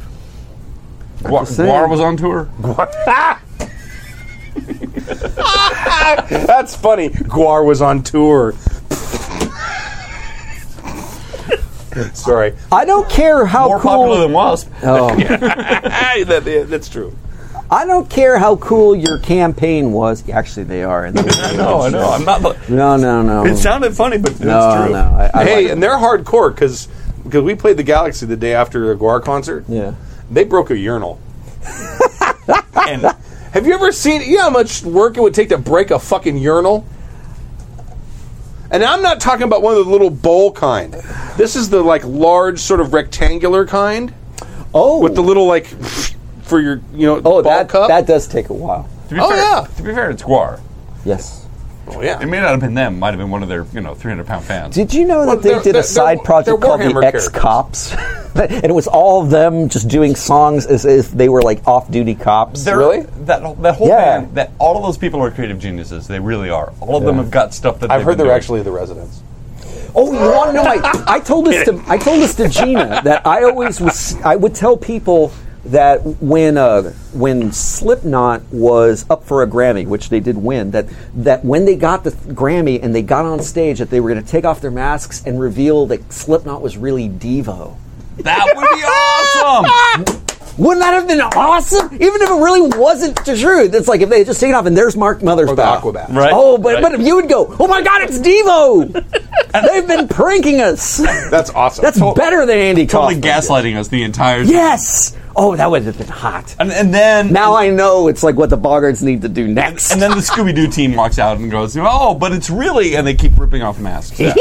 Wa- War was on tour. That's funny. Guar was on tour. Sorry. I don't care how More cool... More popular than Wasp. Oh. that, that's true. I don't care how cool your campaign was. Actually, they are. In the no, I know. I'm not... No, no, no. It sounded funny, but it's no, true. No, I, I hey, like and they're hardcore, because we played the Galaxy the day after a Guar concert. Yeah. They broke a urinal. And have you ever seen... You know how much work it would take to break a fucking urinal? And I'm not talking about one of the little bowl kind. This is the like large sort of rectangular kind. Oh, with the little like for your you know. Oh, that cup. That does take a while. To be oh fair, yeah. To be fair, it's Guar. Yes. Well, yeah. It may not have been them. Might have been one of their you know three hundred pound fans. Did you know well, that they did a side project called the X Cops, and it was all of them just doing songs as if they were like off duty cops. They're, really? That that whole yeah. band. That all of those people are creative geniuses. They really are. All of yeah. them have got stuff that I've heard. They're doing. Actually the Residents. Oh, you want to know? I, I told this to I told this to Gina that I always was. I would tell people that when uh, when Slipknot was up for a Grammy, which they did win, that that when they got the Grammy and they got on stage, that they were going to take off their masks and reveal that Slipknot was really Devo. That would be awesome. Wouldn't that have been awesome? Even if it really wasn't true. That's like if they had just taken off and there's Mark Mothersbaugh. Or the Aquabat. Right. Oh, but, right. but you would go, oh my God, it's Devo! They've been pranking us. That's awesome. That's totally, better than Andy Kaufman. Totally gaslighting us the entire time. Yes! Oh, that would have been hot. And, and then... Now I know it's like what the Boggards need to do next. And, and then the Scooby-Doo team walks out and goes, oh, but it's really... And they keep ripping off masks. Yeah.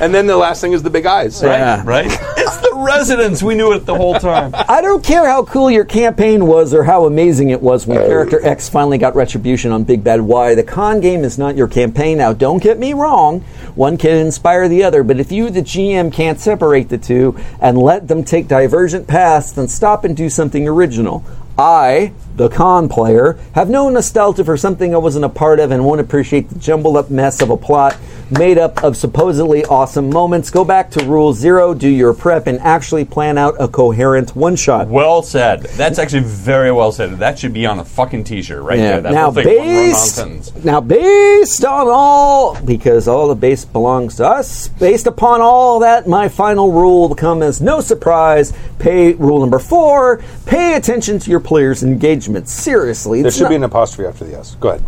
And then the last thing is the big eyes. Right, yeah. right? It's the residents. We knew it the whole time. I don't care how cool your campaign was or how amazing it was when Character X finally got retribution on Big Bad Y. The con game is not your campaign. Now, don't get me wrong. One can inspire the other. But if you, the G M, can't separate the two and let them take divergent paths, then stop and do something original. I, the con player, have no nostalgia for something I wasn't a part of and won't appreciate the jumbled up mess of a plot made up of supposedly awesome moments. Go back to rule zero, do your prep, and actually plan out a coherent one-shot. Well said. That's actually very well said. That should be on a fucking t-shirt right yeah. there. That now, thing, based, one run now, based on all, because all the base belongs to us, based upon all that, my final rule will come as no surprise. Pay rule number four, pay attention to your players' engagement. Seriously. There should not- be an apostrophe after the S. Go ahead.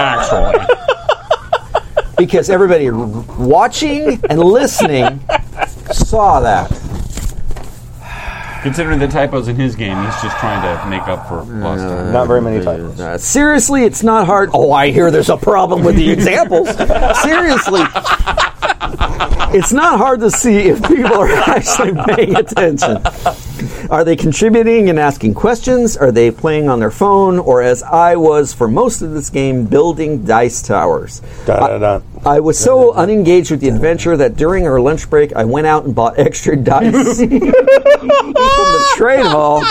Actually. Because everybody watching and listening saw that. Considering the typos in his game, he's just trying to make up for lost time. Uh, not very many typos. Uh, seriously, it's not hard. Oh, I hear there's a problem with the examples. Seriously. It's not hard to see if people are actually paying attention. Are they contributing and asking questions? Are they playing on their phone? Or as I was for most of this game, building dice towers. Da, da, da. I, I was so unengaged with the adventure that during our lunch break, I went out and bought extra dice from the trade hall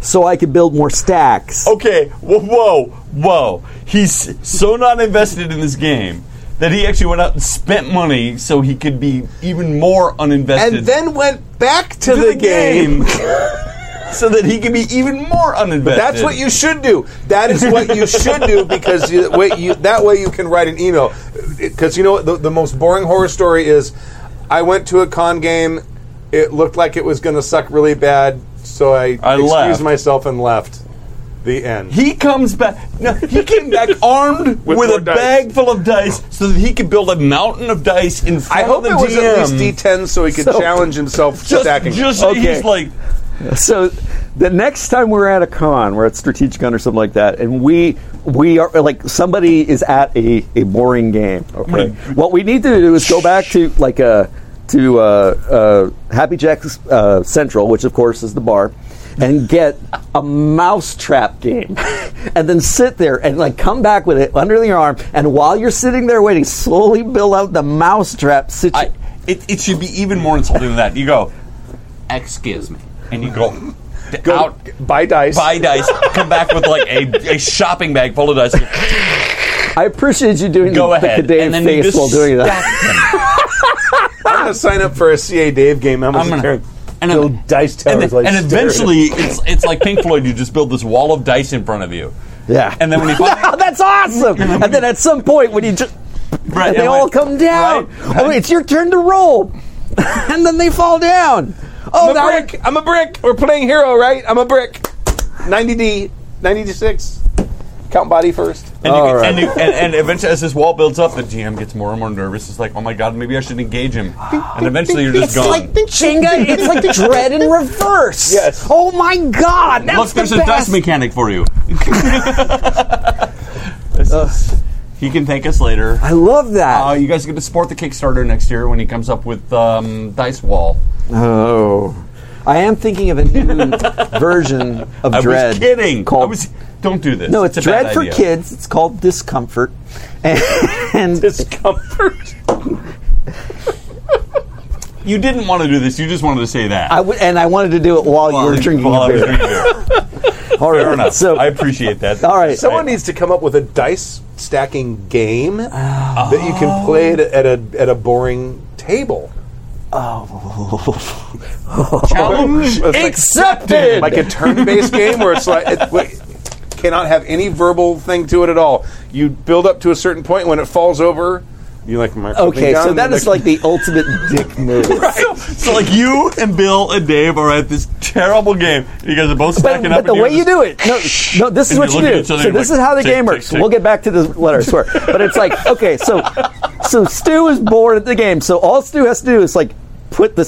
so I could build more stacks. Okay, whoa, whoa, whoa. He's so not invested in this game that he actually went out and spent money so he could be even more uninvested. And then went back to, to the, the game. So that he could be even more uninvested. But that's what you should do. That is what you should do because you, wait, you, that way you can write an email. Because you know what? The, the most boring horror story is, I went to a con game, it looked like it was going to suck really bad, so I, I excused left. myself and left. The end. He comes back. No, he came back armed with, with a dice. bag full of dice, so that he could build a mountain of dice in front I hope of the it was D M. At least D ten, so he could so challenge himself. Just, stacking. just okay. He's like. So, the next time we're at a con, we're at Strategicon or something like that, and we we are like somebody is at a, a boring game. Okay. What we need to do is go back to like a to uh, uh, Happy Jacks uh, Central, which of course is the bar. And get a mousetrap game. And then sit there and like come back with it under your arm. And while you're sitting there waiting, slowly build out the mousetrap situation. It, it should be even more insulting than that. You go, excuse me. And you go, go out, buy dice. Buy dice. Come back with like a, a shopping bag full of dice. I appreciate you doing go the, ahead. the Kadave face while doing that. I'm going to sign up for a C A Dave game. I'm, I'm going to. And, build dice towers and, the, like and eventually, it's it's like Pink Floyd. You just build this wall of dice in front of you. Yeah. And then when you finally, no, that's awesome. And then, and then at some point, when you just right, they all like, come down. Right, oh, wait, it's your turn to roll, and then they fall down. Oh, I'm a brick. One. I'm a brick. We're playing Hero, right? I'm a brick. ninety D, ninety D six. Count body first. And, you, right. and, you, and, and eventually, as this wall builds up, the G M gets more and more nervous. It's like, oh my god, maybe I should engage him. And eventually, you're just it's gone. Like the Jenga, it's like the Dread in reverse. Yes. Oh my god, that's Look, there's the a best. dice mechanic for you. This is, he can thank us later. I love that. Uh, you guys get to support the Kickstarter next year when he comes up with um, Dice Wall. Oh. I am thinking of a new version of I Dread. I was kidding. Called I was... Don't do this. No, it's, it's a Dread for idea. Kids. It's called Discomfort. And, and Discomfort? You didn't want to do this. You just wanted to say that. I w- and I wanted to do it while, while you were drinking while beer. I was drinking beer. All right. Fair enough. So, I appreciate that. All right. Someone I, needs to come up with a dice stacking game oh. that you can play at a, at a boring table. Oh. Challenge like accepted! Like a turn-based game where it's like... It, wait, cannot have any verbal thing to it at all. You build up to a certain point. When it falls over, You like my okay, so that is like the ultimate dick move. Right. So, so like you and Bill and Dave are at this terrible game. You guys are both stacking but, up. But the way you do it, no, no, this is what you do. So this like, is how the tick, game works. Tick, tick. We'll get back to the letter, I swear. But it's like okay, so so Stu is bored at the game. So all Stu has to do is like put the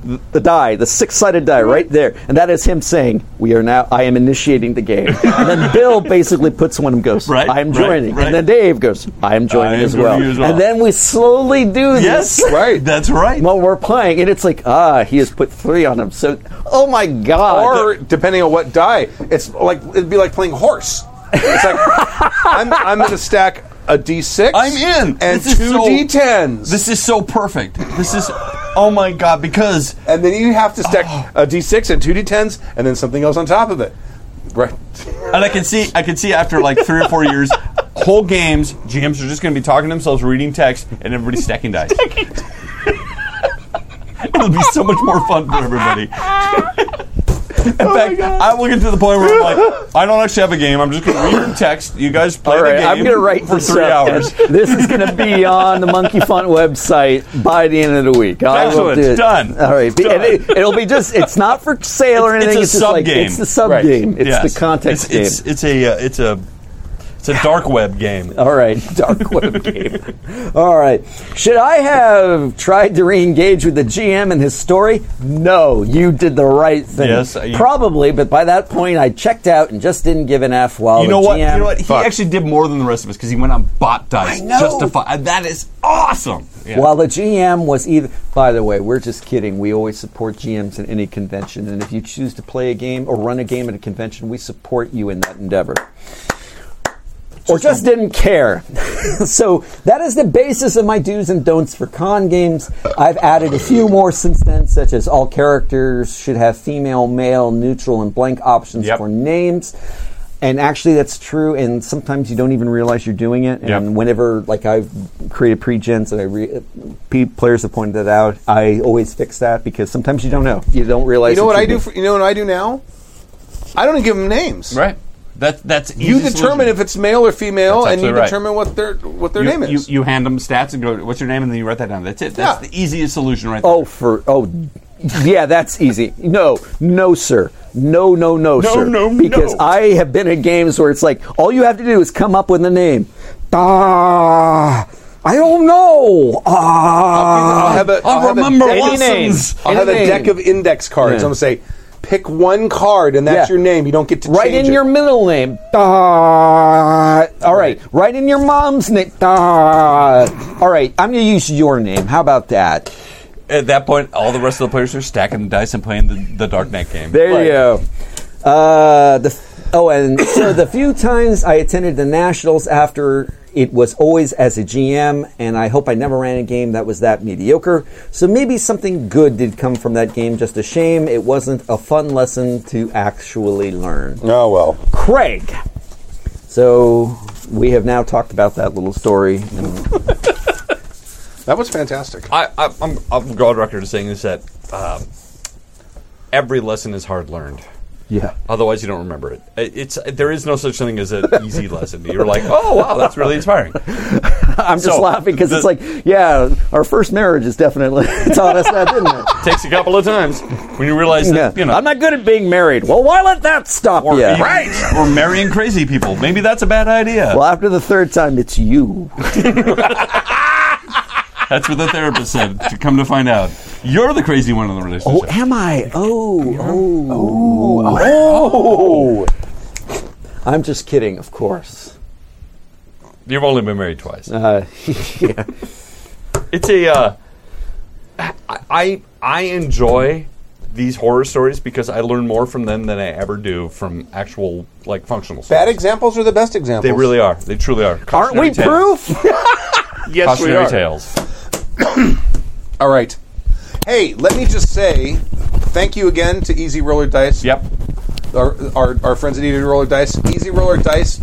the, the die, the six-sided die, right there, and that is him saying, "We are now. I am initiating the game." And then Bill basically puts one and goes, right, "I am joining," right, right. And then Dave goes, "I am joining I as, well. as well." And then we slowly do yes, this. Yes, right. That's right. While we're playing, and it's like, ah, he has put three on him. So, oh my god. Or depending on what die, it's like it'd be like playing horse. It's like I'm I'm gonna stack a D six. I'm in, and this two so, D tens. This is so perfect. This is. Oh my god, because... And then you have to stack oh. a D six and two D tens and then something else on top of it. Right. And I can see I can see after like three or four years, whole games, G Ms are just going to be talking to themselves, reading text, and everybody's stacking dice. It'll be so much more fun for everybody. In oh fact, I'm looking to the point where I'm like, I don't actually have a game. I'm just going to read your text. You guys play right, the game I'm gonna write for three up. hours. This is going to be on the Monkey Fun website by the end of the week. I will do it. Done. All right. Done. It, it'll be just, it's not for sale or anything. It's, it's, it's a sub-game. Like, it's the sub-game. Right. It's yes. the context it's, game. It's, it's, a, uh, it's, a, it's a dark web game. All right. Dark web game. All right. Should I have tried to re-engage with the G M and his story? No, you did the right thing. Yes, I, probably, but by that point, I checked out and just didn't give an F. While you know the what, G M, you know what, he fuck. actually did more than the rest of us because he went on bot dice. I know. Justify that is awesome. Yeah. While the G M was either. By the way, we're just kidding. We always support G Ms in any convention, and if you choose to play a game or run a game at a convention, we support you in that endeavor. Or just didn't care. So that is the basis of my do's and don'ts for con games. I've added a few more since then, such as all characters should have female, male, neutral, and blank options yep. for names. And actually, that's true. And sometimes you don't even realize you're doing it. And yep. whenever, like, I've created pre-gens and I re- players have pointed that out, I always fix that because sometimes you don't know. You don't realize. You know what I do? For, you know what I do now? I don't give them names. Right. That, that's you determine solution. if it's male or female, and you right. determine what their what their you, name is. You, you hand them stats and go, "What's your name?" and then you write that down. That's it. That's yeah. the easiest solution, right? Oh, there. for oh, yeah, that's easy. No, no, sir, no, no, no, no sir, no, no, because no. I have been at games where it's like all you have to do is come up with a name. Ah, I don't know. Ah, I'll have a, I'll I'll have remember a deck names. I'll have a deck of index cards. Yeah. I'm gonna say. Pick one card, and that's yeah. your name. You don't get to write change in it. your middle name. Da. All right. right. Write in your mom's name. Da. All right. I'm going to use your name. How about that? At that point, all the rest of the players are stacking the dice and playing the, the Dark Knight game. There right. you go. Uh, the, oh, and so the few times I attended the Nationals after... It was always as a G M, and I hope I never ran a game that was that mediocre. So maybe something good did come from that game. Just a shame it wasn't a fun lesson to actually learn. Oh, well. Craig. So we have now talked about that little story. And that was fantastic. I, I, I'm, I'm go on record saying this, that um, every lesson is hard learned. Yeah. Otherwise, you don't remember it. It's there is no such thing as an easy lesson. You're like, oh wow, that's really inspiring. I'm just so, laughing because it's like, yeah, our first marriage is definitely taught us that, didn't it? Takes a couple of times when you realize that yeah. you know I'm not good at being married. Well, why let that stop you? Being, right? Or marrying crazy people? Maybe that's a bad idea. Well, after the third time, it's you. That's what the therapist said, to come to find out. You're the crazy one in the relationship. Oh, am I? Oh, oh, oh, oh. I'm just kidding, of course. You've only been married twice. Uh, yeah. It's a, uh, I, I enjoy these horror stories because I learn more from them than I ever do from actual, like, functional stories. Bad examples are the best examples. They really are. They truly are. Aren't we proof? Yes, we are. Tales. All right. Hey, let me just say thank you again to Easy Roller Dice. Yep. Our, our, our friends at Easy Roller Dice. Easy Roller Dice.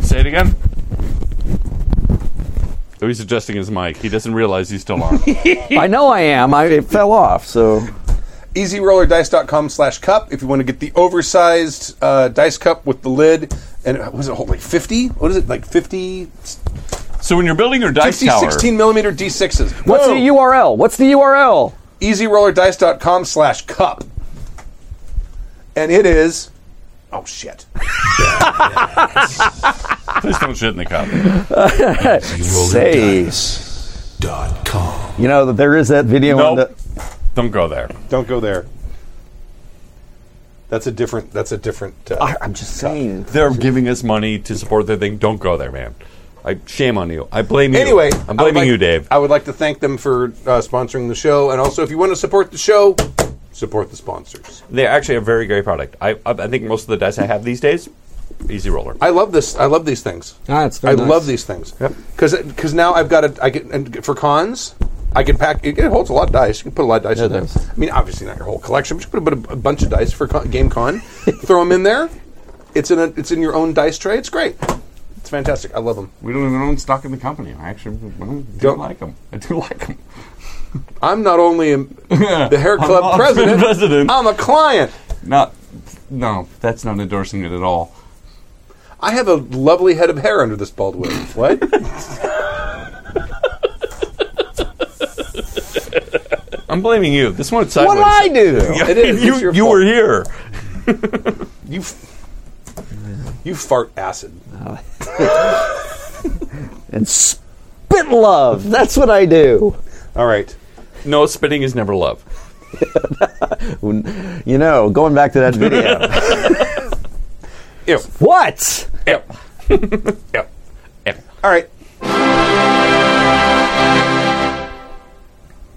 Say it again. Oh, he's adjusting his mic. He doesn't realize he's still on. I know I am. I, it fell off, so... EasyRollerDice.com slash cup if you want to get the oversized uh, dice cup with the lid. And what is it, like fifty? What is it, like fifty... So when you're building your dice sixty, tower... sixteen millimeter D sixes. What's Whoa. the U R L? What's the U R L? EasyRollerDice.com slash cup. And it is... Oh, shit. Please don't shit in the cup. EasyRollerDice dot com. You know, there is that video... Nope. On the... Don't go there. Don't go there. That's a different... That's a different... Uh, I, I'm just cup. saying. They're giving us money to support their thing. Don't go there, man. I shame on you. I blame you. Anyway, I'm blaming like, you, Dave. I would like to thank them for uh, sponsoring the show, and also if you want to support the show, support the sponsors. They actually are a very great product. I I think most of the dice I have these days, Easy Roller. I love this. I love these things. Ah, it's very I nice. love these things. Yep. Because now I've got a I get and for cons. I can pack. It, it holds a lot of dice. You can put a lot of dice yeah, in there. Does. I mean, obviously not your whole collection, but you can put a, a bunch of dice for con, game con. Throw them in there. It's in a, it's in your own dice tray. It's great. It's fantastic. I love them. We don't even own stock in the company. I actually do don't like them. I do like them. I'm not only a, the Hair Club president, president, I'm a client. Not, no, that's not endorsing it at all. I have a lovely head of hair under this bald wig. What? I'm blaming you. This one sideways. What did I do? Yeah, it is. You, it's your you fault. were here. you, f- you fart acid. And spit love. That's what I do. All right. No, spitting is never love. You know, going back to that video. Ew. What? Ew. Ew. Ew. All right.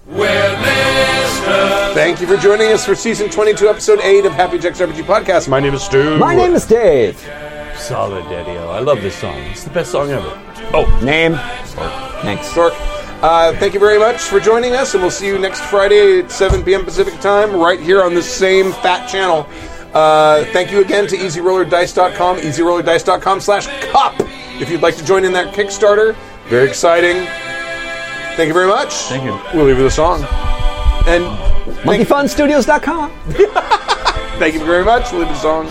Well, thank you for joining us for Season twenty-two, Episode eight of Happy Jacks R P G Podcast. My name is Stu. My name is Dave. Solid, Daddy-O. I love this song. It's the best song ever. Oh, name. Stork. Thanks. Stork. Uh, thank you very much for joining us, and we'll see you next Friday at seven p.m. Pacific time, right here on this same fat channel. Uh, thank you again to easy roller dice dot com, easy roller dice dot com slash cup, if you'd like to join in that Kickstarter. Very exciting. Thank you very much. Thank you. We'll leave you with a song. And Monkey Fun Studios dot com. Thank you very much. We'll leave you with a song.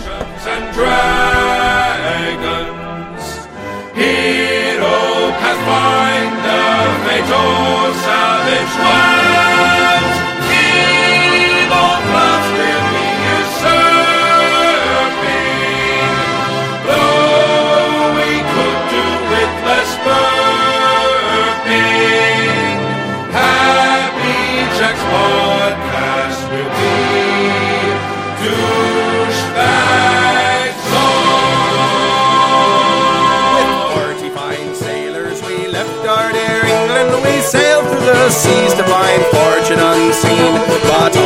Hero can find the fatal savage lands. Evil plans will be usurping, though we could do with less burping. Happy Jack's podcast will be douchebags. The seas to find fortune unseen, but all of the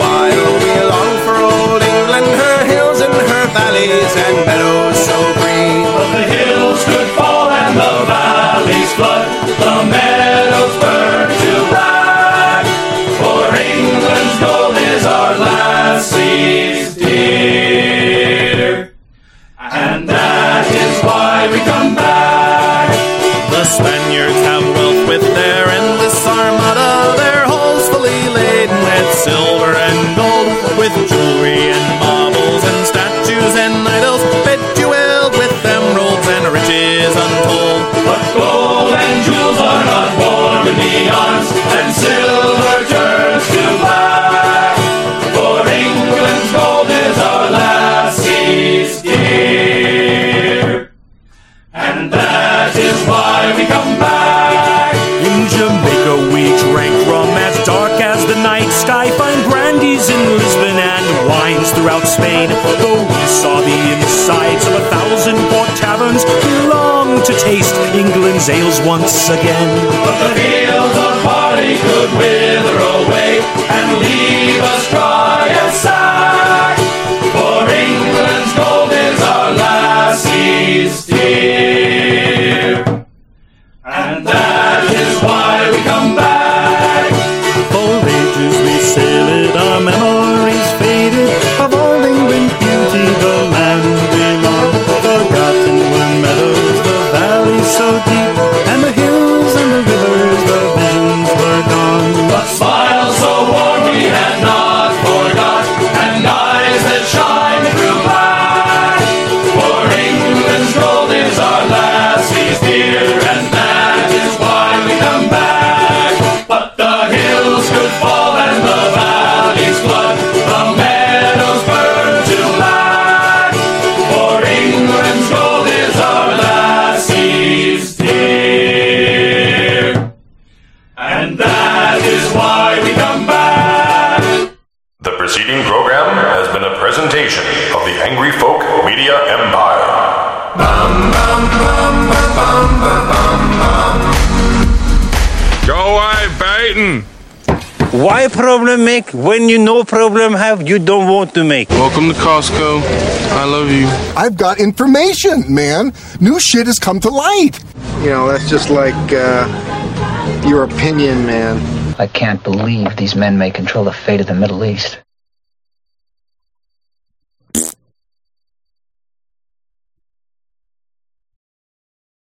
while we long for old England, her hills and her valleys and meadows so green. But the hills could fall and the valleys flood, the meadows burn to black, for England's gold is our lassie's dear, and that is why we come back. The Spaniards have wealth with their armada, their hulls fully laden with silver and gold, with jewelry and marbles and statues and idols, bejeweled with emeralds and riches untold. But gold and jewels are not warm in the arms, and silver turns to black, for England's gold is our lassie's dear, and that is why we come back. In Jamaica we drank rum as dark as the night sky, fine brandies in Lisbon and wines throughout Spain, though we saw the insides of a thousand port taverns, we longed to taste England's ales once again. But the fields of barley could wither away and leave us dry as sack, for England's gold is our lassie's dear, and that is why we come back. For ages we sailed, our memories faded, of old England beauty, the land we love. Forgotten were meadows, the valleys so deep, and the hills and the rivers, the visions were gone. But smiles so warm we had not invasion of the Angry Folk media empire. Go away, Baton! Why problem make when you no problem have you don't want to make? Welcome to Costco. I love you. I've got information, man. New shit has come to light. You know, that's just like uh, your opinion, man. I can't believe these men may control the fate of the Middle East.